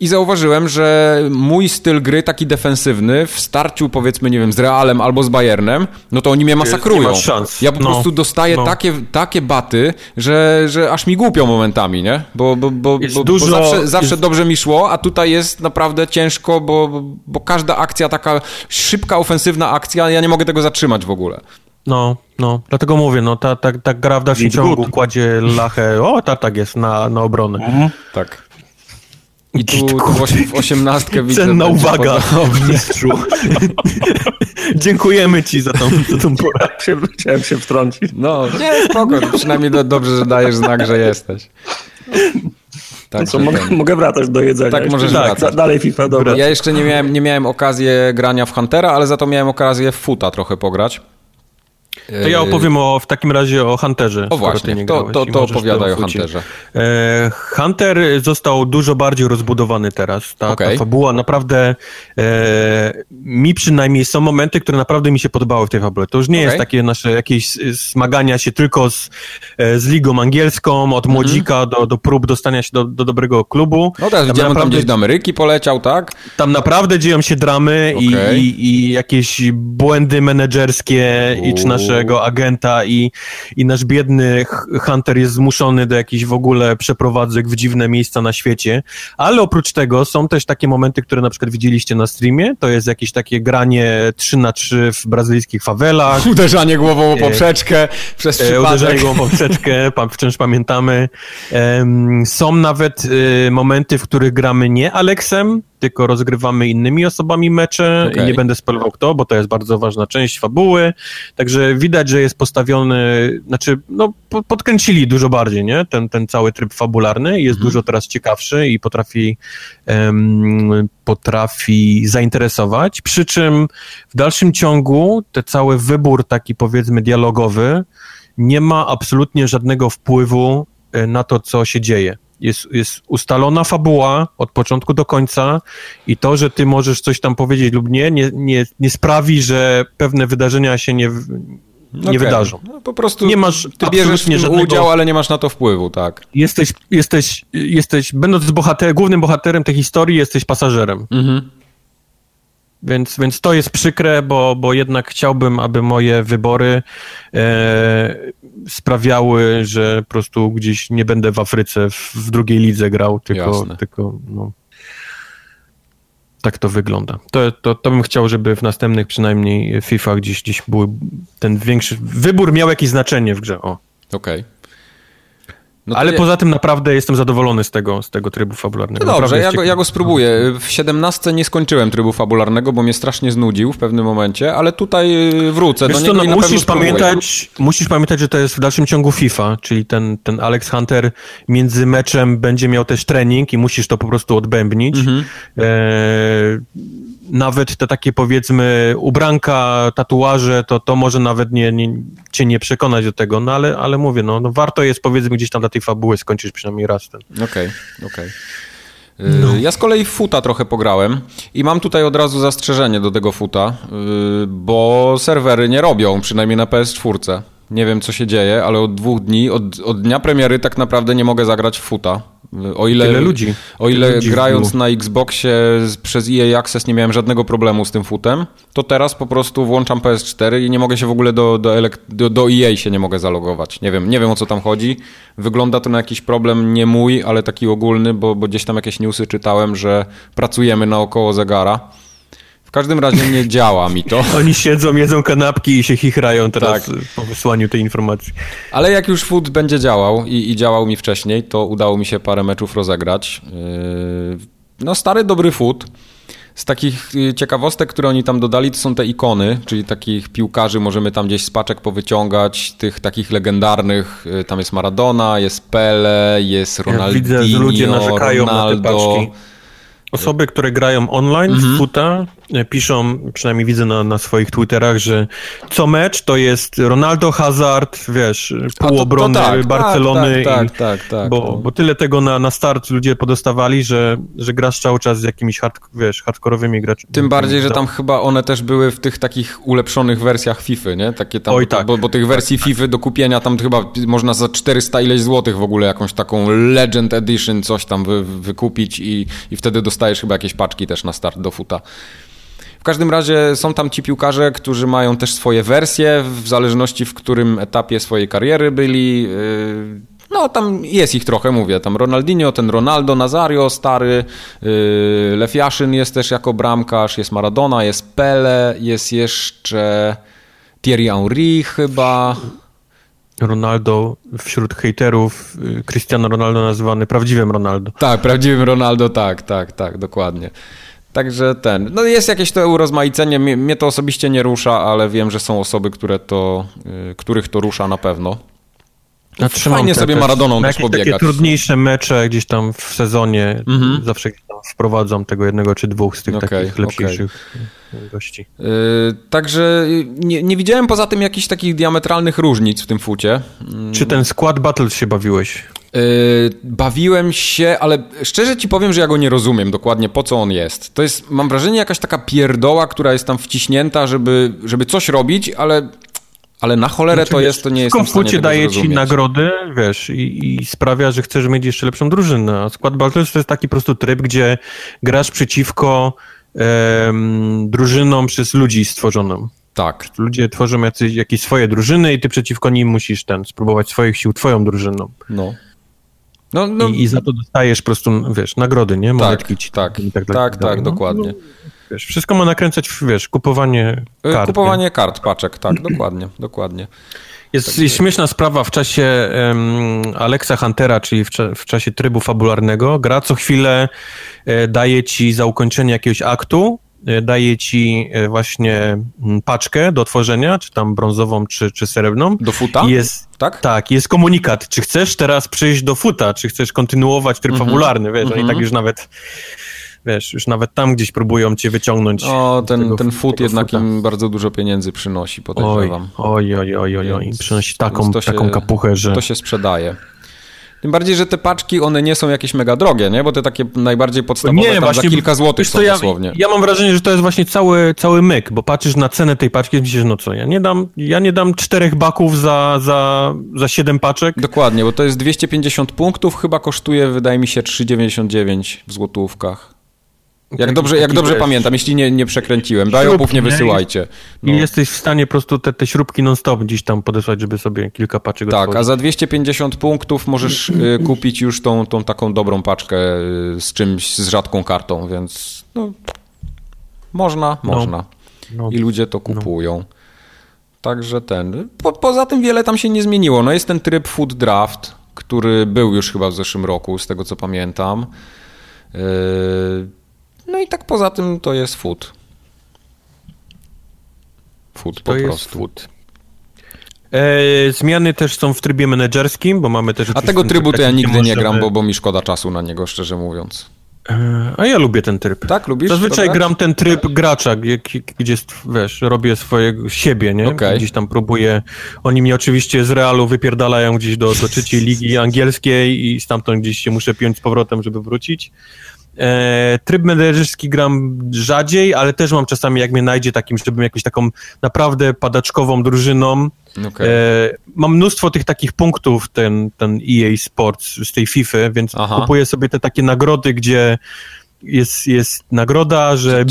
I zauważyłem, że mój styl gry taki defensywny w starciu, powiedzmy, nie wiem, z Realem albo z Bayernem, no to oni mnie masakrują. Nie masz szans. Ja po prostu dostaję takie baty, że aż mi głupią momentami, nie? Bo zawsze dobrze mi szło, a tutaj jest naprawdę ciężko, bo każda akcja, taka szybka, ofensywna akcja, ja nie mogę tego zatrzymać w ogóle. No, dlatego mówię, ta gra w dalszym ciągu kładzie lachę, tak jest, na obronę. Mhm. Tak. I tu w 18 widzę... Cenna uwaga, mistrzu. Dziękujemy ci za tą porę. Chciałem się wtrącić. Nie, spoko. Przynajmniej dobrze, że dajesz znak, że jesteś. Tak, co, mogę wracać do jedzenia. Tak, możesz wracać. Dalej FIFA, dobra. Ja jeszcze nie miałem okazji grania w Huntera, ale za to miałem okazję w Futa trochę pograć. To ja opowiem w takim razie o Hunterze. O właśnie, to opowiadaj o Hunterze. Hunter został dużo bardziej rozbudowany teraz. Ta fabuła naprawdę, mi przynajmniej są momenty, które naprawdę mi się podobały w tej fabule. To już nie jest takie nasze jakieś smagania się tylko z ligą angielską, od młodzika do prób dostania się do dobrego klubu. No tak, widziałem, tam gdzieś do Ameryki poleciał, tak? Tam naprawdę dzieją się dramy i jakieś błędy menedżerskie i czy nasze agenta i nasz biedny Hunter jest zmuszony do jakichś w ogóle przeprowadzek w dziwne miejsca na świecie, ale oprócz tego są też takie momenty, które na przykład widzieliście na streamie, to jest jakieś takie granie 3x3 w brazylijskich fawelach. Uderzanie głową o poprzeczkę przez przypadek. Uderzanie głową o poprzeczkę, wciąż pamiętamy. Są nawet momenty, w których gramy nie Aleksem, tylko rozgrywamy innymi osobami mecze i nie będę spoilował kto, bo to jest bardzo ważna część fabuły, także widać, że jest postawiony, podkręcili dużo bardziej, nie? Ten cały tryb fabularny jest dużo teraz ciekawszy i potrafi zainteresować, przy czym w dalszym ciągu ten cały wybór taki, powiedzmy, dialogowy nie ma absolutnie żadnego wpływu na to, co się dzieje. Jest ustalona fabuła od początku do końca i to, że ty możesz coś tam powiedzieć lub nie sprawi, że pewne wydarzenia się nie wydarzą. No po prostu nie masz, ty bierzesz w tym udział, ale nie masz na to wpływu, tak. Jesteś będąc głównym bohaterem tej historii, jesteś pasażerem. Mhm. Więc to jest przykre, bo jednak chciałbym, aby moje wybory sprawiały, że po prostu gdzieś nie będę w Afryce w drugiej lidze grał, tylko tak to wygląda. To bym chciał, żeby w następnych przynajmniej FIFA gdzieś był ten większy wybór, miał jakieś znaczenie w grze. Okej. No ale poza tym naprawdę jestem zadowolony z tego trybu fabularnego. No dobrze, ja go spróbuję. W 17 nie skończyłem trybu fabularnego, bo mnie strasznie znudził w pewnym momencie, ale tutaj wrócę. Wiesz do niego musisz pamiętać, że to jest w dalszym ciągu FIFA, czyli ten Alex Hunter między meczem będzie miał też trening i musisz to po prostu odbębnić. Mhm. Nawet te takie, powiedzmy, ubranka, tatuaże, to może nawet cię nie przekonać do tego, ale mówię, warto jest, powiedzmy, gdzieś tam dla tej fabuły skończyć przynajmniej raz ten. Okej. Ja z kolei w Futa trochę pograłem i mam tutaj od razu zastrzeżenie do tego Futa, bo serwery nie robią, przynajmniej na PS4. Nie wiem, co się dzieje, ale od 2 dni, od dnia premiery tak naprawdę nie mogę zagrać w Futa. O ile grając na Xboxie przez EA Access nie miałem żadnego problemu z tym Futem, to teraz po prostu włączam PS4 i nie mogę się w ogóle do EA się nie mogę zalogować. Nie wiem, o co tam chodzi. Wygląda to na jakiś problem nie mój, ale taki ogólny, bo gdzieś tam jakieś newsy czytałem, że pracujemy naokoło zegara. W każdym razie nie działa mi to. Oni siedzą, jedzą kanapki i się chichrają teraz po wysłaniu tej informacji. Ale jak już Food będzie działał i działał mi wcześniej, to udało mi się parę meczów rozegrać. Stary, dobry Food. Z takich ciekawostek, które oni tam dodali, to są te ikony, czyli takich piłkarzy możemy tam gdzieś z paczek powyciągać, tych takich legendarnych, tam jest Maradona, jest Pele, jest Ronaldinho, ja widzę, że ludzie narzekają Ronaldo. Na te paczki. Osoby, które grają online w Futa, piszą, przynajmniej widzę na swoich Twitterach, że co mecz to jest Ronaldo, Hazard, wiesz, pół obrony tak, Barcelony. Tak. Bo tyle tego na start ludzie podostawali, że grasz cały czas z jakimiś hardkorowymi graczami. Tym bardziej, że tam chyba one też były w tych takich ulepszonych wersjach FIFA, nie? Takie tam, oj, tak. Bo tych wersji FIFA do kupienia tam chyba można za 400 ileś złotych w ogóle jakąś taką Legend Edition coś tam wykupić i wtedy dostajesz chyba jakieś paczki też na start do futa. W każdym razie są tam ci piłkarze, którzy mają też swoje wersje, w zależności w którym etapie swojej kariery byli. No tam jest ich trochę, mówię, tam Ronaldinho, ten Ronaldo, Nazario stary, Lew Yashin jest też jako bramkarz, jest Maradona, jest Pele, jest jeszcze Thierry Henry chyba. Ronaldo wśród hejterów, Cristiano Ronaldo nazywany prawdziwym Ronaldo. Tak, prawdziwym Ronaldo, tak, dokładnie. Także ten, no jest jakieś to urozmaicenie, mnie to osobiście nie rusza, ale wiem, że są osoby, których to rusza na pewno. Fajnie sobie Maradoną też pobiegać. Takie trudniejsze mecze gdzieś tam w sezonie zawsze tam wprowadzam tego jednego czy dwóch z tych takich lepszych gości. Także nie widziałem poza tym jakichś takich diametralnych różnic w tym fucie. Czy ten skład Battles się bawiłeś? Bawiłem się, ale szczerze ci powiem, że ja go nie rozumiem dokładnie, po co on jest. To jest, mam wrażenie, jakaś taka pierdoła, która jest tam wciśnięta, żeby coś robić, ale na cholerę znaczy, to jest, to nie jest w stanie tego zrozumieć. Daje ci nagrody, wiesz, i sprawia, że chcesz mieć jeszcze lepszą drużynę. A skład Battles to jest taki po prostu tryb, gdzie grasz przeciwko drużynom przez ludzi stworzoną. Tak. Ludzie tworzą jakieś swoje drużyny i ty przeciwko nim musisz spróbować swoich sił twoją drużyną. No. I za to dostajesz po prostu, wiesz, nagrody, nie? Monetki ci. Tak, dokładnie. No, wiesz, wszystko ma nakręcać, wiesz, kupowanie kart. Kupowanie kart, paczek, tak, dokładnie. Jest śmieszna sprawa, w czasie Alexa Huntera, czyli w czasie trybu fabularnego, gra co chwilę daje ci za ukończenie jakiegoś aktu, daje ci właśnie paczkę do otworzenia, czy tam brązową, czy srebrną. Do futa? Tak, jest komunikat, czy chcesz teraz przyjść do futa, czy chcesz kontynuować tryb fabularny, wiesz, oni tak już nawet tam gdzieś próbują cię wyciągnąć. O, ten fut jednak im bardzo dużo pieniędzy przynosi, podejrzewam. Oj, przynosi taką kapuchę, że... To się sprzedaje. Tym bardziej, że te paczki, one nie są jakieś mega drogie, nie? Bo te takie najbardziej podstawowe za kilka złotych są dosłownie. Ja mam wrażenie, że to jest właśnie cały myk, bo patrzysz na cenę tej paczki i myślisz, no co, ja nie dam 4 baków za 7 paczek. Dokładnie, bo to jest 250 punktów, chyba kosztuje, wydaje mi się, 3,99 w złotówkach. Jak dobrze pamiętam, jeśli nie przekręciłem, dajopów nie wysyłajcie. No. I jesteś w stanie po prostu te śrubki non-stop gdzieś tam podesłać, żeby sobie kilka paczek otworzyć. Tak, a za 250 punktów możesz kupić już tą taką dobrą paczkę z czymś, z rzadką kartą, więc no, można. No. I ludzie to kupują. No. Także poza tym wiele tam się nie zmieniło. No jest ten tryb Food Draft, który był już chyba w zeszłym roku, z tego co pamiętam. No i tak poza tym to jest food. Food po prostu. Food. Zmiany też są w trybie menedżerskim, bo mamy też... A tego trybu to ja nigdy nie gram, bo mi szkoda czasu na niego, szczerze mówiąc. A ja lubię ten tryb. Tak, lubisz? Zazwyczaj gram ten tryb gracza, gdzie wiesz, robię swojego siebie, nie? Okay. Gdzieś tam próbuję. Oni mnie oczywiście z Realu wypierdalają gdzieś do trzeciej ligi angielskiej i stamtąd gdzieś się muszę piąć z powrotem, żeby wrócić. Tryb menedżerski gram rzadziej, ale też mam czasami, jak mnie najdzie takim, żebym jakąś taką naprawdę padaczkową drużyną. Okay. Mam mnóstwo tych takich punktów, ten EA Sports z tej FIFA, więc kupuję sobie te takie nagrody, gdzie jest nagroda, że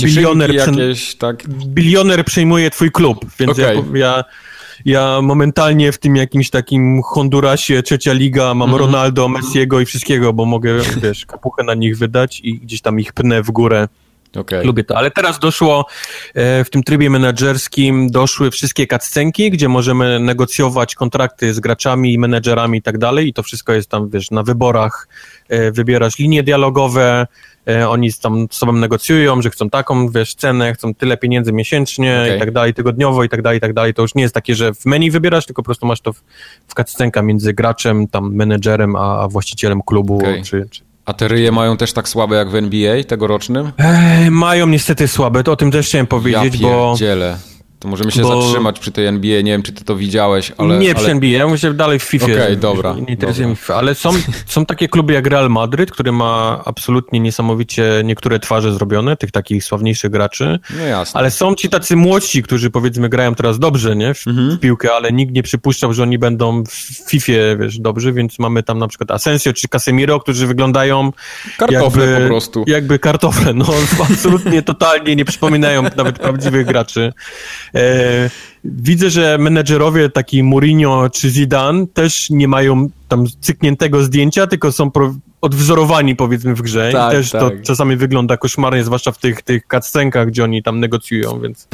bilioner przejmuje twój klub, więc ja momentalnie w tym jakimś takim Hondurasie, trzecia liga, mam Ronaldo, Messiego i wszystkiego, bo mogę, wiesz, kapuchę na nich wydać i gdzieś tam ich pnę w górę. Okay. Lubię to, ale teraz doszło w tym trybie menedżerskim, doszły wszystkie cutscenki, gdzie możemy negocjować kontrakty z graczami, menedżerami i tak dalej i to wszystko jest tam, wiesz, na wyborach, wybierasz linie dialogowe, oni tam z sobą negocjują, że chcą taką, wiesz, cenę, chcą tyle pieniędzy miesięcznie i tak dalej, tygodniowo i tak dalej, to już nie jest takie, że w menu wybierasz, tylko po prostu masz to w cutscenka między graczem, tam menedżerem, a właścicielem klubu, czy A te ryje mają też tak słabe jak w NBA tegorocznym? Mają niestety słabe, to o tym też chciałem powiedzieć, bo... To możemy się zatrzymać przy tej NBA, nie wiem czy ty to widziałeś, ale... Nie przy NBA, ja myślę dalej w FIFA. Okej, dobra. Nie interesuje mnie FIFA, ale są takie kluby jak Real Madryt, który ma absolutnie niesamowicie niektóre twarze zrobione, tych takich sławniejszych graczy. No jasne. Ale są ci tacy młodsi, którzy powiedzmy grają teraz dobrze, nie? W piłkę, ale nikt nie przypuszczał, że oni będą w FIFA, wiesz, dobrzy, więc mamy tam na przykład Asensio czy Casemiro, którzy wyglądają... Kartofle jakby, po prostu. Jakby kartofle, no absolutnie, totalnie nie przypominają nawet prawdziwych graczy. Widzę, że menedżerowie taki Mourinho czy Zidane też nie mają tam cykniętego zdjęcia, tylko są odwzorowani powiedzmy w grze. Tak, i też tak. To czasami wygląda koszmarnie, zwłaszcza w tych cutscenkach, gdzie oni tam negocjują, więc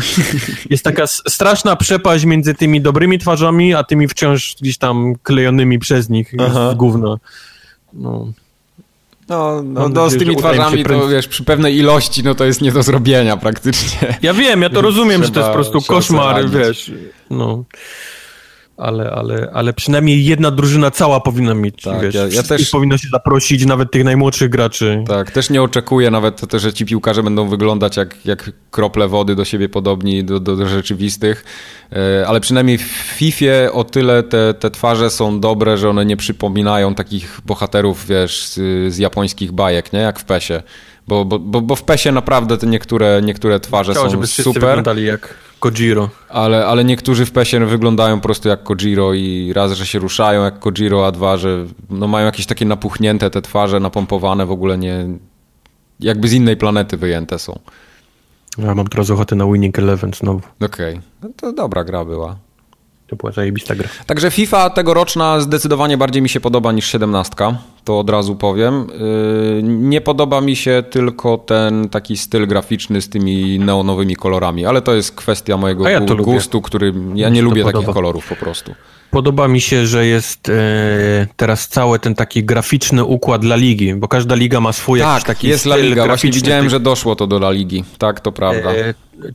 jest taka straszna przepaść między tymi dobrymi twarzami, a tymi wciąż gdzieś tam klejonymi przez nich gówno. No, z tymi twarzami to, wiesz, przy pewnej ilości, no to jest nie do zrobienia praktycznie. Ja wiem, ja to rozumiem, że to jest po prostu koszmar, wiesz, no. Ale przynajmniej jedna drużyna cała powinna mieć, tak, wiesz, ja też powinno się zaprosić nawet tych najmłodszych graczy. Tak, też nie oczekuję nawet, że ci piłkarze będą wyglądać jak krople wody do siebie podobni, do rzeczywistych, ale przynajmniej w FIFA o tyle te twarze są dobre, że one nie przypominają takich bohaterów, wiesz, z japońskich bajek, nie, jak w PES-ie. Bo w PES-ie naprawdę te niektóre twarze są super. Wyglądali jak Kojiro. Ale niektórzy w PES-ie wyglądają po prostu jak Kojiro i raz, że się ruszają jak Kojiro, a dwa, że no mają jakieś takie napuchnięte te twarze, napompowane, w ogóle nie... Jakby z innej planety wyjęte są. Ja mam teraz ochotę na Winning Eleven znowu. Okej. No to dobra gra była. To była zajebista gra. Także FIFA tegoroczna zdecydowanie bardziej mi się podoba niż 17, to od razu powiem. Nie podoba mi się tylko ten taki styl graficzny z tymi neonowymi kolorami, ale to jest kwestia mojego gustu, który ja nie lubię takich kolorów po prostu. Podoba mi się, że jest teraz cały ten taki graficzny układ La Ligi, bo każda liga ma swój jakiś taki styl graficzny. Tak, jest La Liga. Właśnie widziałem, że doszło to do La Ligi. Tak, to prawda.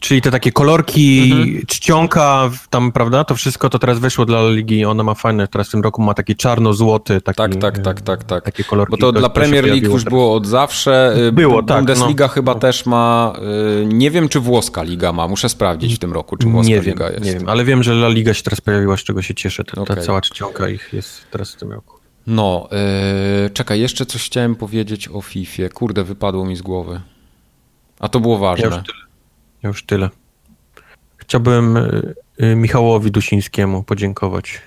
Czyli te takie kolorki, czcionka tam, prawda, to wszystko to teraz weszło dla La Ligi. Ona ma fajne, teraz w tym roku ma taki czarno-złoty. Tak. Takie kolorki. Bo to dla Premier League już było od zawsze. Było, tak. Bundesliga chyba też ma, nie wiem czy włoska liga ma, muszę sprawdzić w tym roku, czy włoska liga jest. Nie wiem, ale wiem, że La Liga się teraz pojawiła, z czego się cieszę. Ta cała czcionka ich jest teraz w tym roku. No, czekaj, jeszcze coś chciałem powiedzieć o FIFA. Kurde, wypadło mi z głowy. A to było ważne. Ja już tyle. Chciałbym Michałowi Dusińskiemu podziękować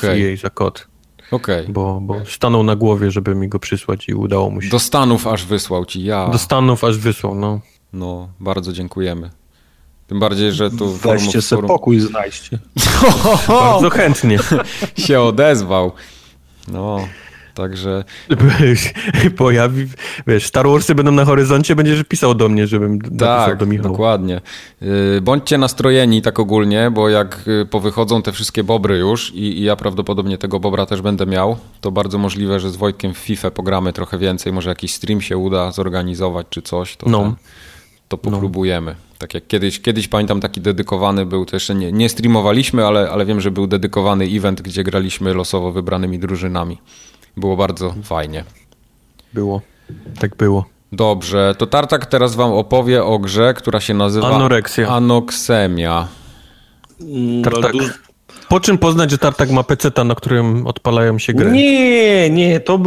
z EA za kod. Bo stanął na głowie, żeby mi go przysłać i udało mu się. Do Stanów aż wysłał ci, Do Stanów aż wysłał, no. No, bardzo dziękujemy. Tym bardziej, że tu... Weźcie se pokój, znajdźcie. Bardzo chętnie. się odezwał. No, także... Pojawi... Wiesz, Star Warsy będą na horyzoncie, będziesz pisał do mnie, żebym napisał do Michała. Dokładnie. Bądźcie nastrojeni tak ogólnie, bo jak powychodzą te wszystkie bobry już i ja prawdopodobnie tego bobra też będę miał, to bardzo możliwe, że z Wojtkiem w FIFA pogramy trochę więcej, może jakiś stream się uda zorganizować czy coś, to popróbujemy. Tak jak kiedyś pamiętam, taki dedykowany był, to jeszcze nie streamowaliśmy, ale wiem, że był dedykowany event, gdzie graliśmy losowo wybranymi drużynami. Było bardzo fajnie. Tak było. Dobrze, to Tartak teraz wam opowie o grze, która się nazywa Anoksemia. Tartak. Po czym poznać, że Tartak ma peceta, na którym odpalają się gry? Nie, to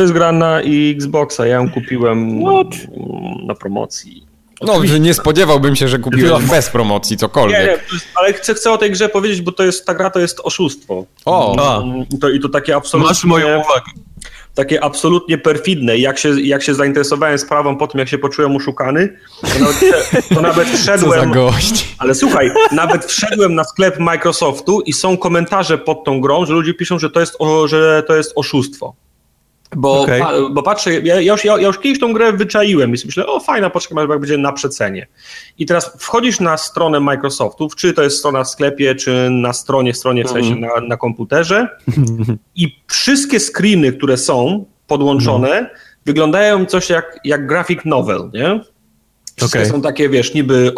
jest gra na Xboxa. Ja ją kupiłem na promocji. Oczywiście. No, nie spodziewałbym się, że kupiłem bez promocji cokolwiek. Nie, ale chcę o tej grze powiedzieć, bo ta gra to jest oszustwo. I to takie absolutnie... Masz moją uwagę. Takie absolutnie perfidne. Jak się zainteresowałem sprawą po tym, jak się poczułem oszukany, to nawet wszedłem... Co za gość. Ale słuchaj, nawet wszedłem na sklep Microsoftu i są komentarze pod tą grą, że ludzie piszą, że to jest oszustwo. Bo patrzę, ja już kiedyś tą grę wyczaiłem i myślę, fajna, poczekaj, jak będzie na przecenie. I teraz wchodzisz na stronę Microsoftów, czy to jest strona w sklepie, czy na stronie w sensie na komputerze i wszystkie screeny, które są podłączone, wyglądają coś jak graphic novel, nie? Wszystkie są takie, wiesz, niby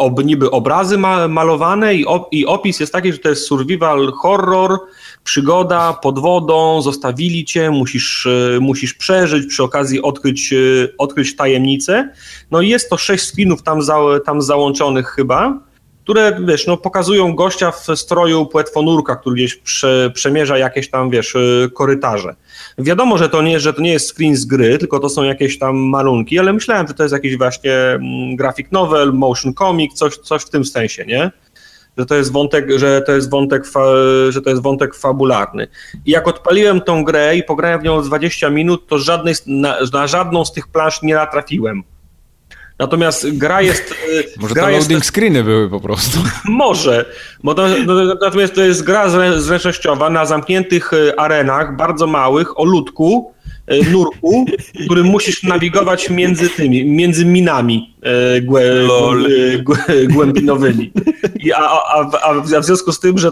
obrazy malowane i opis jest taki, że to jest survival horror, przygoda pod wodą, zostawili cię, musisz przeżyć, przy okazji odkryć tajemnicę. No i jest to 6 screenów tam załączonych chyba, które, wiesz, no, pokazują gościa w stroju płetwonurka, który gdzieś przemierza jakieś tam, wiesz, korytarze. Wiadomo, że to nie jest screen z gry, tylko to są jakieś tam malunki, ale myślałem, że to jest jakiś właśnie graphic novel, motion comic, coś w tym sensie, nie? Że to jest wątek fabularny. I jak odpaliłem tą grę i pograłem w nią 20 minut, to na żadną z tych plansz nie natrafiłem. Natomiast gra jest... Może gra to loading screeny były po prostu. Może. Natomiast to jest gra zręcznościowa na zamkniętych arenach, bardzo małych, o ludku, nurku, którym musisz nawigować między minami głębinowymi. A w związku z tym, że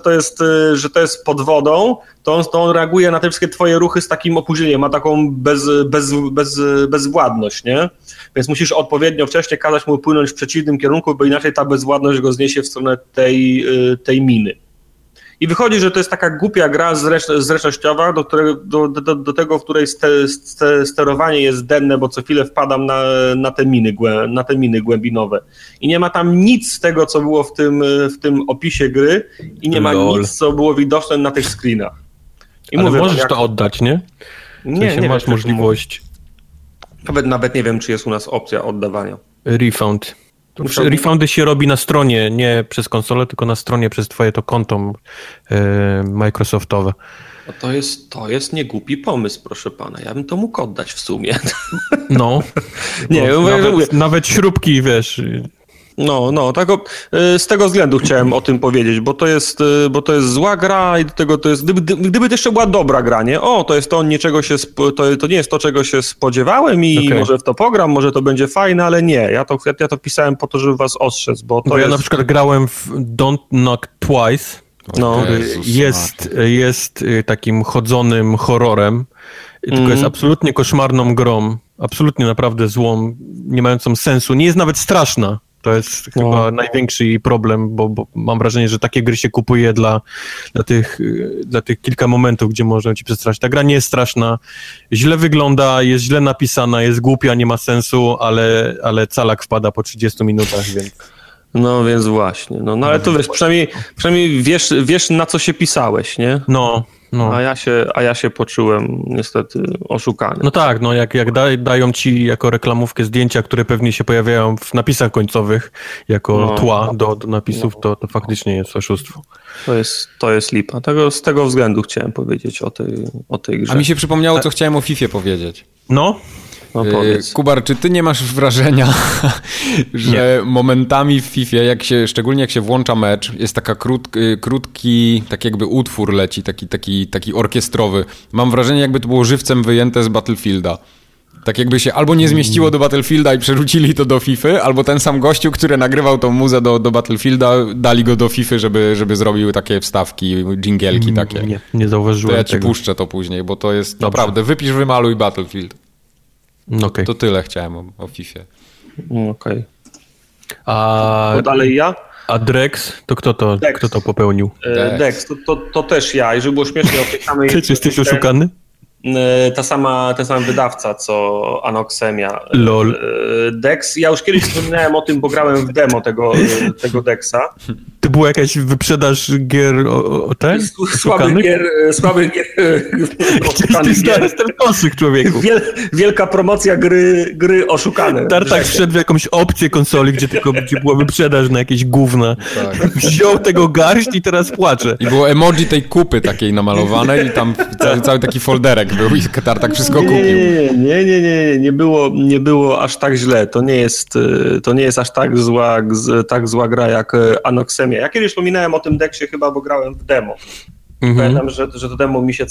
to jest pod wodą, to on reaguje na te wszystkie twoje ruchy z takim opóźnieniem, ma taką bezwładność, nie? Więc musisz odpowiednio wcześnie kazać mu płynąć w przeciwnym kierunku, bo inaczej ta bezwładność go zniesie w stronę tej miny. I wychodzi, że to jest taka głupia gra zręcznościowa, do tego, w której sterowanie jest denne, bo co chwilę wpadam na te miny głębinowe. I nie ma tam nic z tego, co było w tym opisie gry i nie ma nic, co było widoczne na tych screenach. I ale mówię, możesz to oddać, nie? Nie masz możliwość. Nawet nie wiem, czy jest u nas opcja oddawania. Refund. Refundy się robi na stronie, nie przez konsolę, tylko na stronie przez twoje to konto Microsoftowe. No to jest niegłupi pomysł, proszę pana. Ja bym to mógł oddać w sumie. No. Nawet śrubki, wiesz. No, tak, z tego względu chciałem o tym powiedzieć, bo to jest zła gra i do tego to jest, gdyby to jeszcze była dobra gra, nie? O, to jest to, to nie jest to, czego się spodziewałem i może w to pogram, może to będzie fajne, ale nie. Ja to pisałem po to, żeby was ostrzec, bo ja na przykład grałem w Don't Knock Twice, jest takim chodzonym horrorem, tylko jest absolutnie koszmarną grą, absolutnie naprawdę złą, nie mającą sensu, nie jest nawet straszna. To jest chyba największy problem, bo mam wrażenie, że takie gry się kupuje dla tych kilka momentów, gdzie można ci przestraszyć. Ta gra nie jest straszna, źle wygląda, jest źle napisana, jest głupia, nie ma sensu, ale calak wpada po 30 minutach, więc... No więc właśnie, no ale to wiesz, przynajmniej wiesz na co się pisałeś, nie? No. A ja się poczułem niestety oszukany. No tak, no jak dają ci jako reklamówkę zdjęcia, które pewnie się pojawiają w napisach końcowych jako tła do napisów, to faktycznie jest oszustwo. To jest lipa. Z tego względu chciałem powiedzieć o tej grze. A mi się przypomniało, co chciałem o Fifie powiedzieć. No powiedz. Kubar, czy ty nie masz wrażenia, że momentami w Fifie, szczególnie jak się włącza mecz, jest taka krótki, tak jakby utwór leci, taki orkiestrowy. Mam wrażenie, jakby to było żywcem wyjęte z Battlefielda. Tak jakby się albo nie zmieściło do Battlefielda i przerzucili to do Fify, albo ten sam gościu, który nagrywał tą muzę do Battlefielda, dali go do Fify, żeby zrobił takie wstawki, dżingielki takie. Nie zauważyłem to ja ci tego. Puszczę to później, bo to jest naprawdę, wypisz, wymaluj Battlefield. Okay. To tyle chciałem o Fifie. Okej. To dalej ja? A Drex? To kto to popełnił? Drex. To też ja. I żeby było śmiesznie, opiekamy... Czy jesteś oszukany? Ten sam wydawca, co Anoxemia. LOL. Dex. Ja już kiedyś wspominałem o tym, bo grałem w demo tego Dexa. To była jakaś wyprzedaż gier ten? Słabych gier. Jestem koszyk, człowieku. Wielka promocja gry oszukane. Tartak wszedł w jakąś opcję konsoli, gdzie była wyprzedaż na jakieś gówna. Tak. Wziął tego garść i teraz płacze. I było emoji tej kupy takiej namalowanej i tam cały taki folderek był i Tartak wszystko kupił. Nie było aż tak źle. To nie jest aż tak zła gra jak Anoxemia. Ja kiedyś wspominałem o tym Deksie chyba, bo grałem w demo. Pamiętam, że to demo mi się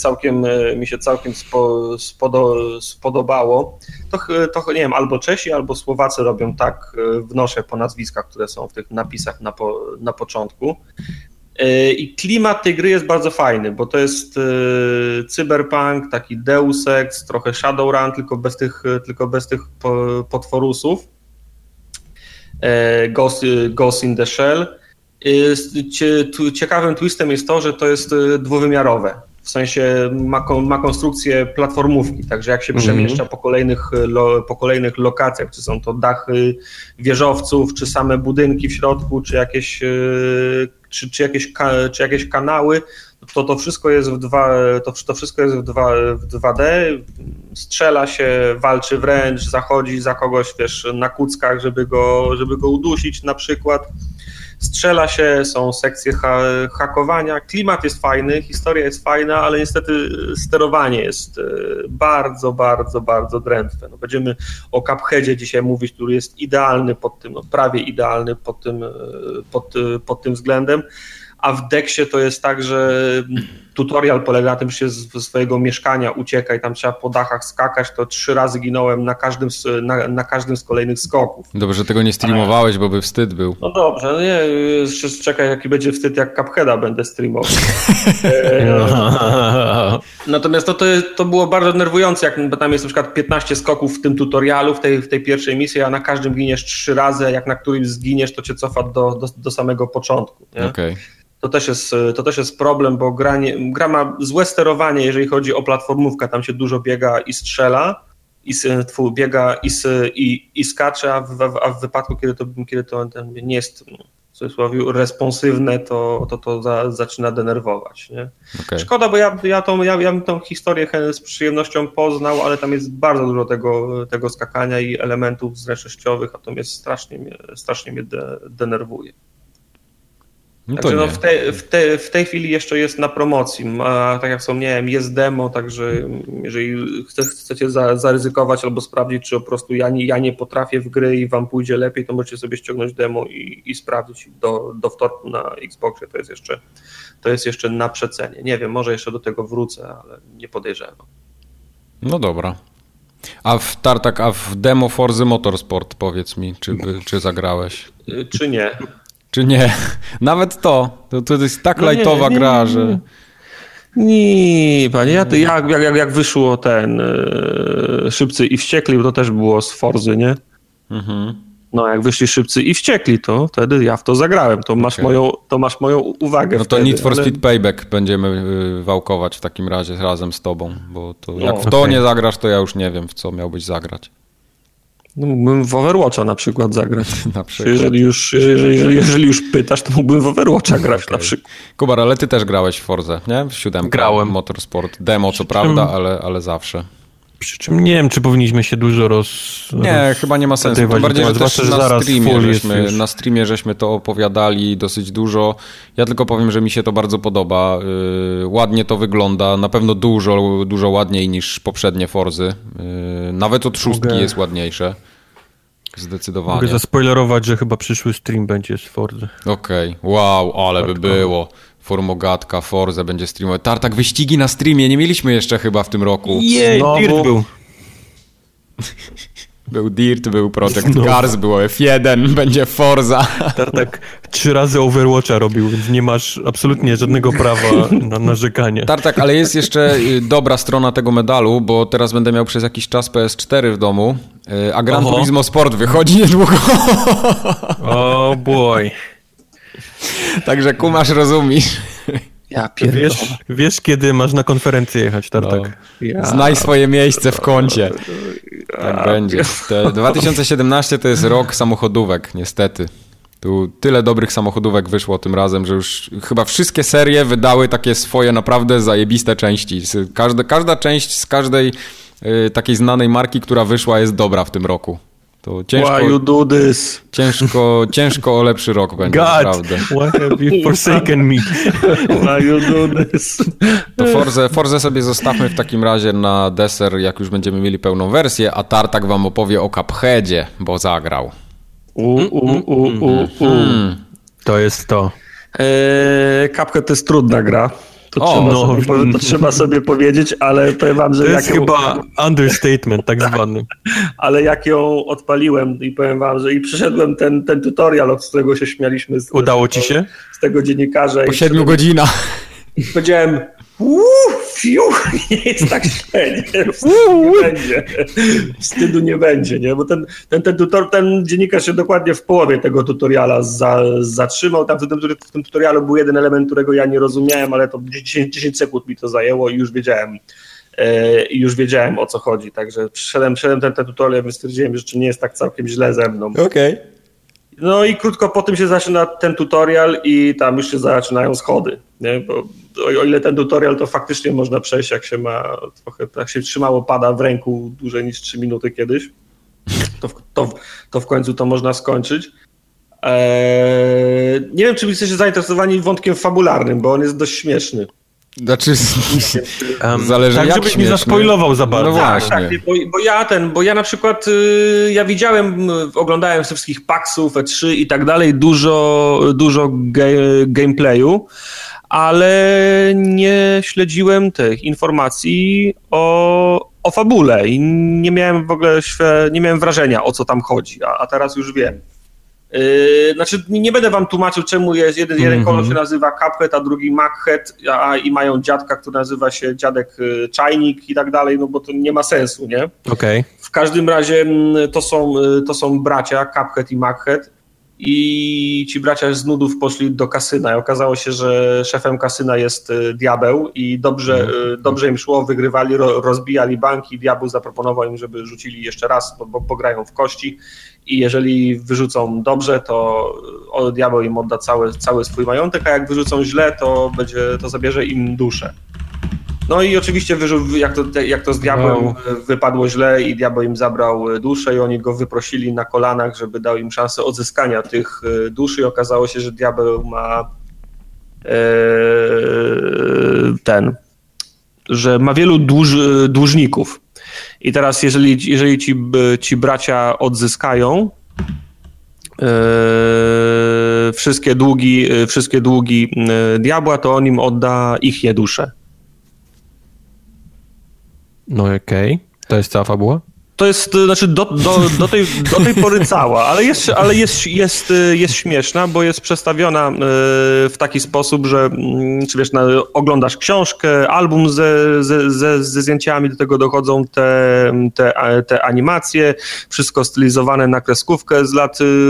całkiem spodobało. To nie wiem, albo Czesi, albo Słowacy robią tak, wnoszę po nazwiskach, które są w tych napisach na początku. I klimat tej gry jest bardzo fajny, bo to jest cyberpunk, taki Deus Ex, trochę Shadowrun, tylko bez tych potworusów. Ghost in the Shell. Ciekawym twistem jest to, że to jest dwuwymiarowe. W sensie ma konstrukcję platformówki, także jak się przemieszcza po kolejnych lokacjach, czy są to dachy wieżowców, czy same budynki w środku, czy jakieś kanały, to wszystko jest w 2D, strzela się, walczy wręcz, zachodzi za kogoś, wiesz, na kuckach, żeby go udusić na przykład. Strzela się, są sekcje hakowania, klimat jest fajny, historia jest fajna, ale niestety sterowanie jest bardzo, bardzo, bardzo drętwe. No będziemy o Cupheadzie dzisiaj mówić, który jest idealny pod tym, no prawie idealny pod tym względem, a w Deksie to jest tak, że tutorial polega na tym, że się ze swojego mieszkania ucieka i tam trzeba po dachach skakać, to 3 razy ginąłem na każdym z kolejnych skoków. Dobrze, że tego nie streamowałeś, bo by wstyd był. No dobrze, nie, czekaj, jaki będzie wstyd, jak Cupheada będę streamował. Natomiast to było bardzo denerwujące, jak tam jest na przykład 15 skoków w tym tutorialu, w tej pierwszej misji, a na każdym giniesz 3 razy, a jak na którymś zginiesz, to cię cofa do samego początku. Okej. Okay. To też jest problem, bo gra ma złe sterowanie, jeżeli chodzi o platformówkę. Tam się dużo biega i strzela, i skacze, a w wypadku, kiedy to nie jest w cudzysłowie responsywne, to zaczyna denerwować. Nie? Okay. Szkoda, bo ja bym tą historię z przyjemnością poznał, ale tam jest bardzo dużo tego skakania i elementów zręcznościowych, a to mnie strasznie denerwuje. No także no w tej chwili jeszcze jest na promocji, a tak jak wspomniałem, jest demo, także jeżeli chcecie zaryzykować albo sprawdzić, czy po prostu ja nie potrafię w gry i wam pójdzie lepiej, to możecie sobie ściągnąć demo i sprawdzić do wtorku na Xboxie, to jest jeszcze na przecenie. Nie wiem, może jeszcze do tego wrócę, ale nie podejrzewam. No dobra. A w demo Forzy Motorsport powiedz mi, czy zagrałeś? Czy nie? Czy nie? Nawet to jest tak lajtowa gra, że... Nie, panie, jak wyszło ten Szybcy i Wściekli, to też było z Forzy, nie? Mhm. No jak wyszli Szybcy i Wściekli, to wtedy ja w to zagrałem, to masz moją uwagę. No to wtedy, Need for Speed Payback będziemy wałkować w takim razie razem z tobą, bo to jak w to nie zagrasz, to ja już nie wiem, w co miałbyś zagrać. No, mógłbym w Overwatcha na przykład zagrać. Na przykład. Jeżeli już pytasz, to mógłbym w Overwatcha grać okay. Na przykład. Kubar, ale ty też grałeś w Forzę, nie? W 7. Grałem. Motorsport. Demo, co prawda, ale zawsze. Przy czym nie wiem, czy powinniśmy się dużo Nie, chyba nie ma sensu. Tym bardziej, że też na streamie żeśmy to opowiadali dosyć dużo. Ja tylko powiem, że mi się to bardzo podoba. Ładnie to wygląda. Na pewno dużo ładniej niż poprzednie Forzy. Nawet od 6 jest ładniejsze. Zdecydowanie. Mogę zaspoilerować, że chyba przyszły stream będzie z Forzy. Okej. Wow, ale by było. Formogatka, Forza będzie streamować. Tartak, wyścigi na streamie nie mieliśmy jeszcze chyba w tym roku. Jej, no, Dirt był. Był Dirt, był Project Cars, było F1, będzie Forza. Tartak 3 razy Overwatcha robił, więc nie masz absolutnie żadnego prawa na narzekanie. Tartak, ale jest jeszcze dobra strona tego medalu, bo teraz będę miał przez jakiś czas PS4 w domu, a Gran Turismo Sport wychodzi niedługo. Oh boy. Także kumasz, rozumiesz. Ja pierdolę. Wiesz, kiedy masz na konferencję jechać, Tartak. Znaj swoje miejsce w kącie. Tak będzie. 2017 to jest rok samochodówek, niestety. Tu tyle dobrych samochodówek wyszło tym razem, że już chyba wszystkie serie wydały takie swoje naprawdę zajebiste części. Każda część z każdej takiej znanej marki, która wyszła, jest dobra w tym roku. To ciężko, why you do this? Ciężko o lepszy rok będzie, God, naprawdę. Why have you forsaken me? Why you do this? To Forzę sobie zostawmy w takim razie na deser, jak już będziemy mieli pełną wersję, a Tartak wam opowie o Cupheadzie, bo zagrał. To jest to. Cuphead to jest trudna gra. Trzeba sobie powiedzieć, ale powiem wam, że... To jest chyba understatement tak zwany. Ale jak ją odpaliłem i powiem wam, że i przeszedłem ten tutorial, od którego się śmialiśmy. Udało ci się? Z tego dziennikarza. Po 7 godzinach. Powiedziałem, fiuch, nie jest tak źle, nie będzie. Wstydu nie będzie, nie? Bo ten dziennikarz się dokładnie w połowie tego tutoriala zatrzymał. Tam w tym tutorialu był jeden element, którego ja nie rozumiałem, ale to 10 sekund mi to zajęło i już wiedziałem o co chodzi. Także przeszedłem ten tutorial i stwierdziłem, że nie jest tak całkiem źle ze mną. Okej. No i krótko po tym się zaczyna ten tutorial i tam już się zaczynają schody, nie? Bo o ile ten tutorial to faktycznie można przejść, jak się ma trochę, tak się trzymało pada w ręku dłużej niż 3 minuty kiedyś, to w końcu to można skończyć. Nie wiem, czy jesteście zainteresowani wątkiem fabularnym, bo on jest dość śmieszny. Znaczy, zależy tak, jak żebyś mi zaspoilował za bardzo. No tak, właśnie. Bo ja na przykład ja widziałem, oglądałem wszystkich PAX-ów, E3 i tak dalej, dużo gameplayu, ale nie śledziłem tych informacji o fabule i nie miałem w ogóle wrażenia, o co tam chodzi, a teraz już wiem. Znaczy, nie będę wam tłumaczył, czemu jest jeden kolor się nazywa Cuphead, a drugi Maghead, i mają dziadka, który nazywa się dziadek Czajnik i tak dalej, no bo to nie ma sensu, nie? Okej. W każdym razie to są bracia, Cuphead i Maghead, i ci bracia z nudów poszli do kasyna i okazało się, że szefem kasyna jest diabeł i dobrze im szło, wygrywali, rozbijali banki, diabeł zaproponował im, żeby rzucili jeszcze raz, bo grają w kości i jeżeli wyrzucą dobrze, to diabeł im odda cały swój majątek, a jak wyrzucą źle, to zabierze im duszę. No i oczywiście jak to z diabłem wypadło źle i diabeł im zabrał duszę i oni go wyprosili na kolanach, żeby dał im szansę odzyskania tych duszy i okazało się, że diabeł ma że ma wielu dłużników i teraz jeżeli ci bracia odzyskają wszystkie długi diabła, to on im odda ich dusze. No okej. To jest cała fabuła? To jest, znaczy do tej pory cała, ale jest śmieszna, bo jest przedstawiona w taki sposób, że czy wiesz, oglądasz książkę, album ze zdjęciami, do tego dochodzą te animacje, wszystko stylizowane na kreskówkę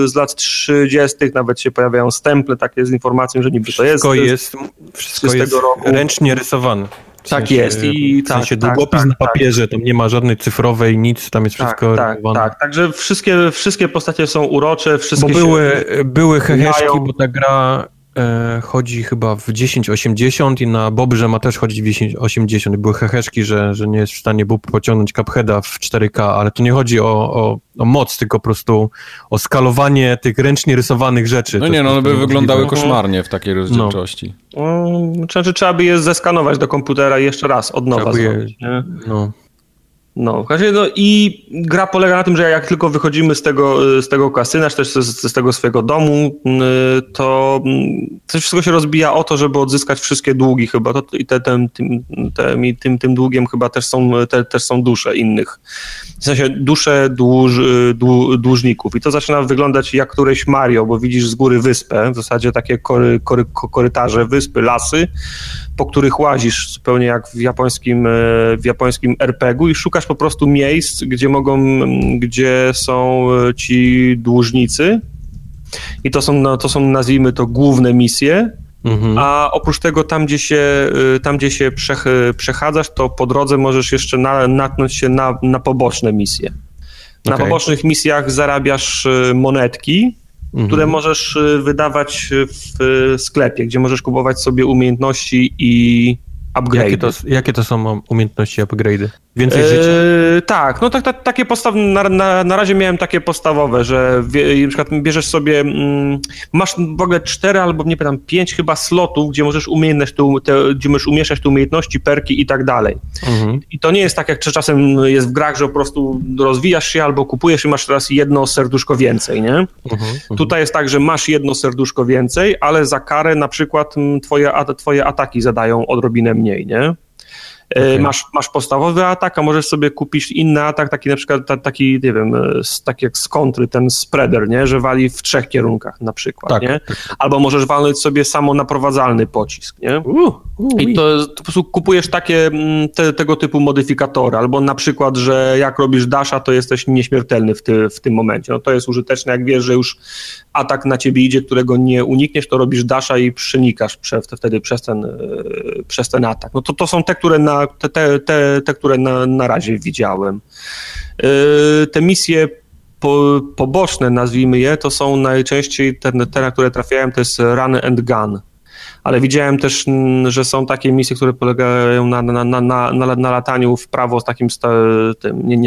z lat 30., nawet się pojawiają stemple takie z informacją, że niby wszystko jest roku. Ręcznie rysowane. W sensie, tak jest. I w sensie długopis na papierze, tam nie ma żadnej cyfrowej, nic, tam jest wszystko... Tak. Także wszystkie postacie są urocze, wszystkie były heheszki, bo ta gra chodzi chyba w 1080 i na Bobrze ma też chodzić w 1080. Były heheszki, że nie jest w stanie Bob pociągnąć Cupheada w 4K, ale to nie chodzi o moc, tylko po prostu o skalowanie tych ręcznie rysowanych rzeczy. No to nie, no one by wyglądały koszmarnie w takiej rozdzielczości. Trzeba by je zeskanować do komputera i jeszcze raz od nowa zrobić. No i gra polega na tym, że jak tylko wychodzimy z tego kasyna, czy też z tego swojego domu, to wszystko się rozbija o to, żeby odzyskać wszystkie długi chyba. Tym długiem chyba też są dusze innych. W sensie dusze dłużników. I to zaczyna wyglądać jak któreś Mario, bo widzisz z góry wyspę, w zasadzie takie korytarze, wyspy, lasy, po których łazisz zupełnie jak w japońskim RPG-u i szukasz po prostu miejsc, gdzie są ci dłużnicy i to są nazwijmy to główne misje, a oprócz tego tam gdzie się przechadzasz, to po drodze możesz jeszcze natknąć się na poboczne misje. Na pobocznych misjach zarabiasz monetki, które możesz wydawać w sklepie, gdzie możesz kupować sobie umiejętności i upgrade'y. Jakie to są umiejętności, upgrade'y? Więcej życia? Tak, no takie podstawowe, na razie miałem takie podstawowe, że na przykład bierzesz sobie, masz w ogóle 4 albo nie pamiętam 5 chyba slotów, gdzie możesz umieszczać te umiejętności, perki i tak dalej. I to nie jest tak jak czasem jest w grach, że po prostu rozwijasz się albo kupujesz i masz teraz jedno serduszko więcej, nie? Tutaj jest tak, że masz jedno serduszko więcej, ale za karę na przykład twoje ataki zadają odrobinę mniej, nie? Okay. Masz podstawowy atak, a możesz sobie kupić inny atak, taki na przykład taki, nie wiem, tak jak z kontry, ten spreader, nie? Że wali w 3 kierunkach na przykład, tak, nie? Tak. Albo możesz walnąć sobie samonaprowadzalny pocisk, nie? I to po prostu kupujesz takie, tego typu modyfikatory, albo na przykład, że jak robisz dasha, to jesteś nieśmiertelny w tym momencie. No to jest użyteczne, jak wiesz, że już atak na ciebie idzie, którego nie unikniesz, to robisz dasha i przenikasz wtedy przez ten atak. No to są te, które na razie widziałem. Te misje poboczne, nazwijmy je, to są najczęściej te, na które trafiałem, to jest run and gun. Ale widziałem też, że są takie misje, które polegają na lataniu w prawo z takim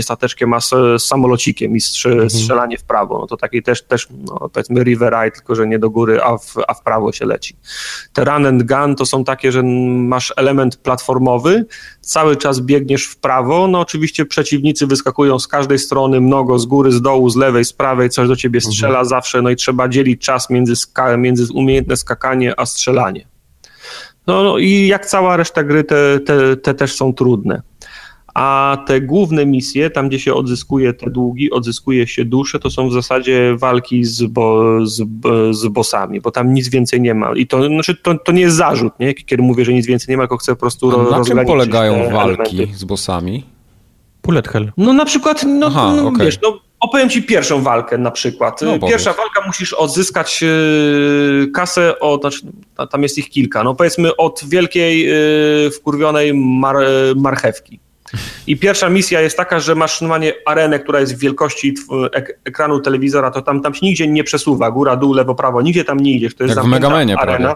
stateczkiem, a z samolocikiem i strzelanie w prawo. No to taki też no, powiedzmy River Ride, tylko że nie do góry, a w prawo się leci. Te run and gun to są takie, że masz element platformowy, cały czas biegniesz w prawo, no oczywiście przeciwnicy wyskakują z każdej strony, mnogo, z góry, z dołu, z lewej, z prawej, coś do ciebie strzela zawsze, no i trzeba dzielić czas między umiejętne skakanie a strzelanie. No i jak cała reszta gry, te też są trudne. A te główne misje, tam gdzie się odzyskuje te długi, odzyskuje się dusze, to są w zasadzie walki z bossami, bo tam nic więcej nie ma. I to, znaczy, to nie jest zarzut, nie? Kiedy mówię, że nic więcej nie ma, tylko chcę po prostu rozgraniczyć. Na czym polegają walki z bossami? Bullet hell. No na przykład, wiesz, opowiem ci pierwszą walkę na przykład. No, pierwsza walka, musisz odzyskać kasę tam jest ich kilka, no powiedzmy od wielkiej wkurwionej marchewki. I pierwsza misja jest taka, że masz normalnie arenę, która jest w wielkości ekranu telewizora, to tam się nigdzie nie przesuwa, góra, dół, lewo, prawo, nigdzie tam nie idziesz. To jest zamknięta arena. Prawie.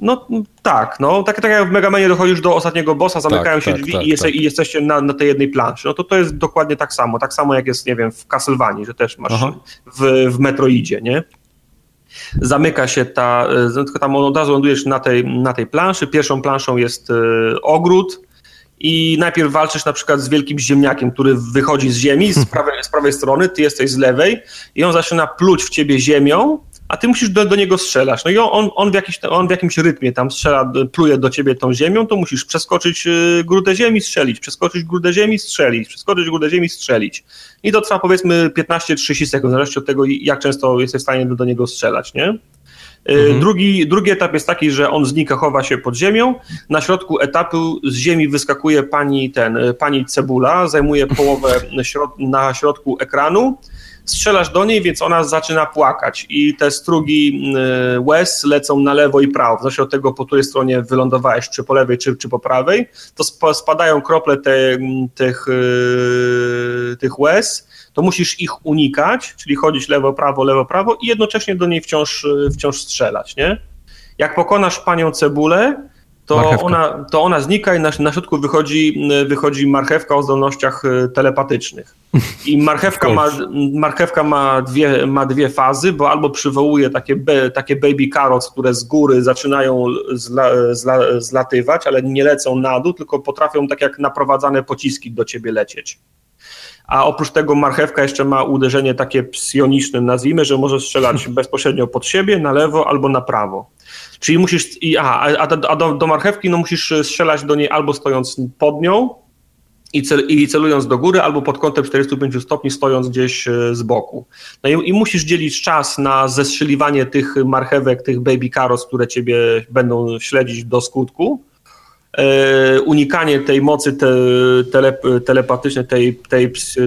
No tak, tak jak w Megamanie dochodzisz do ostatniego bossa, zamykają się drzwi i jesteście na tej jednej planszy. No to jest dokładnie tak samo jak jest, nie wiem, w Castlevanii, że też masz w Metroidzie, nie? Zamyka się tylko tam od razu lądujesz na tej planszy, pierwszą planszą jest ogród i najpierw walczysz na przykład z wielkim ziemniakiem, który wychodzi z ziemi, z prawej strony, ty jesteś z lewej i on zaczyna pluć w ciebie ziemią, a ty musisz do niego strzelać. No i on w jakimś rytmie tam strzela, pluje do ciebie tą ziemią, to musisz przeskoczyć grudę ziemi, strzelić, przeskoczyć grudę ziemi, strzelić, przeskoczyć grudę ziemi, strzelić. I to trwa powiedzmy 15-30 sekund, zależy od tego, jak często jesteś w stanie do niego strzelać, nie? Drugi etap jest taki, że on znika, chowa się pod ziemią. Na środku etapu z ziemi wyskakuje pani Cebula, zajmuje połowę na środku ekranu. Strzelasz do niej, więc ona zaczyna płakać i te strugi łez lecą na lewo i prawo. W zależności od tego, po której stronie wylądowałeś, czy po lewej, czy po prawej, to spadają krople tych łez, to musisz ich unikać, czyli chodzić lewo, prawo i jednocześnie do niej wciąż strzelać, nie? Jak pokonasz panią Cebulę, to ona znika i na środku wychodzi marchewka o zdolnościach telepatycznych. I marchewka ma dwie fazy, bo albo przywołuje takie baby carrots, które z góry zaczynają zlatywać, ale nie lecą na dół, tylko potrafią tak jak naprowadzane pociski do ciebie lecieć. A oprócz tego marchewka jeszcze ma uderzenie takie psioniczne, nazwijmy, że może strzelać bezpośrednio pod siebie, na lewo albo na prawo. Czyli musisz, do marchewki musisz strzelać do niej albo stojąc pod nią i celując do góry, albo pod kątem 45 stopni stojąc gdzieś z boku. No i musisz dzielić czas na zestrzeliwanie tych marchewek, tych baby carrots, które ciebie będą śledzić do skutku. Unikanie tej mocy telepatycznej,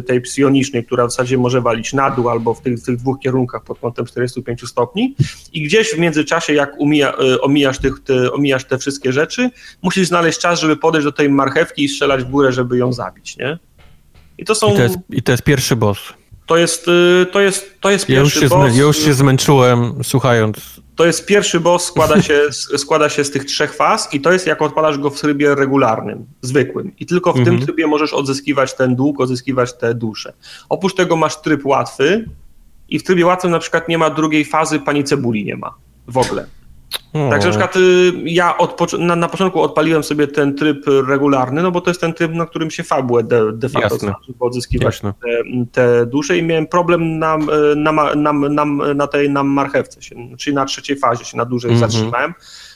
tej psionicznej, która w zasadzie może walić na dół albo w tych dwóch kierunkach pod kątem 45 stopni i gdzieś w międzyczasie, jak omijasz te wszystkie rzeczy, musisz znaleźć czas, żeby podejść do tej marchewki i strzelać w górę, żeby ją zabić, nie? I to jest pierwszy boss. To jest pierwszy boss. Ja już się zmęczyłem słuchając. To jest pierwszy boss, składa się z tych 3 faz i to jest jak odpalasz go w trybie regularnym, zwykłym. I tylko w tym trybie możesz odzyskiwać ten dług, odzyskiwać te dusze. Oprócz tego masz tryb łatwy i w trybie łatwym na przykład nie ma drugiej fazy, pani Cebuli nie ma w ogóle. Także na przykład ja na początku odpaliłem sobie ten tryb regularny, no bo to jest ten tryb, na którym się fabułę de facto odzyskiwać te dusze i miałem problem na marchewce, czyli na trzeciej fazie się na dłużej zatrzymałem.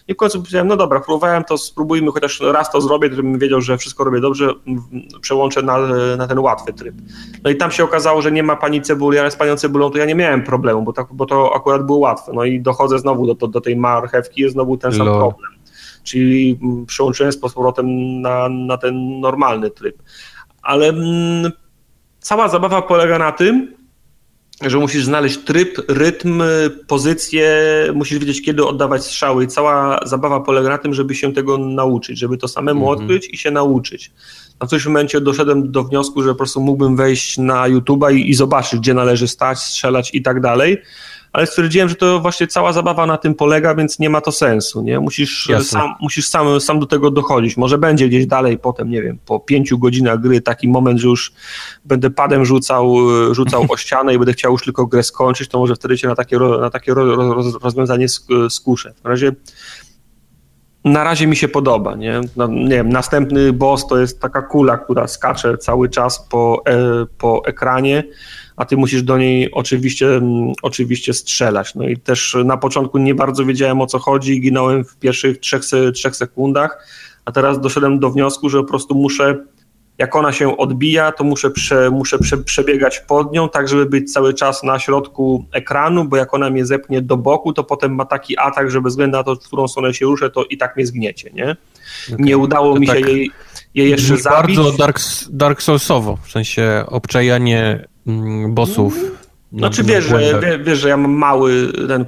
I w końcu powiedziałem, no dobra, próbowałem to, spróbujmy, chociaż raz to zrobię, żebym wiedział, że wszystko robię dobrze, przełączę na ten łatwy tryb. No i tam się okazało, że nie ma pani cebuli, ale z panią cebulą to ja nie miałem problemu, bo to akurat było łatwe. No i dochodzę znowu do tej marchewki, jest znowu ten sam problem. Czyli przełączyłem z powrotem na ten normalny tryb. Ale cała zabawa polega na tym, że musisz znaleźć tryb, rytm, pozycję, musisz wiedzieć, kiedy oddawać strzały i cała zabawa polega na tym, żeby się tego nauczyć, żeby to samemu odkryć i się nauczyć. Na którymś momencie doszedłem do wniosku, że po prostu mógłbym wejść na YouTube'a i zobaczyć, gdzie należy stać, strzelać i tak dalej, ale stwierdziłem, że to właśnie cała zabawa na tym polega, więc nie ma to sensu, nie? Musisz sam do tego dochodzić. Może będzie gdzieś dalej potem, nie wiem, po 5 godzinach gry taki moment, że już będę padem rzucał o ścianę i będę chciał już tylko grę skończyć, to może wtedy się na takie rozwiązanie skuszę. Na razie mi się podoba, nie? Nie wiem, następny boss to jest taka kula, która skacze cały czas po ekranie, a ty musisz do niej oczywiście strzelać. No i też na początku nie bardzo wiedziałem, o co chodzi, ginąłem w pierwszych 3 sekundach, a teraz doszedłem do wniosku, że po prostu muszę, jak ona się odbija, to muszę przebiegać pod nią, tak żeby być cały czas na środku ekranu, bo jak ona mnie zepnie do boku, to potem ma taki atak, że bez względu na to, w którą stronę się ruszę, to i tak mnie zgniecie, nie? Okay. Nie udało to mi tak się jej jeszcze zabić. Bardzo Dark Soulsowo, w sensie obczajanie bossów. Znaczy wiesz, że ja mam mały, ten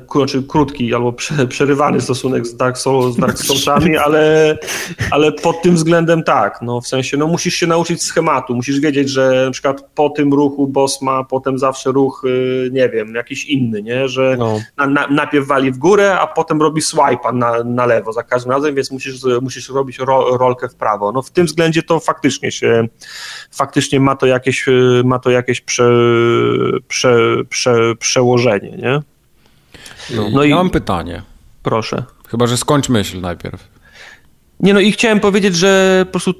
krótki albo przerywany stosunek z Dark Soulsami, ale pod tym względem tak, no w sensie no musisz się nauczyć schematu, musisz wiedzieć, że na przykład po tym ruchu boss ma potem zawsze ruch, nie wiem, jakiś inny, nie, że najpierw wali w górę, a potem robi swipe'a na lewo za każdym razem, więc musisz robić rolkę w prawo. No w tym względzie to faktycznie ma to jakieś przełożenie, nie? No ja mam pytanie. Proszę. Chyba że skończ myśl najpierw. Nie, no i chciałem powiedzieć, że po prostu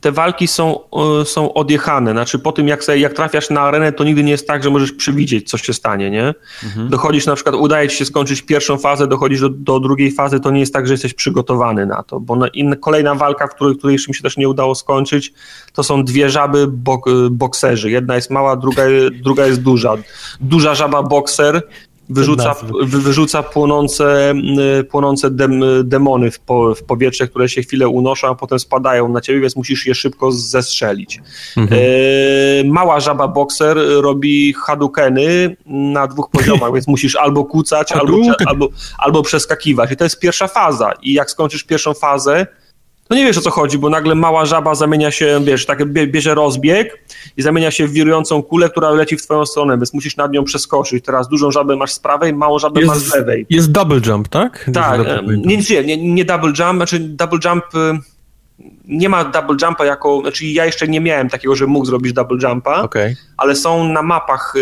te walki są odjechane. Znaczy po tym, jak trafiasz na arenę, to nigdy nie jest tak, że możesz przewidzieć, co się stanie, nie? Mhm. Dochodzisz na przykład, udaje ci się skończyć pierwszą fazę, dochodzisz do drugiej fazy, to nie jest tak, że jesteś przygotowany na to, bo kolejna walka, której jeszcze mi się też nie udało skończyć, to są 2 żaby bokserzy. Jedna jest mała, druga jest duża. Duża żaba bokser wyrzuca płonące demony w powietrze, które się chwilę unoszą, a potem spadają na ciebie, więc musisz je szybko zestrzelić. Mhm. Mała żaba bokser robi hadukeny na 2 poziomach, więc musisz albo kucać, albo przeskakiwać. I to jest pierwsza faza. I jak skończysz pierwszą fazę, no nie wiesz, o co chodzi, bo nagle mała żaba zamienia się, wiesz, tak bierze rozbieg i zamienia się w wirującą kulę, która leci w twoją stronę, więc musisz nad nią przeskoczyć. Teraz dużą żabę masz z prawej, małą żabę masz z lewej. Jest double jump, tak? Tak, nie double jump, znaczy double jump... Nie ma double jumpa jako, znaczy ja jeszcze nie miałem takiego, że mógł zrobić double jumpa, okay. Ale są na mapach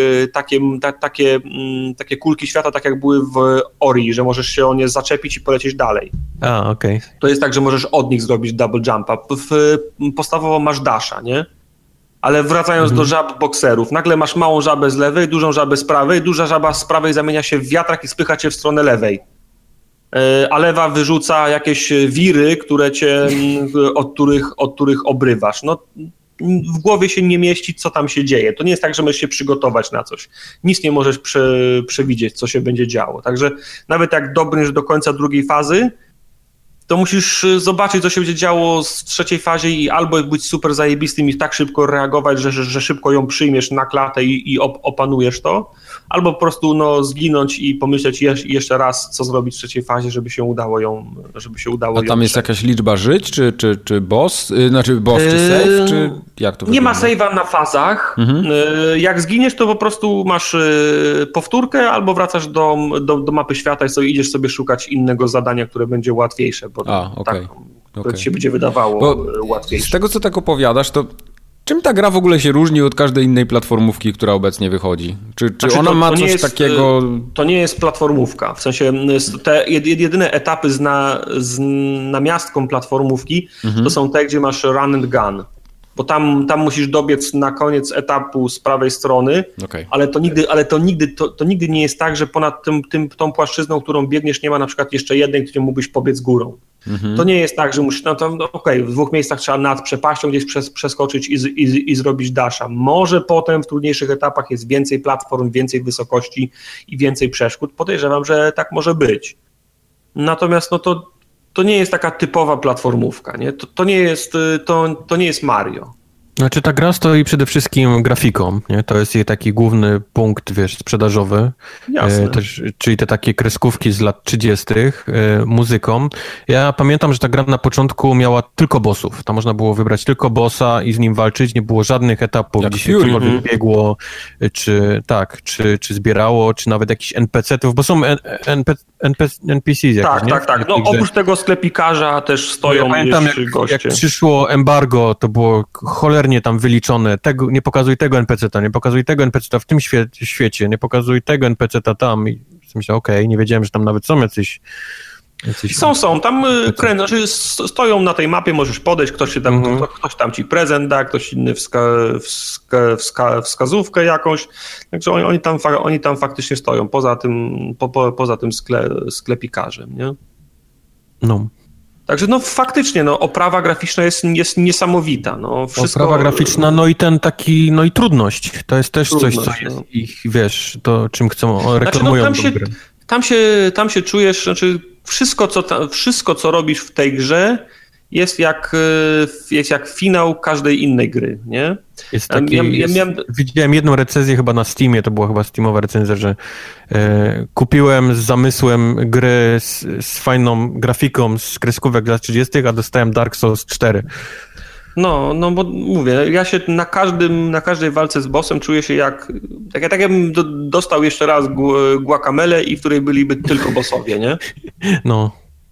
takie kulki świata, tak jak były w Ori, że możesz się o nie zaczepić i polecieć dalej. A, okej. Okay. To jest tak, że możesz od nich zrobić double jumpa. Podstawowo masz dasha, nie? Ale wracając do żab bokserów, nagle masz małą żabę z lewej, dużą żabę z prawej, duża żaba z prawej zamienia się w wiatrak i spycha cię w stronę lewej. A lewa wyrzuca jakieś wiry, od których obrywasz. No, w głowie się nie mieści, co tam się dzieje. To nie jest tak, że możesz się przygotować na coś. Nic nie możesz przewidzieć, co się będzie działo. Także nawet jak dobrniesz do końca drugiej fazy, to musisz zobaczyć, co się będzie działo w trzeciej fazie i albo być super zajebistym i tak szybko reagować, że szybko ją przyjmiesz na klatę i opanujesz to, albo po prostu zginąć i pomyśleć jeszcze raz, co zrobić w trzeciej fazie, żeby się udało ją. A tam jest jakaś liczba żyć, czy boss? Znaczy boss czy save, czy jak to wygląda? Nie ma save'a na fazach. Mhm. Jak zginiesz, to po prostu masz powtórkę albo wracasz do mapy świata i idziesz sobie szukać innego zadania, które będzie łatwiejsze. Bo to ci się będzie wydawało łatwiejsze. Z tego, co tak opowiadasz, to Czym ta gra w ogóle się różni od każdej innej platformówki, która obecnie wychodzi? Czy znaczy, ona ma coś takiego... To nie jest platformówka. W sensie te jedyne etapy z namiastką platformówki to są te, gdzie masz run and gun. Bo tam musisz dobiec na koniec etapu z prawej strony, ale to nigdy nie jest tak, że ponad tą płaszczyzną, którą biegniesz, nie ma na przykład jeszcze jednej, którą mógłbyś pobiec górą. To nie jest tak, że musisz, w dwóch miejscach trzeba nad przepaścią gdzieś przeskoczyć i zrobić dasha. Może potem w trudniejszych etapach jest więcej platform, więcej wysokości i więcej przeszkód. Podejrzewam, że tak może być. Natomiast to nie jest taka typowa platformówka, nie? To nie jest Mario. Znaczy ta gra stoi przede wszystkim grafiką, nie? To jest jej taki główny punkt, sprzedażowy. Jasne. Czyli te takie kreskówki z lat 30. Muzyką. Ja pamiętam, że ta gra na początku miała tylko bossów. Tam można było wybrać tylko bossa i z nim walczyć. Nie było żadnych etapów, jak gdzie się biegło, czy zbierało, czy nawet jakichś NPC-tów, bo są NPCs jakieś, nie? Tak. No, oprócz tego sklepikarza też stoją goście. Jak przyszło embargo, to było cholernie tam wyliczone, nie pokazuj tego NPC-ta, nie pokazuj tego NPC-ta w tym świecie, nie pokazuj tego NPC-ta tam. I myślałem, nie wiedziałem, że tam nawet są jacyś... Są, tam stoją na tej mapie, możesz podejść, ktoś tam ci prezent da, ktoś inny wskazówkę jakąś, także oni tam faktycznie stoją, poza tym sklepikarzem, nie? No. Także faktycznie oprawa graficzna jest niesamowita. Oprawa graficzna, i trudność. To jest też coś, co jest ich, to czym chcą, reklamują tę grę. Tam się czujesz, wszystko co robisz w tej grze jest jak finał każdej innej gry, nie? Jest taki, widziałem jedną recenzję chyba na Steamie, to była chyba steamowa recenzja, że kupiłem z zamysłem gry z fajną grafiką z kreskówek lat 30, a dostałem Dark Souls 4. No bo mówię, ja się na każdej walce z bossem czuję się tak jakbym dostał jeszcze raz guacamele i w której byliby tylko bossowie, nie?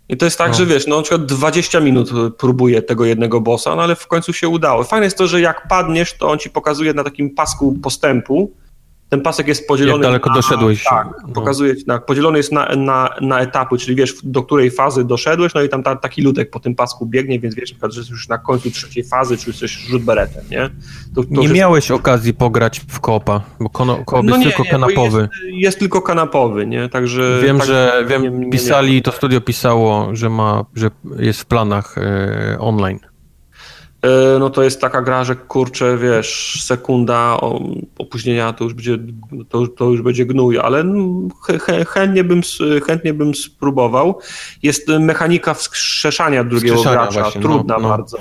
I to jest tak, że na przykład 20 minut próbuję tego jednego bossa, ale w końcu się udało. Fajne jest to, że jak padniesz, to on ci pokazuje na takim pasku postępu. Ten pasek jest podzielony... Jak daleko doszedłeś. Podzielony jest na etapy, czyli do której fazy doszedłeś, i tam taki ludek po tym pasku biegnie, więc że jest już na końcu trzeciej fazy, czy coś rzut beretem, nie? Nie miałeś okazji pograć w koopa, bo koop jest tylko kanapowy. Jest tylko kanapowy, nie? Także... To studio pisało, że jest w planach online. No to jest taka gra, że kurczę, sekunda opóźnienia to już będzie gnój, ale chętnie bym spróbował. Jest mechanika wskrzeszania drugiego gracza, właśnie, trudna bardzo.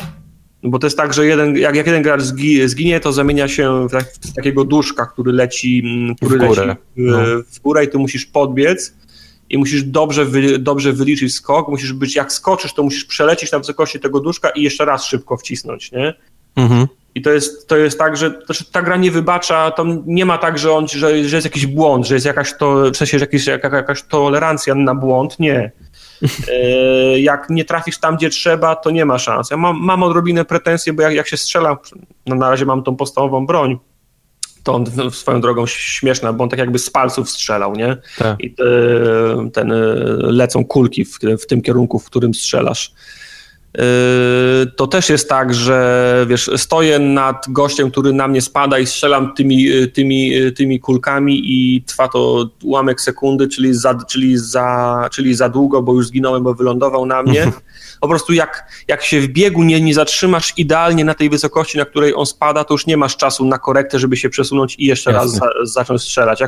Bo to jest tak, że jak jeden gracz zginie, to zamienia się w takiego duszka, który leci w górę i ty musisz podbiec. I musisz dobrze wyliczyć skok, jak skoczysz, to musisz przelecieć na wysokości tego duszka i jeszcze raz szybko wcisnąć, nie? Mhm. I to jest tak, że ta gra nie wybacza, tam nie ma tak, że jest jakiś błąd, że jest jakaś tolerancja na błąd, nie. Jak nie trafisz tam, gdzie trzeba, to nie ma szans. Ja mam odrobinę pretensje, bo jak się strzelam, na razie mam tą podstawową broń, to on swoją drogą śmieszna, bo on tak jakby z palców strzelał, nie? Tak. I lecą kulki w tym kierunku, w którym strzelasz. To też jest tak, że stoję nad gościem, który na mnie spada i strzelam tymi kulkami i trwa to ułamek sekundy, czyli za długo, bo już zginąłem, bo wylądował na mnie. Po prostu jak się w biegu nie zatrzymasz idealnie na tej wysokości, na której on spada, to już nie masz czasu na korektę, żeby się przesunąć i jeszcze raz zacząć strzelać.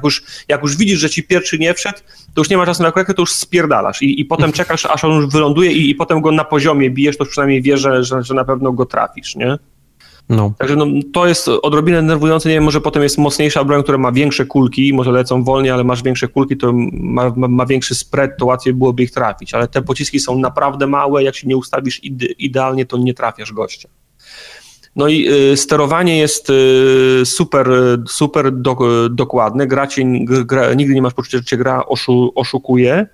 Jak już widzisz, że ci pierwszy nie wszedł, to już nie ma czasu na korektę, to już spierdalasz i potem czekasz, aż on już wyląduje i potem go na poziomie bijesz, to przynajmniej wiesz, że na pewno go trafisz, nie? Także to jest odrobinę denerwujące, nie wiem, może potem jest mocniejsza broń, która ma większe kulki, może lecą wolniej, ale masz większe kulki, to ma większy spread, to łatwiej byłoby ich trafić, ale te pociski są naprawdę małe, jak się nie ustawisz idealnie, to nie trafiasz gościa. Sterowanie jest super dokładne, nigdy nie masz poczucia, że cię gra oszukuje,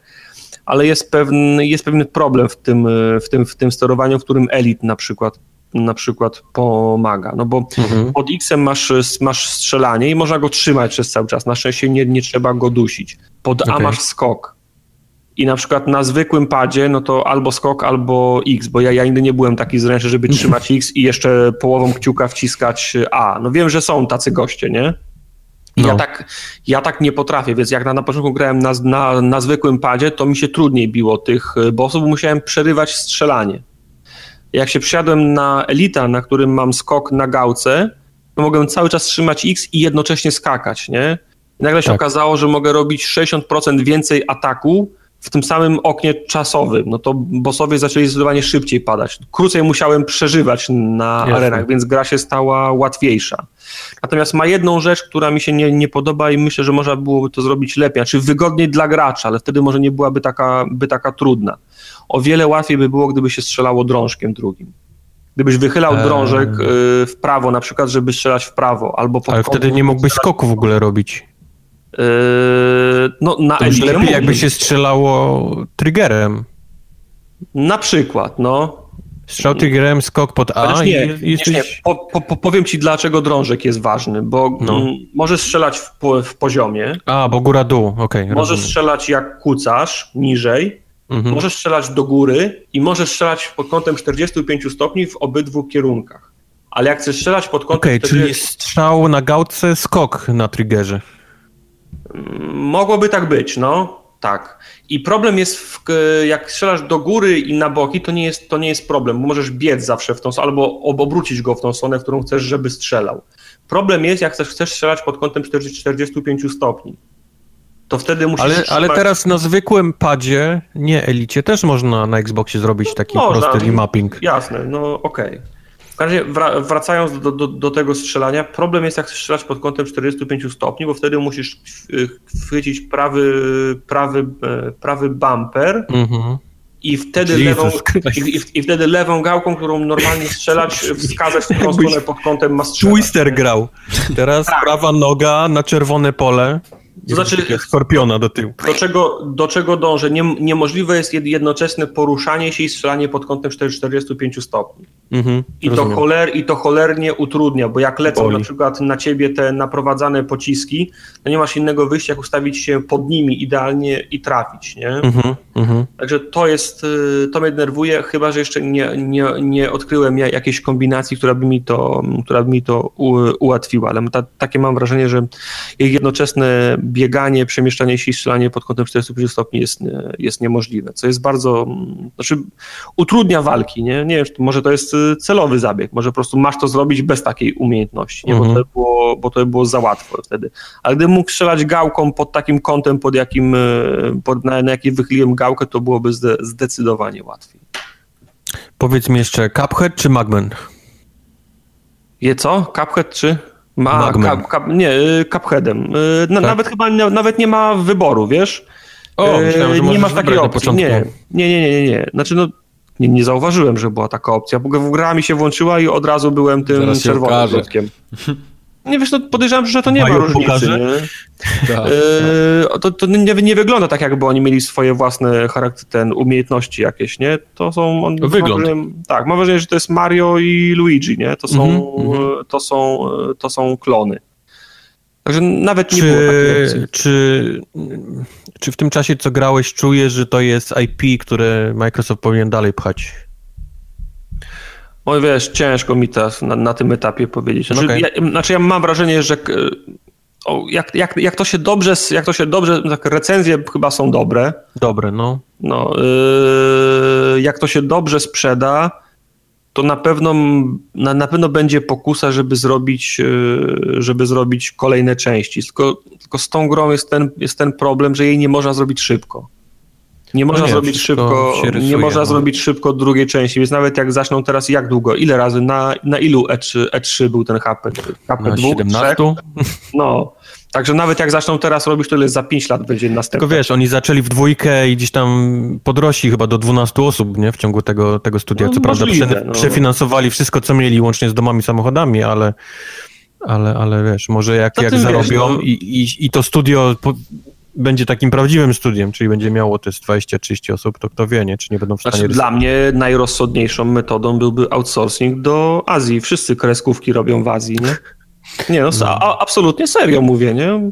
ale jest pewien problem w tym sterowaniu, w którym Elite na przykład na przykład pomaga, no bo pod X-em masz strzelanie i można go trzymać przez cały czas, na szczęście nie trzeba go dusić. Pod A masz skok i na przykład na zwykłym padzie, no to albo skok, albo X, bo ja nigdy nie byłem taki zręczny, żeby trzymać X i jeszcze połową kciuka wciskać A. No wiem, że są tacy goście, nie? No. Ja tak nie potrafię, więc jak na początku grałem na zwykłym padzie, to mi się trudniej biło tych bossów, bo musiałem przerywać strzelanie. Jak się przysiadłem na Elita, na którym mam skok na gałce, to mogę cały czas trzymać X i jednocześnie skakać, nie? I nagle się okazało, że mogę robić 60% więcej ataku w tym samym oknie czasowym. No to bossowie zaczęli zdecydowanie szybciej padać. Krócej musiałem przeżywać na arenach, więc gra się stała łatwiejsza. Natomiast ma jedną rzecz, która mi się nie podoba i myślę, że można byłoby to zrobić lepiej, znaczy wygodniej dla gracza, ale wtedy może nie byłaby taka trudna. O wiele łatwiej by było, gdyby się strzelało drążkiem drugim. Gdybyś wychylał drążek w prawo, na przykład, żeby strzelać w prawo, albo pod. Ale wtedy nie mógłbyś skoku w ogóle robić. No, na Elite lepiej mógłbyś. Jakby się strzelało triggerem. Na przykład, no. Strzał triggerem, skok pod A i jesteś... Powiem ci, dlaczego drążek jest ważny, bo możesz strzelać w poziomie. A, bo góra-dół, okej. Możesz strzelać jak kucasz, niżej. Mhm. Możesz strzelać do góry i możesz strzelać pod kątem 45 stopni w obydwu kierunkach. Ale jak chcesz strzelać pod kątem... czyli jest strzał na gałce, skok na triggerze. Mogłoby tak być, no. Tak. I problem jest, jak strzelasz do góry i na boki, to nie jest problem, bo możesz biec zawsze w tą stronę, albo obrócić go w tą stronę, w którą chcesz, żeby strzelał. Problem jest, jak chcesz strzelać pod kątem 45 stopni. To wtedy musisz ale teraz na zwykłym padzie, nie Elicie, też można na Xboxie zrobić taki prosty remapping. Jasne, no okej. W każdym razie wracając do tego strzelania, problem jest jak strzelać pod kątem 45 stopni, bo wtedy musisz chwycić prawy bumper i wtedy lewą gałką, którą normalnie strzelać, wskazać tą stronę pod kątem ma strzelać. Twister grał. Teraz prawa noga na czerwone pole. To znaczy, skorpiona do tyłu. Do czego dążę? Niemożliwe jest jednoczesne poruszanie się i strzelanie pod kątem 45 stopni. I to cholernie utrudnia, bo jak lecą na przykład na ciebie te naprowadzane pociski, to nie masz innego wyjścia, jak ustawić się pod nimi idealnie i trafić, nie? Także to mnie denerwuje, chyba że jeszcze nie odkryłem jakiejś kombinacji, która by mi to ułatwiła, ale takie mam wrażenie, że jednoczesne bieganie, przemieszczanie się i strzelanie pod kątem 45 stopni jest niemożliwe, co jest bardzo, utrudnia walki, nie? Nie wiem, może to jest celowy zabieg, może po prostu masz to zrobić bez takiej umiejętności, nie? Bo to by było za łatwo wtedy. Ale gdybym mógł strzelać gałką pod takim kątem, na jakim wychyliłem gałkę, to byłoby zdecydowanie łatwiej. Powiedz mi jeszcze, Cuphead czy Magman? Cuphead czy... Cupheadem. Nawet chyba nawet nie ma wyboru, wiesz? Myślałem, że nie masz takiej opcji. Nie. Znaczy, nie zauważyłem, że była taka opcja. Gra mi się włączyła i od razu byłem tym czerwonym kropkiem. Nie wiesz, podejrzewam, że to nie ma różnicy. Nie? To nie wygląda tak, jakby oni mieli swoje własne umiejętności jakieś, nie? To są... mam wrażenie, że to jest Mario i Luigi, nie? To są klony. Także nawet nie było takiej opcji. Czy w tym czasie, co grałeś, czujesz, że to jest IP, które Microsoft powinien dalej pchać? No wiesz, ciężko mi teraz na tym etapie powiedzieć. Ja mam wrażenie, że jak to się dobrze, tak recenzje chyba są dobre. Dobre, no. Jak to się dobrze sprzeda, to na pewno będzie pokusa, żeby zrobić kolejne części. Tylko z tą grą jest ten problem, że jej nie można zrobić szybko. Nie można zrobić szybko drugiej części, więc nawet jak zaczną teraz, jak długo, ile razy, na ilu E3 był ten HP 2, 17? 3? No, także nawet jak zaczną teraz robić, to ile za 5 lat będzie następne. Tylko wiesz, oni zaczęli w dwójkę i gdzieś tam podrośli chyba do 12 osób, nie, w ciągu tego studia, co możliwe, prawda, przefinansowali wszystko, co mieli, łącznie z domami, samochodami, ale wiesz, może jak zarobią i to studio... będzie takim prawdziwym studiem, czyli będzie miało też 20-30 osób, to kto wie, nie? Czy nie będą w stanie... Znaczy, dla mnie najrozsądniejszą metodą byłby outsourcing do Azji. Wszyscy kreskówki robią w Azji, nie? Nie, no, absolutnie serio mówię, nie?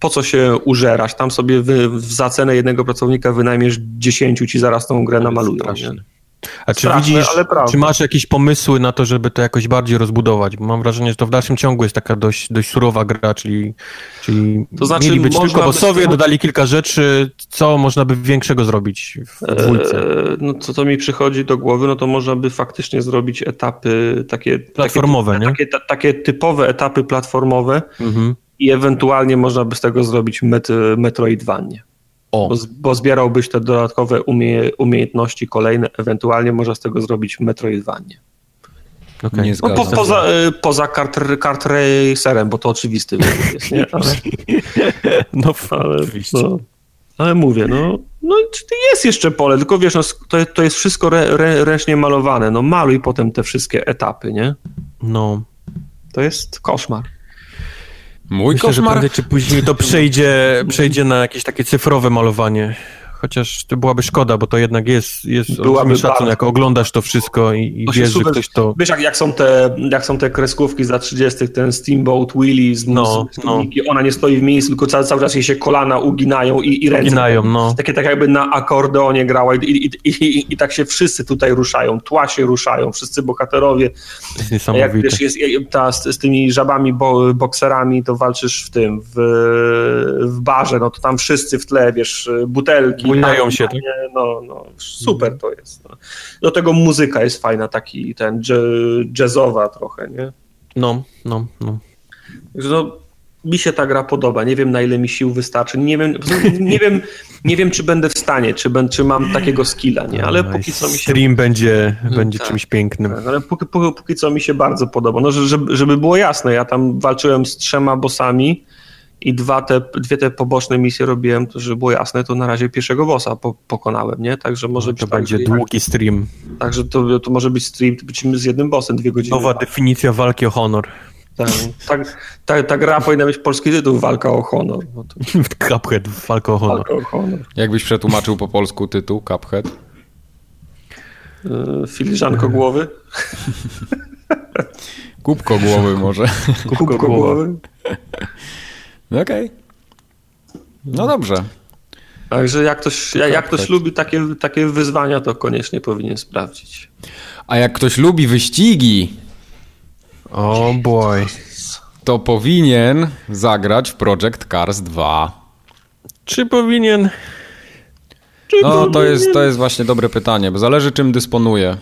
Po co się użerać? Tam sobie za cenę jednego pracownika wynajmiesz 10 ci zaraz tą grę namalują. A czy widzisz, czy masz jakieś pomysły na to, żeby to jakoś bardziej rozbudować? Bo mam wrażenie, że to w dalszym ciągu jest taka dość surowa gra, czyli to znaczy, mieli być tylko bossowie, dodali kilka rzeczy, co można by większego zrobić w dwójce. No co mi przychodzi do głowy, no to można by faktycznie zrobić etapy takie... platformowe, nie? Takie typowe etapy platformowe i ewentualnie można by z tego zrobić Metroidvanie. Bo zbierałbyś te dodatkowe umiejętności kolejne, ewentualnie można z tego zrobić Metroidvanie. Okay. Nie zgadzam. Poza kart racerem, bo to oczywisty jest, nie? Ale, ale mówię, no jest jeszcze pole, tylko wiesz, to jest wszystko ręcznie malowane, no maluj potem te wszystkie etapy, nie? No. To jest koszmar. Myślę, że prędzej czy później to przejdzie na jakieś takie cyfrowe malowanie. Chociaż to byłaby szkoda, bo to jednak jest olbrzymi szacun, jak oglądasz to wszystko i wiesz, że ktoś to... Wiesz, jak są te kreskówki z lat 30. ten Steamboat Willie z i ona nie stoi w miejscu, tylko cały czas jej się kolana uginają i ręce. Uginają, no. Takie tak jakby na akordeonie grała i tak się wszyscy tutaj ruszają, tła się ruszają, wszyscy bohaterowie. To jest niesamowite. Jak wiesz, z tymi żabami bokserami to walczysz w barze, no to tam wszyscy w tle, wiesz, butelki. Bójnają się, tak? No, super to jest. No. Do tego muzyka jest fajna, taki ten jazzowa trochę, nie? No. Mi się ta gra podoba, nie wiem na ile mi sił wystarczy, nie wiem czy będę w stanie, czy mam takiego skilla, nie? Ale póki co mi się... Stream będzie tak, czymś pięknym. Tak, ale póki co mi się bardzo podoba. No, żeby było jasne, ja tam walczyłem z 3 bossami, i dwie te poboczne misje robiłem, to żeby było jasne, to na razie pierwszego bossa pokonałem, nie? Także może to będzie tak, długi stream. Także to może być stream, będziemy z jednym bossem 2 godziny. Nowa definicja walki o honor. Ta gra powinna być polski tytuł Walka o honor. Cuphead, Walka o honor. Walka o honor. Jakbyś przetłumaczył po polsku tytuł Cuphead? Filiżanko głowy? Kubko głowy może. Kubko głowy? Okej. No dobrze. Także jak ktoś lubi takie wyzwania, to koniecznie powinien sprawdzić. A jak ktoś lubi wyścigi, to powinien zagrać w Project Cars 2. Czy powinien? To jest właśnie dobre pytanie, bo zależy czym dysponuje.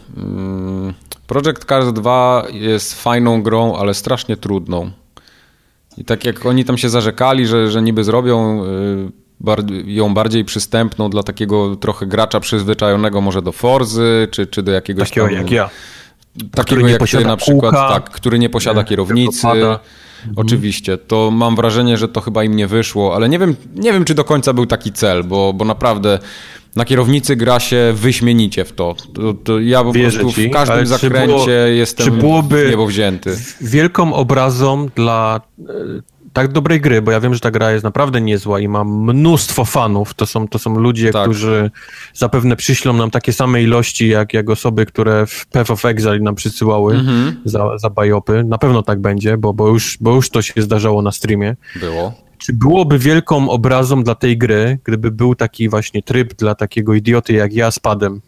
Project Cars 2 jest fajną grą, ale strasznie trudną. I tak jak oni tam się zarzekali, że niby zrobią ją bardziej przystępną dla takiego trochę gracza przyzwyczajonego może do Forzy, czy do jakiegoś takiego tam, jak ja. Takiego jak ty na przykład, kółka, tak, który nie posiada kierownicy. Oczywiście, to mam wrażenie, że to chyba im nie wyszło, ale nie wiem czy do końca był taki cel, bo naprawdę na kierownicy gra się wyśmienicie w to. To ja po prostu w każdym zakręcie jestem niebowzięty. Wielką obrazą dla tak dobrej gry, bo ja wiem, że ta gra jest naprawdę niezła i ma mnóstwo fanów. To są ludzie, którzy zapewne przyślą nam takie same ilości, jak osoby, które w Path of Exile nam przysyłały za bajopy. Na pewno tak będzie, bo już to się zdarzało na streamie. Było. Czy byłoby wielką obrazą dla tej gry, gdyby był taki właśnie tryb dla takiego idioty jak ja z padem?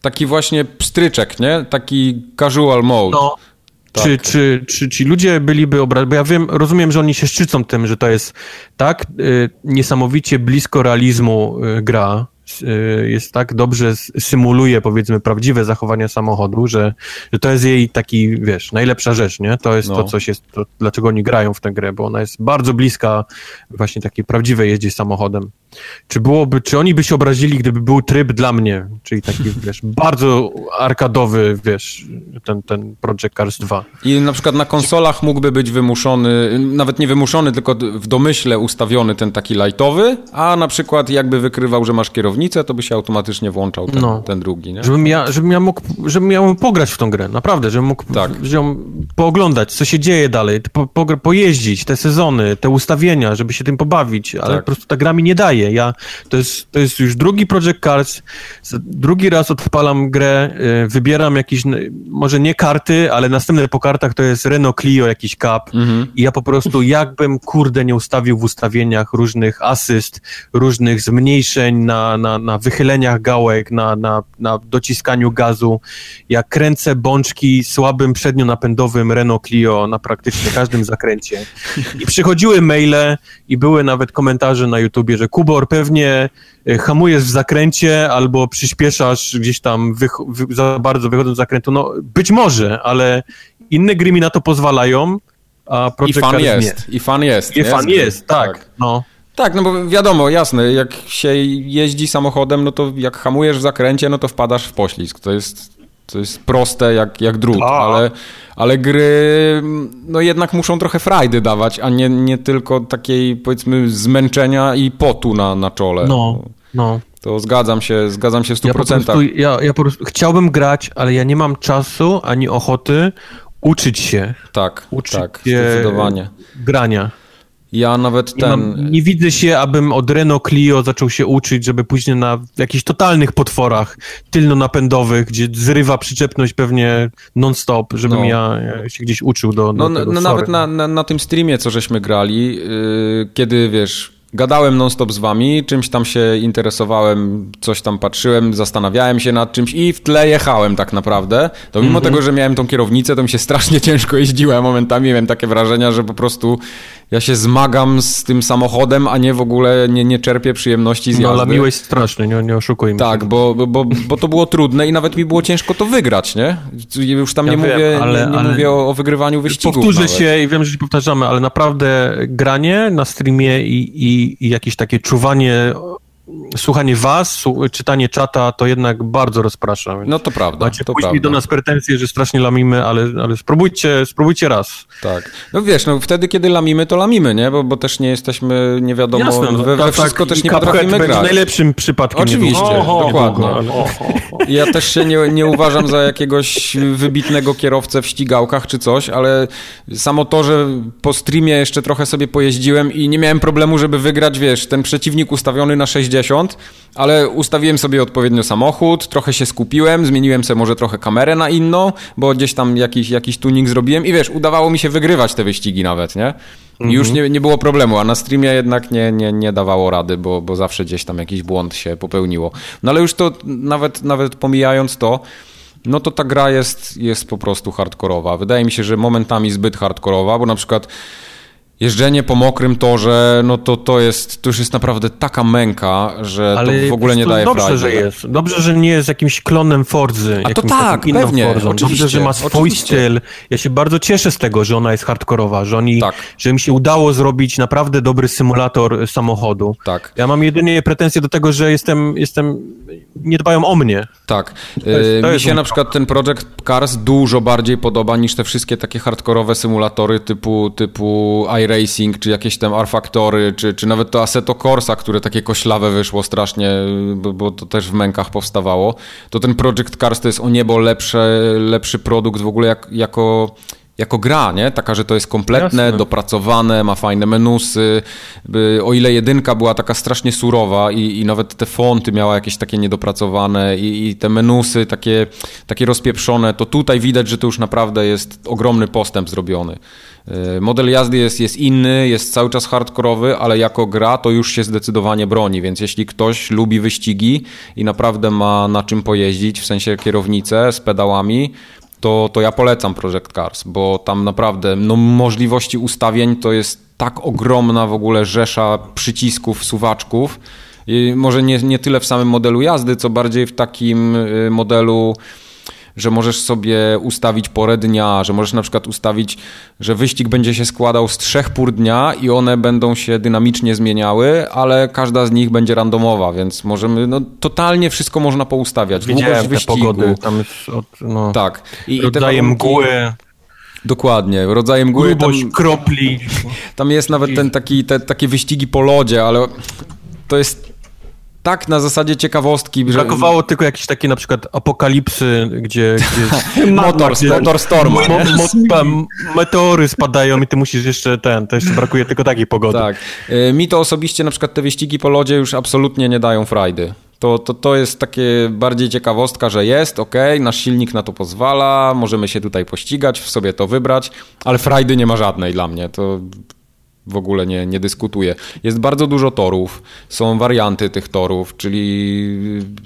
Taki właśnie pstryczek, nie? Taki casual mode. No. Tak. Czy ci ludzie byliby obrażeni? Bo ja rozumiem, że oni się szczycą tym, że to jest tak niesamowicie blisko realizmu gra, jest tak dobrze symuluje, powiedzmy, prawdziwe zachowania samochodu, że to jest jej taki, wiesz, najlepsza rzecz, nie? To jest to, co się, dlaczego oni grają w tę grę, bo ona jest bardzo bliska właśnie takiej prawdziwej jeździe samochodem. Czy oni by się obrazili, gdyby był tryb dla mnie, czyli taki, wiesz, bardzo arkadowy, wiesz, ten Project Cars 2. I na przykład na konsolach mógłby być wymuszony, nawet nie wymuszony, tylko w domyśle ustawiony ten taki lightowy, a na przykład jakby wykrywał, że masz kierownicę, to by się automatycznie włączał ten drugi, nie? Żebym ja mógł pograć w tą grę, naprawdę, żebym mógł pooglądać, co się dzieje dalej, pojeździć, te sezony, te ustawienia, żeby się tym pobawić, ale po prostu ta gra mi nie daje. To jest już drugi Project Cars, drugi raz odpalam grę, wybieram jakieś, może nie karty, ale następne po kartach to jest Renault Clio, jakiś cup i ja po prostu jakbym, nie ustawił w ustawieniach różnych asyst, różnych zmniejszeń na wychyleniach gałek, na dociskaniu gazu. Ja kręcę bączki słabym przednionapędowym Renault Clio na praktycznie każdym zakręcie. I przychodziły maile i były nawet komentarze na YouTubie, że Kubo, pewnie hamujesz w zakręcie albo przyspieszasz gdzieś tam za bardzo wychodząc z zakrętu. No, być może, ale inne gry mi na to pozwalają, a Project Cars nie. I fan jest. I fan jest, tak. No. Tak, no bo wiadomo, jasne, jak się jeździ samochodem, no to jak hamujesz w zakręcie, no to wpadasz w poślizg. To jest proste jak drut, ale gry no jednak muszą trochę frajdy dawać, a nie tylko takiej, powiedzmy, zmęczenia i potu na czole. No. To zgadzam się w 100%. Ja po prostu chciałbym grać, ale ja nie mam czasu ani ochoty uczyć się. Tak, zdecydowanie. Grania. Ja nawet nie widzę się, abym od Renault Clio zaczął się uczyć, żeby później na jakichś totalnych potworach tylnonapędowych, gdzie zrywa przyczepność pewnie non-stop, żebym ja się gdzieś uczył do tego. Nawet na tym streamie, co żeśmy grali, kiedy, wiesz, gadałem non-stop z wami, czymś tam się interesowałem, coś tam patrzyłem, zastanawiałem się nad czymś i w tle jechałem tak naprawdę. To mimo tego, że miałem tą kierownicę, to mi się strasznie ciężko jeździłem momentami. Miałem takie wrażenia, że po prostu ja się zmagam z tym samochodem, a nie w ogóle nie czerpię przyjemności z jazdy. No, ale miłeś strasznie, nie oszukujmy. Tak, bo to było trudne i nawet mi było ciężko to wygrać, nie? Już tam mówię o wygrywaniu wyścigów. Powtórzę się i wiem, że się powtarzamy, ale naprawdę granie na streamie i jakieś takie czuwanie, słuchanie was, czytanie czata, to jednak bardzo rozprasza. No to prawda. Macie później do nas pretensje, że strasznie lamimy, ale spróbujcie raz. Tak. No wiesz, wtedy kiedy lamimy, to lamimy, nie? Bo też nie jesteśmy, nie wiadomo, wszystko też nie potrafimy grać. Najlepszym przypadkiem. Oczywiście, dokładnie. Ja też się nie uważam za jakiegoś wybitnego kierowcę w ścigałkach czy coś, ale samo to, że po streamie jeszcze trochę sobie pojeździłem i nie miałem problemu, żeby wygrać, wiesz, ten przeciwnik ustawiony na 60, ale ustawiłem sobie odpowiednio samochód, trochę się skupiłem, zmieniłem sobie może trochę kamerę na inną, bo gdzieś tam jakiś tuning zrobiłem i wiesz, udawało mi się wygrywać te wyścigi nawet, nie? I już nie było problemu, a na streamie jednak nie dawało rady, bo zawsze gdzieś tam jakiś błąd się popełniło. No ale już to nawet pomijając to, no to ta gra jest po prostu hardkorowa. Wydaje mi się, że momentami zbyt hardkorowa, bo na przykład jeżdżenie po mokrym torze, no to już jest naprawdę taka męka, że ale to w ogóle nie daje frajdy. Dobrze, że nie jest jakimś klonem Forzy. A to tak, pewnie. Dobrze, że ma swój styl. Ja się bardzo cieszę z tego, że ona jest hardkorowa, że mi się udało zrobić naprawdę dobry symulator samochodu. Tak. Ja mam jedynie pretensje do tego, że jestem nie dbają o mnie. Tak. Mi się na przykład ten Project Cars dużo bardziej podoba niż te wszystkie takie hardkorowe symulatory typu iRacing, czy jakieś tam R-Factory, czy nawet to Assetto Corsa, które takie koślawe wyszło strasznie, bo to też w mękach powstawało. To ten Project Cars to jest o niebo lepszy produkt w ogóle jako gra, nie? Taka, że to jest kompletne, dopracowane, ma fajne menusy. O ile jedynka była taka strasznie surowa i nawet te fonty miała jakieś takie niedopracowane i te menusy takie rozpieprzone, to tutaj widać, że to już naprawdę jest ogromny postęp zrobiony. Model jazdy jest inny, jest cały czas hardkorowy, ale jako gra to już się zdecydowanie broni, więc jeśli ktoś lubi wyścigi i naprawdę ma na czym pojeździć, w sensie kierownicę z pedałami, to ja polecam Project Cars, bo tam naprawdę możliwości ustawień to jest tak ogromna w ogóle rzesza przycisków, suwaczków. I może nie tyle w samym modelu jazdy, co bardziej w takim modelu że możesz sobie ustawić porę dnia, że możesz na przykład ustawić, że wyścig będzie się składał z 3 pór dnia i one będą się dynamicznie zmieniały, ale każda z nich będzie randomowa, więc możemy, no totalnie wszystko można poustawiać. Długość wyścigu. Pogody, tam jest tak. I oddaję mgły. Dokładnie, rodzajem góry, kropli. Tam jest nawet ten taki, takie wyścigi po lodzie, ale to jest tak na zasadzie ciekawostki. Brakowało tylko jakiejś takiej na przykład apokalipsy, gdzie Motorstorm. Meteory spadają i ty musisz to jeszcze brakuje tylko takiej pogody. Tak. Mi to osobiście na przykład te wyścigi po lodzie już absolutnie nie dają frajdy. To jest takie bardziej ciekawostka, że jest, okej, nasz silnik na to pozwala, możemy się tutaj pościgać, w sobie to wybrać, ale frajdy nie ma żadnej dla mnie, to w ogóle nie dyskutuję. Jest bardzo dużo torów, są warianty tych torów, czyli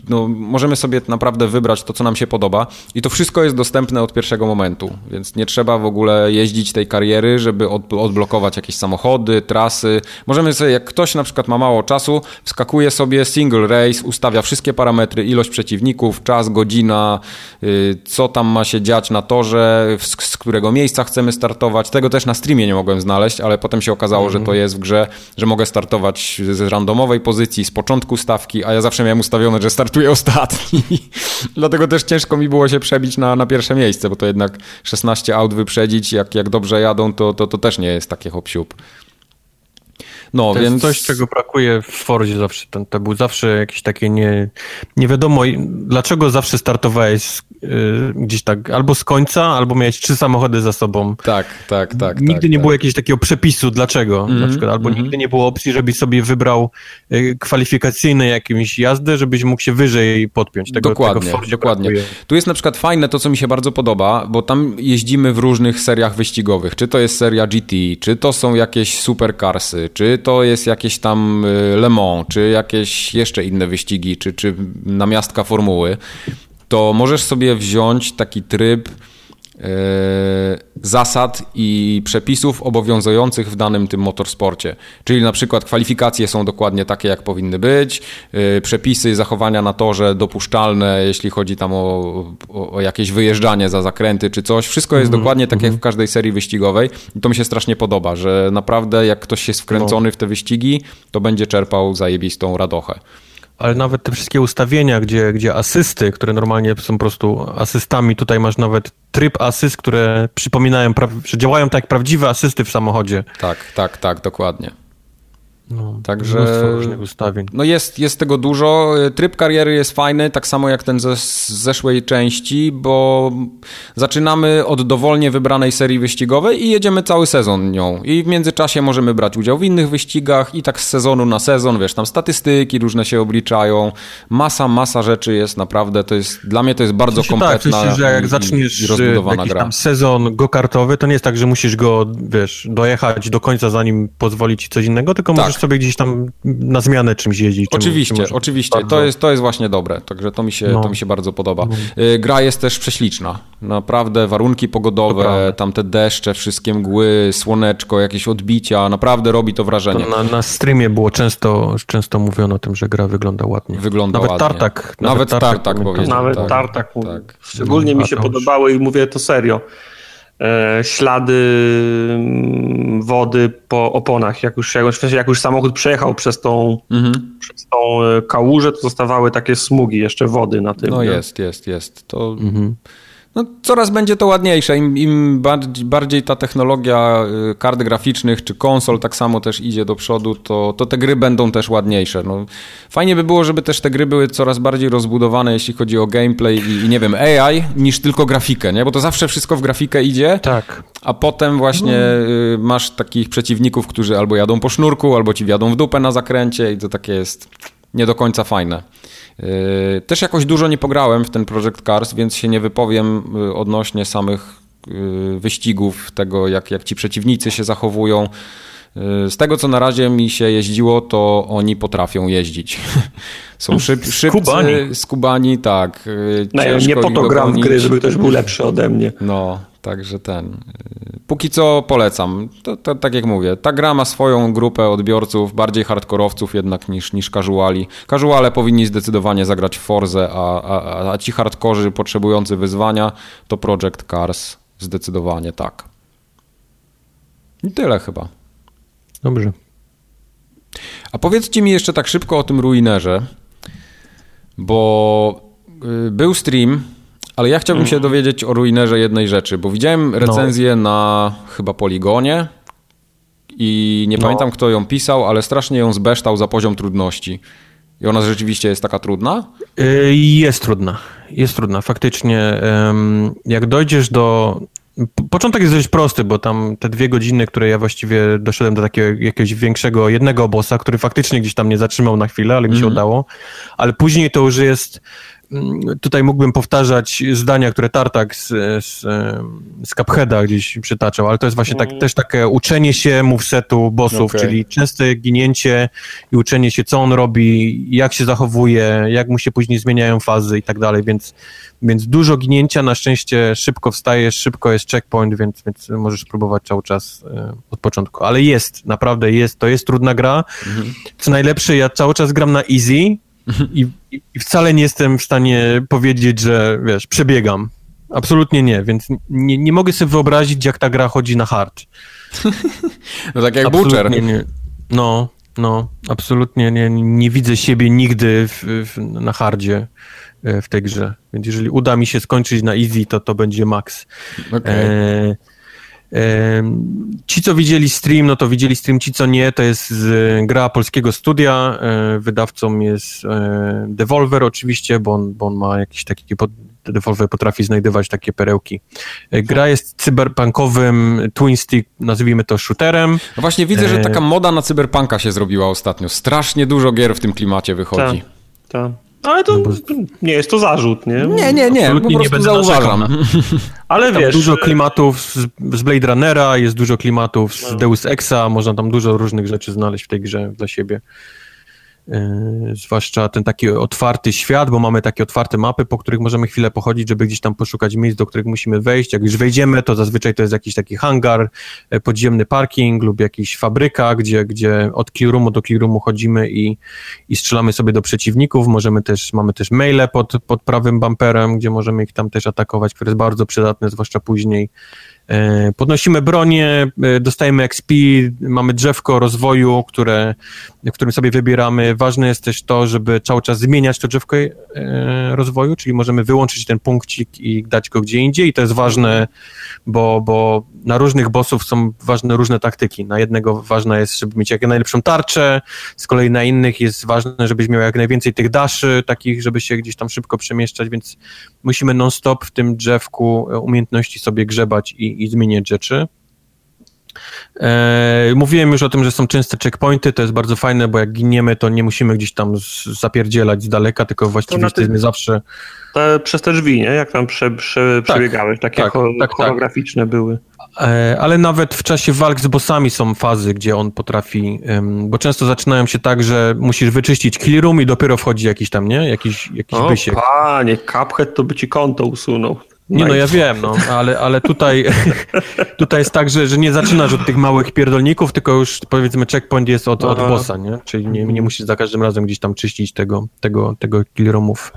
no, możemy sobie naprawdę wybrać to, co nam się podoba i to wszystko jest dostępne od pierwszego momentu, więc nie trzeba w ogóle jeździć tej kariery, żeby odblokować jakieś samochody, trasy. Możemy sobie, jak ktoś na przykład ma mało czasu, wskakuje sobie single race, ustawia wszystkie parametry, ilość przeciwników, czas, godzina, co tam ma się dziać na torze, z którego miejsca chcemy startować. Tego też na streamie nie mogłem znaleźć, ale potem się okazało, że to jest w grze, że mogę startować z randomowej pozycji, z początku stawki, a ja zawsze miałem ustawione, że startuję ostatni. Dlatego też ciężko mi było się przebić na pierwsze miejsce, bo to jednak 16 aut wyprzedzić, jak dobrze jadą, to też nie jest takie hop-siup. No, to więc... jest coś, czego brakuje w Forzie zawsze. To był zawsze jakieś takie nie wiadomo, dlaczego zawsze startowałeś gdzieś tak albo z końca, albo miałeś 3 samochody za sobą. Tak. Nigdy nie było jakiegoś takiego przepisu, dlaczego na przykład, albo nigdy nie było opcji, żebyś sobie wybrał kwalifikacyjne jakimś jazdy, żebyś mógł się wyżej podpiąć. Dokładnie. Tu jest na przykład fajne to, co mi się bardzo podoba, bo tam jeździmy w różnych seriach wyścigowych. Czy to jest seria GT, czy to są jakieś supercarsy, czy to jest jakieś tam Le Mans, czy jakieś jeszcze inne wyścigi, czy namiastka formuły, to możesz sobie wziąć taki tryb zasad i przepisów obowiązujących w danym tym motorsporcie. Czyli na przykład kwalifikacje są dokładnie takie, jak powinny być, przepisy zachowania na torze dopuszczalne, jeśli chodzi tam o jakieś wyjeżdżanie za zakręty czy coś. Wszystko jest dokładnie tak jak w każdej serii wyścigowej i to mi się strasznie podoba, że naprawdę jak ktoś jest wkręcony w te wyścigi, to będzie czerpał zajebistą radochę. Ale nawet te wszystkie ustawienia, gdzie asysty, które normalnie są po prostu asystami, tutaj masz nawet tryb asyst, które przypominają, że działają tak jak prawdziwe asysty w samochodzie. Tak, dokładnie. No, także różnych ustawień. No jest tego dużo. Tryb kariery jest fajny, tak samo jak ten z zeszłej części, bo zaczynamy od dowolnie wybranej serii wyścigowej i jedziemy cały sezon nią. I w międzyczasie możemy brać udział w innych wyścigach i tak z sezonu na sezon, wiesz, tam statystyki różne się obliczają. Masa rzeczy jest naprawdę, dla mnie to jest bardzo kompletna i że jak zaczniesz rozbudowana gra. Tam sezon go-kartowy, to nie jest tak, że musisz go, wiesz, dojechać do końca, zanim pozwoli ci coś innego, tylko możesz sobie gdzieś tam na zmianę czymś jeździć. Oczywiście. To jest właśnie dobre. Także to mi się bardzo podoba. Gra jest też prześliczna. Naprawdę warunki pogodowe, tamte deszcze, wszystkie mgły, słoneczko, jakieś odbicia. Naprawdę robi to wrażenie. To na streamie było często mówiono o tym, że gra wygląda ładnie. Nawet Tartak. Szczególnie mi się podobały i mówię to serio. Ślady wody po oponach. Jak już samochód przejechał przez tą kałużę, to zostawały takie smugi jeszcze wody na tym. No jest. To... No, coraz będzie to ładniejsze, im bardziej ta technologia kart graficznych czy konsol tak samo też idzie do przodu, to te gry będą też ładniejsze. No, fajnie by było, żeby też te gry były coraz bardziej rozbudowane, jeśli chodzi o gameplay i nie wiem, AI, niż tylko grafikę, nie? Bo to zawsze wszystko w grafikę idzie, a potem właśnie masz takich przeciwników, którzy albo jadą po sznurku, albo ci wjadą w dupę na zakręcie i to takie jest nie do końca fajne. Też jakoś dużo nie pograłem w ten Project Cars, więc się nie wypowiem odnośnie samych wyścigów, tego jak ci przeciwnicy się zachowują. Z tego, co na razie mi się jeździło, to oni potrafią jeździć. Są skubani, tak. No, nie po to gram w gry, żeby ktoś był lepszy ode mnie. No, także ten... póki co polecam. To, tak jak mówię, ta gra ma swoją grupę odbiorców, bardziej hardkorowców jednak niż casuali. Casuale powinni zdecydowanie zagrać w Forzę, a ci hardkorzy potrzebujący wyzwania to Project Cars. Zdecydowanie tak. I tyle chyba. Dobrze. A powiedzcie mi jeszcze tak szybko o tym Ruinerze, bo był stream, ale ja chciałbym się dowiedzieć o Ruinerze jednej rzeczy, bo widziałem recenzję na chyba Poligonie i nie pamiętam, kto ją pisał, ale strasznie ją zbeształ za poziom trudności. I ona rzeczywiście jest taka trudna? Jest trudna, faktycznie. Jak dojdziesz do... Początek jest dość prosty, bo tam te 2 godziny, które ja właściwie doszedłem do takiego jakiegoś większego jednego bossa, który faktycznie gdzieś tam mnie zatrzymał na chwilę, ale mi się udało. Ale później to już jest... Tutaj mógłbym powtarzać zdania, które Tartak z Cupheada gdzieś przytaczał, ale to jest właśnie też takie uczenie się movesetu bossów, czyli częste ginięcie i uczenie się, co on robi, jak się zachowuje, jak mu się później zmieniają fazy i tak dalej, więc dużo ginięcia, na szczęście szybko wstajesz, szybko jest checkpoint, więc możesz próbować cały czas od początku, ale naprawdę jest trudna gra. Co najlepsze, ja cały czas gram na easy, I wcale nie jestem w stanie powiedzieć, że wiesz, przebiegam. Absolutnie nie, więc nie mogę sobie wyobrazić, jak ta gra chodzi na hard. No tak jak Butcher. No, absolutnie nie widzę siebie nigdy na hardzie w tej grze. Więc jeżeli uda mi się skończyć na easy, to będzie max. Okay. Ci, co widzieli stream, no to widzieli stream, ci, co nie, to jest gra polskiego studia, wydawcą jest Devolver oczywiście, bo on ma jakiś taki, Devolver potrafi znajdywać takie perełki. Gra jest cyberpunkowym twin stick, nazwijmy to shooterem. No właśnie widzę, że taka moda na cyberpunka się zrobiła ostatnio, strasznie dużo gier w tym klimacie wychodzi. Tak. Ale to nie jest to zarzut, nie? Nie, absolutnie po prostu nie zauważam. Ale wiesz... Dużo klimatów z Blade Runnera, jest dużo klimatów z Deus Exa, można tam dużo różnych rzeczy znaleźć w tej grze dla siebie. Zwłaszcza ten taki otwarty świat, bo mamy takie otwarte mapy, po których możemy chwilę pochodzić, żeby gdzieś tam poszukać miejsc, do których musimy wejść. Jak już wejdziemy, to zazwyczaj to jest jakiś taki hangar, podziemny parking lub jakaś fabryka, gdzie od killroomu do killroomu chodzimy i strzelamy sobie do przeciwników. Mamy też maile pod prawym bumperem, gdzie możemy ich tam też atakować, które jest bardzo przydatne, zwłaszcza później. Podnosimy bronię, dostajemy XP, mamy drzewko rozwoju, w którym sobie wybieramy. Ważne jest też to, żeby cały czas zmieniać to drzewko rozwoju, czyli możemy wyłączyć ten punkcik i dać go gdzie indziej. I to jest ważne, bo na różnych bossów są ważne różne taktyki. Na jednego ważne jest, żeby mieć jak najlepszą tarczę, z kolei na innych jest ważne, żebyś miał jak najwięcej tych daszy takich, żeby się gdzieś tam szybko przemieszczać, więc musimy non-stop w tym drzewku umiejętności sobie grzebać i zmieniać rzeczy. Mówiłem już o tym, że są częste checkpointy, to jest bardzo fajne, bo jak giniemy, to nie musimy gdzieś tam zapierdzielać z daleka, tylko właściwie jesteśmy zawsze... Przez te drzwi, nie? Jak tam przebiegałeś, takie holograficzne były. Ale nawet w czasie walk z bossami są fazy, gdzie on potrafi, bo często zaczynają się tak, że musisz wyczyścić kill room i dopiero wchodzi jakiś tam, nie? Jakiś bysiek. O panie, Cuphead to by ci konto usunął. Nie, no ja wiem, ale tutaj jest tak, że nie zaczynasz od tych małych pierdolników, tylko już powiedzmy checkpoint jest od bossa, nie? Czyli nie musisz za każdym razem gdzieś tam czyścić tego killroomów.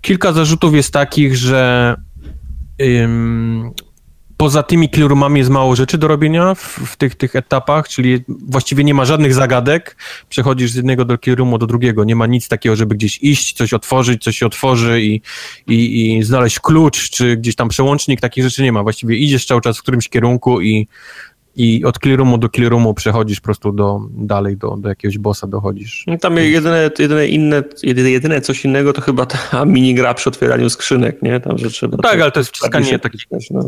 Kilka zarzutów jest takich, że poza tymi killroomami jest mało rzeczy do robienia w tych etapach, czyli właściwie nie ma żadnych zagadek, przechodzisz z jednego do killroomu do drugiego, nie ma nic takiego, żeby gdzieś iść, coś otworzyć, coś się otworzy i znaleźć klucz, czy gdzieś tam przełącznik, takich rzeczy nie ma, właściwie idziesz cały czas w którymś kierunku i od killroomu do killroomu przechodzisz po prostu dalej do jakiegoś bossa dochodzisz. No tam jedyne coś innego to chyba ta minigra przy otwieraniu skrzynek, nie? Tam, że trzeba ale to jest wciskanie takich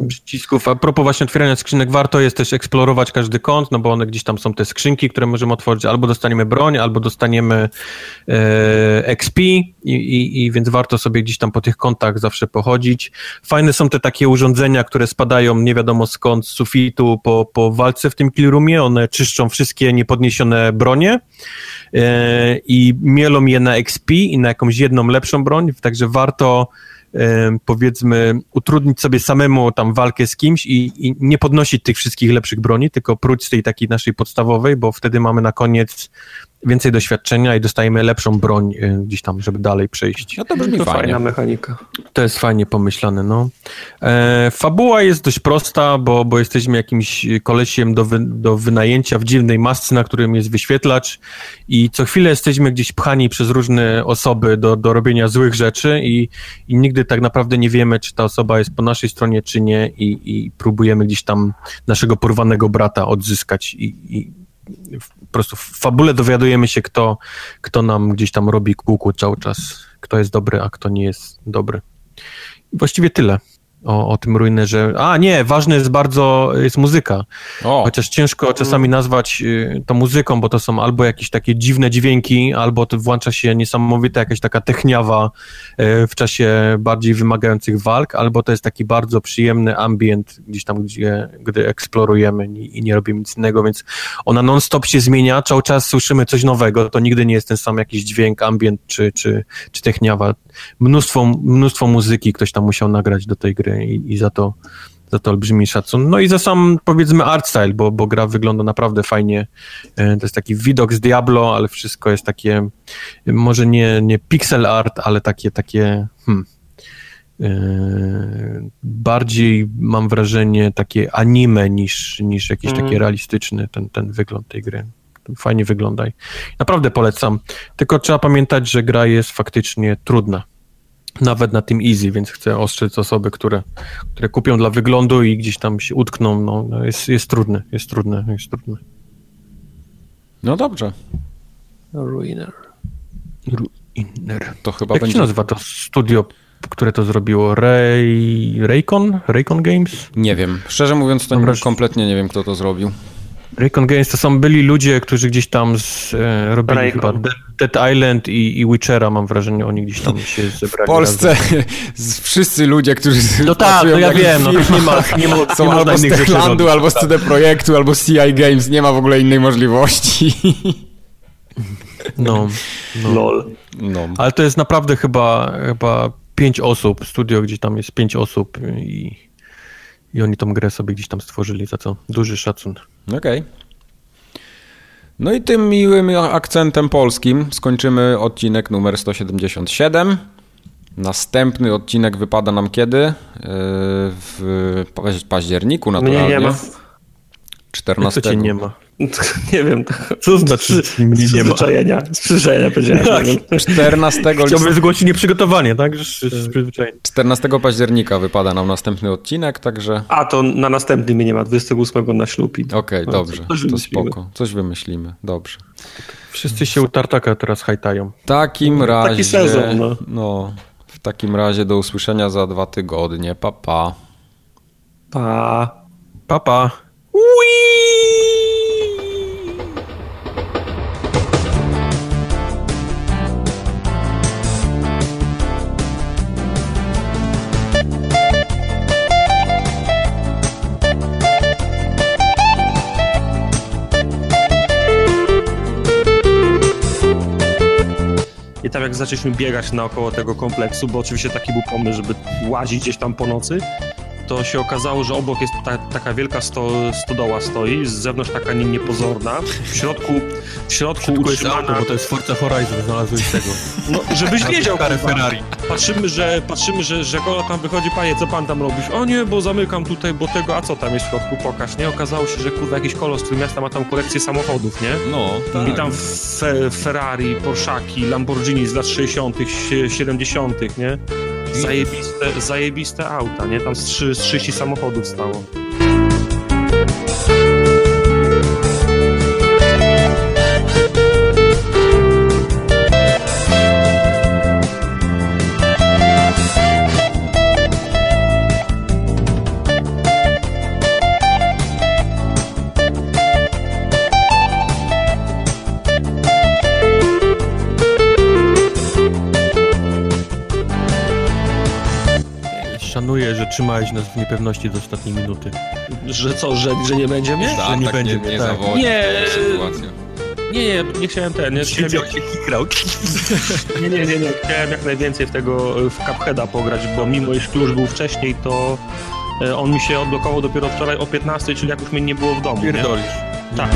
przycisków. A propos właśnie otwierania skrzynek, warto jest też eksplorować każdy kąt, no bo one gdzieś tam są te skrzynki, które możemy otworzyć, albo dostaniemy broń, albo dostaniemy XP i więc warto sobie gdzieś tam po tych kątach zawsze pochodzić. Fajne są te takie urządzenia, które spadają nie wiadomo skąd, z sufitu po walce w tym killroomie, one czyszczą wszystkie niepodniesione bronie i mielą je na XP i na jakąś jedną lepszą broń, także warto powiedzmy, utrudnić sobie samemu tam walkę z kimś i nie podnosić tych wszystkich lepszych broni, tylko próć z tej takiej naszej podstawowej, bo wtedy mamy na koniec więcej doświadczenia i dostajemy lepszą broń gdzieś tam, żeby dalej przejść. No to brzmi fajnie. Fajna mechanika. To jest fajnie pomyślane, no. Fabuła jest dość prosta, bo jesteśmy jakimś kolesiem do wynajęcia w dziwnej masce, na którym jest wyświetlacz i co chwilę jesteśmy gdzieś pchani przez różne osoby do robienia złych rzeczy i nigdy tak naprawdę nie wiemy, czy ta osoba jest po naszej stronie, czy nie i próbujemy gdzieś tam naszego porwanego brata odzyskać i po prostu w fabule dowiadujemy się, kto nam gdzieś tam robi kółku cały czas, kto jest dobry, a kto nie jest dobry. I właściwie tyle o tym Ruinerze. A nie, ważne jest bardzo, jest muzyka. O. Chociaż ciężko czasami nazwać to muzyką, bo to są albo jakieś takie dziwne dźwięki, albo to włącza się niesamowita jakaś taka techniawa w czasie bardziej wymagających walk, albo to jest taki bardzo przyjemny ambient gdzieś tam, gdy eksplorujemy i nie robimy nic innego, więc ona non-stop się zmienia, cały czas słyszymy coś nowego, to nigdy nie jest ten sam jakiś dźwięk, ambient czy techniawa. Mnóstwo muzyki ktoś tam musiał nagrać do tej gry. I za to olbrzymi szacun. No i za sam, powiedzmy, art style, bo gra wygląda naprawdę fajnie. To jest taki widok z Diablo, ale wszystko jest takie, może nie pixel art, ale takie bardziej, mam wrażenie, takie anime niż jakieś takie realistyczny ten wygląd tej gry. Fajnie wygląda. Naprawdę polecam. Tylko trzeba pamiętać, że gra jest faktycznie trudna. Nawet na tym easy, więc chcę ostrzec osoby, które kupią dla wyglądu i gdzieś tam się utkną, no jest trudny. No dobrze. Ruiner. To chyba jak będzie... się nazywa to studio, które to zrobiło? Raycon Games? Nie wiem, szczerze mówiąc to kompletnie nie wiem, kto to zrobił. Raycon Games to są byli ludzie, którzy gdzieś tam robili Raycon. Chyba Dead Island i Witchera, mam wrażenie, oni gdzieś tam się zebrali. W Polsce wszyscy ludzie, którzy no tak, no ja wiem, no nie ma są albo z Techlandu, albo z CD Projektu, albo z CI Games, nie ma w ogóle innej możliwości. No. Ale to jest naprawdę chyba 5 osób, studio gdzieś tam jest 5 osób i oni tą grę sobie gdzieś tam stworzyli, za co duży szacun. Okej. No i tym miłym akcentem polskim skończymy odcinek numer 177. Następny odcinek wypada nam kiedy? W październiku naturalnie. Mnie nie ma. 14. Co cię nie ma? Nie wiem. Co znaczy nie ma? Przyzwyczajenia powiedziałem. Tak. 14 listopada. Chciałbym zgłosić nieprzygotowanie, tak? 14 października wypada nam następny odcinek, także... A to na następny mnie nie ma, 28 na ślub. Okej, dobrze, to spoko. Coś wymyślimy, dobrze. Wszyscy się u tartaka teraz hajtają. W takim razie... Taki sezon, no. W takim razie do usłyszenia za 2 tygodnie. Pa, pa. Pa. Pa, pa. I tam jak zaczęliśmy biegać naokoło tego kompleksu, bo oczywiście taki był pomysł, żeby łazić gdzieś tam po nocy, to się okazało, że obok jest taka wielka stodoła stoi, z zewnątrz taka niepozorna, w środku utrzymana... Jest auto, bo to jest Forza Horizon, znalazłeś tego. No, żebyś wiedział, Ferrari. Patrzymy, że kola tam wychodzi, panie, co pan tam robisz? O nie, bo zamykam tutaj, bo tego, a co tam jest w środku, pokaż, nie? Okazało się, że kurwa jakiś kolos z Trójmiasta ma tam kolekcję samochodów, nie? No, tak. I tam Ferrari, Porszaki, Lamborghini z lat 60., 70., nie? Zajebiste auta, nie? Tam z 30 samochodów stało. Że trzymałeś nas w niepewności do ostatniej minuty. Że co, że nie będzie mnie? Tak, że nie będzie mnie. Nie, Nie chciałem ten. Nie, chciałem jak najwięcej w tego w Cupheada pograć, bo mimo iż klucz był wcześniej, to on mi się odblokował dopiero wczoraj o 15, czyli jak już mnie nie było w domu. Pierdolisz. Nie? Tak.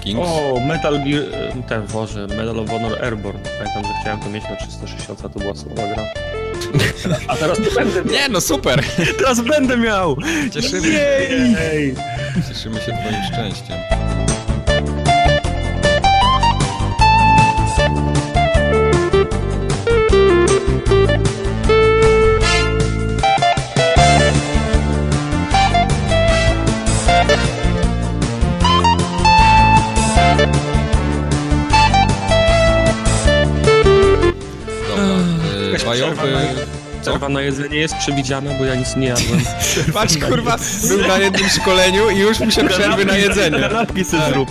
Kings. O, Metal Gear, ten Boże, Medal of Honor Airborne. Pamiętam, że chciałem to mieć na 360, to była słaba gra. A teraz nie będę miał. Nie, no super! Teraz będę miał! Cieszymy się twoim szczęściem. Przerwa na jedzenie jest przewidziana, bo ja nic nie jadłem. Patrz, kurwa, był na jednym szkoleniu i już mi się przerwy na jedzenie. Kanapki se zrób.